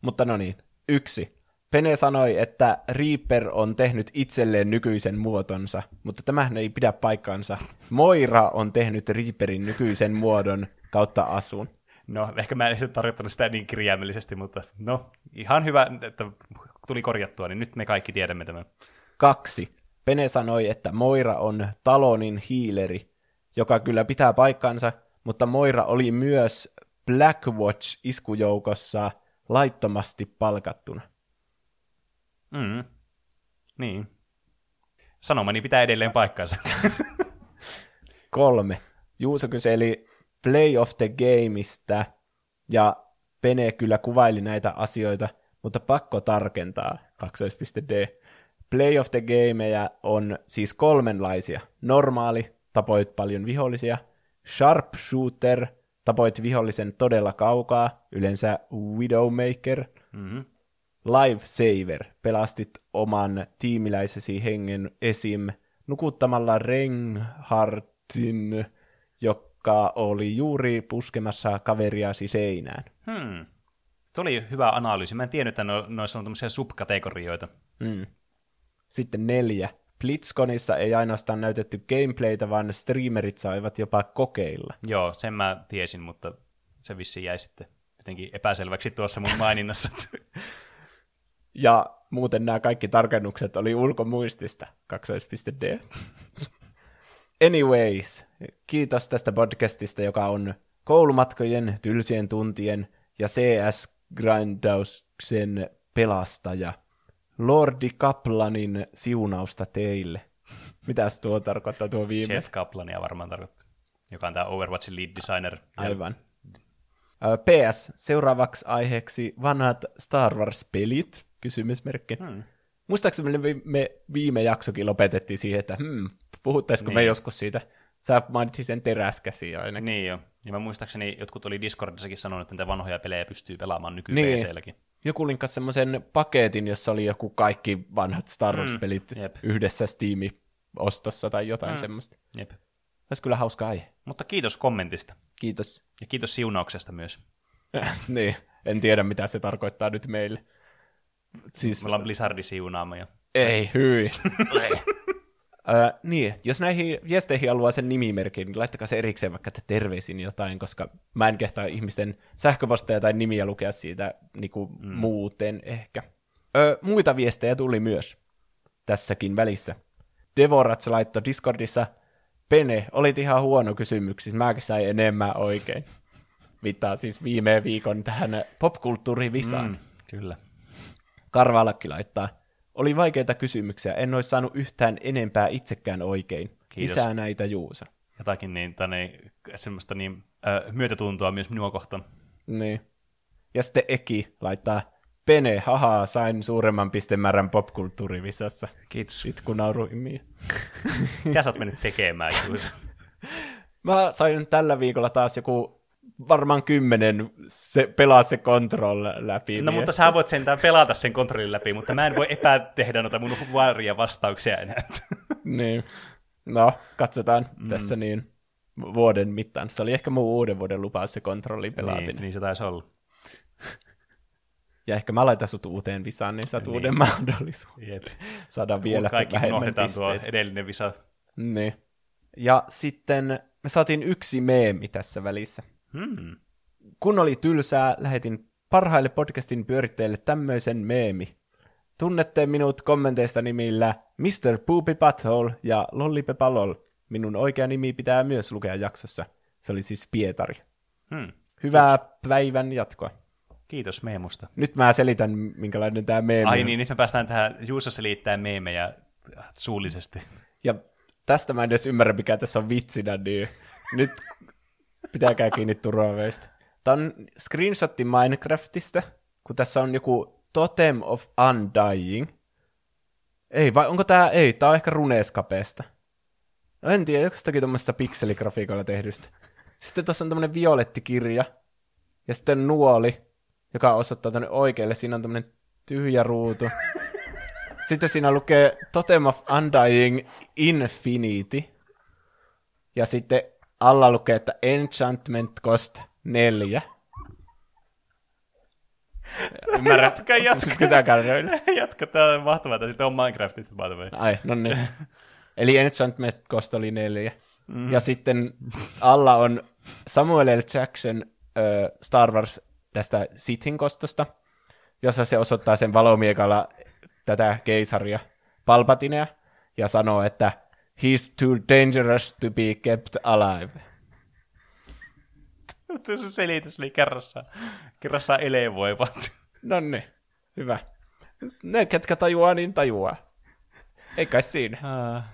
Mutta no niin, yksi. Pene sanoi, että Reaper on tehnyt itselleen nykyisen muotonsa, mutta tämähän ei pidä paikkaansa. Moira on tehnyt Reaperin nykyisen muodon kautta asun. No, ehkä mä en tarjottanut sitä niin kirjaimellisesti, mutta no, ihan hyvä, että tuli korjattua, niin nyt me kaikki tiedämme tämän. Kaksi. Pene sanoi, että Moira on Talonin hiileri, joka kyllä pitää paikkansa, mutta Moira oli myös Blackwatch-iskujoukossa laittomasti palkattuna. Mm. Niin. Sanomani pitää edelleen paikkansa. Kolme. Juuso kyseli Play of the Gameista, ja Pene kyllä kuvaili näitä asioita, mutta pakko tarkentaa, kaksoispiste D. Play of the Gameja on siis kolmenlaisia. Normaali, tapoit paljon vihollisia. Sharpshooter, tapoit vihollisen todella kaukaa, yleensä Widowmaker. Mm-hmm. Lifesaver, pelastit oman tiimiläisesi hengen esim. Nukuttamalla Reinhardtin, joka joka oli juuri puskemassa kaveriasi seinään. Hmm. Tuo oli hyvä analyysi. Mä en tiennyt, että noissa on tämmöisiä subkategorioita. Hmm. Sitten neljä. BlitzConissa ei ainoastaan näytetty gameplaytä, vaan streamerit saivat jopa kokeilla. Joo, sen mä tiesin, mutta se vissiin jäi sitten jotenkin epäselväksi tuossa mun maininnassa. Ja muuten nämä kaikki tarkennukset oli ulkomuistista. kaksoispiste D. Anyways, kiitos tästä podcastista, joka on koulumatkojen, tylsien tuntien ja C S-grindauksen pelastaja. Lordi Kaplanin siunausta teille. Mitäs tuo tarkoittaa tuo viime? Chef Kaplania varmaan tarkoittaa, joka on tämä Overwatchin lead designer. Aivan. P S, seuraavaksi aiheeksi vanhat Star Wars-pelit, kysymysmerkki. Hmm. Muistaakseni me viime jaksokin lopetettiin siihen, että hmm, puhuttaisiko niin. me joskus siitä? Sä mainitsit sen teräskäsi ainakin. Niin jo. Ja mä muistaakseni jotkut oli Discordissakin sanonut, että niitä vanhoja pelejä pystyy pelaamaan nyky-PClläkin. Niin. joku linkkasi semmoisen paketin, jossa oli joku kaikki vanhat Star Wars-pelit mm, yhdessä Steam-ostossa tai jotain mm. semmoista. Jep. Olisi kyllä hauska aihe. Mutta kiitos kommentista. Kiitos. Ja kiitos siunauksesta myös. Niin, en tiedä mitä se tarkoittaa nyt meille. Siis... Me ollaan Blizzardin siunaamme jo. Ei, hyi. Uh, niin, jos näihin viesteihin haluaa sen nimimerkin, niin laittakaa se erikseen vaikka, että terveisin jotain, koska mä en kehtaa ihmisten sähköposteja tai nimiä lukea siitä niin kuin mm. muuten ehkä. Uh, muita viestejä tuli myös tässäkin välissä. Devorats laittoi Discordissa, Pene, olit ihan huono kysymyksiä, mäkin sain enemmän oikein. Viittaa siis viime viikon tähän popkulttuurivisaan. Mm, kyllä. Karvalakki laittaa. Oli vaikeita kysymyksiä, en olisi saanut yhtään enempää itsekään oikein. Kiitos. Lisää näitä, Juusa. Jotakin niin, tänne, semmoista niin, äh, myötätuntoa myös minua kohtaan. Niin. Ja sitten Eki laittaa, Pene, haha, sain suuremman pistemäärän popkulttuurivisassa. Kiitos. Itkunauruimia. Mitä sä oot mennyt tekemään, Juusa? Mä sain tällä viikolla taas joku... Varmaan kymmenen se, pelaa se control läpi. No miestä. Mutta sä voit sentään pelata sen kontrollin läpi, mutta mä en voi epätehdä noita mun vaaria vastauksia enää. Niin. No, katsotaan mm. tässä niin vuoden mittaan. Se oli ehkä mun uuden vuoden lupaus se kontrollin pelaaminen. Niin, niin se taisi olla. Ja ehkä mä laitan sut uuteen visaan, niin saat niin. uuden mahdollisuuden. Jep. Saadaan vielä vähemmän pisteitä. Tuo edellinen visa. Niin. Ja sitten me saatiin yksi meemi tässä välissä. Hmm. Kun oli tylsää, lähetin parhaille podcastin pyörittäjille tämmöisen meemi. Tunnette minut kommenteista nimillä mister Poopy Butthole ja Lollipepalol. Minun oikea nimi pitää myös lukea jaksossa. Se oli siis Pietari. Hmm. Hyvää Kiitos. Päivän jatkoa. Kiitos meemusta. Nyt mä selitän, minkälainen tämä meemi on. Ai niin, nyt me päästään tähän Juuso selittää meemejä suullisesti. Ja tästä mä en edes ymmärrä, mikä tässä on vitsinä. Niin nyt... Pitääkää kiinni turvaveistä. Tämä on screenshotti Minecraftista, kun tässä on joku Totem of Undying. Ei, vai onko tämä? Ei, tämä on ehkä Runescapesta. No en tiedä, jostakin tuommoista pikseligrafiikoilla tehdystä. Sitten tuossa on tämmöinen violettikirja. Ja sitten nuoli, joka osoittaa tänne oikealle. Siinä on tämmöinen tyhjä ruutu. Sitten siinä lukee Totem of Undying Infinity. Ja sitten... Alla lukee, että enchantment cost neljä. Jatka, jatka. Jatka, tämä on mahtavaa. Tämä on Minecraftista mahtavaa. Ai, no niin. Eli enchantment cost oli neljä. Mm-hmm. Ja sitten alla on Samuel L. Jackson äh, Star Wars tästä Sithin kostosta, jossa se osoittaa sen valomiekalla tätä keisaria Palpatinea ja sanoo, että he's too dangerous to be kept alive. Tuossa selitys oli kerrassaan, kerrassaan elevoivat. No niin, hyvä. Ne, ketkä tajuaa, niin tajuaa. Ei kai siinä. Ah,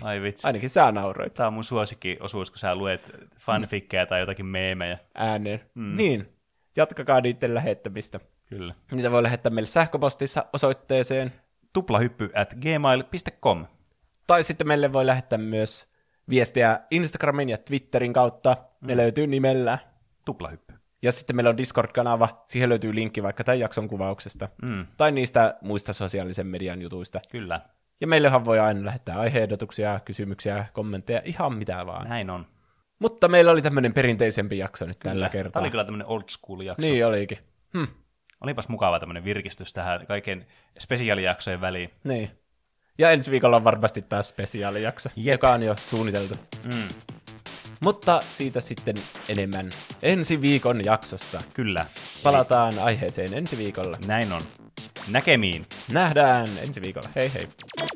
ai vitsi. Ainakin sä nauroit. Tämä on mun suosikkiosuus, kun sä luet fanfickeja mm. tai jotakin meemejä. Ääneen. Mm. Niin, jatkakaa niiden lähettämistä. Kyllä. Niitä voi lähettää meille sähköpostissa osoitteeseen tuplahyppy at gmail piste com. Tai sitten meille voi lähettää myös viestiä Instagramin ja Twitterin kautta. Ne mm. löytyy nimellä Tuplahyppy. Ja sitten meillä on Discord-kanava. Siihen löytyy linkki vaikka tämän jakson kuvauksesta. Mm. Tai niistä muista sosiaalisen median jutuista. Kyllä. Ja meillehan voi aina lähettää aihe-ehdotuksia, kysymyksiä, kommentteja, ihan mitä vaan. Näin on. Mutta meillä oli tämmöinen perinteisempi jakso nyt kyllä. tällä kertaa. Tämä oli kyllä tämmöinen old school jakso. Niin olikin. Hm. Olipas mukava tämmöinen virkistys tähän kaiken spesiaalijaksojen väliin. Niin. Ja ensi viikolla on varmasti taas spesiaalijakso, Jep. joka on jo suunniteltu. Mm. Mutta siitä sitten enemmän ensi viikon jaksossa. Kyllä. Palataan hei. Aiheeseen ensi viikolla. Näin on. Näkemiin. Nähdään ensi viikolla. Hei hei.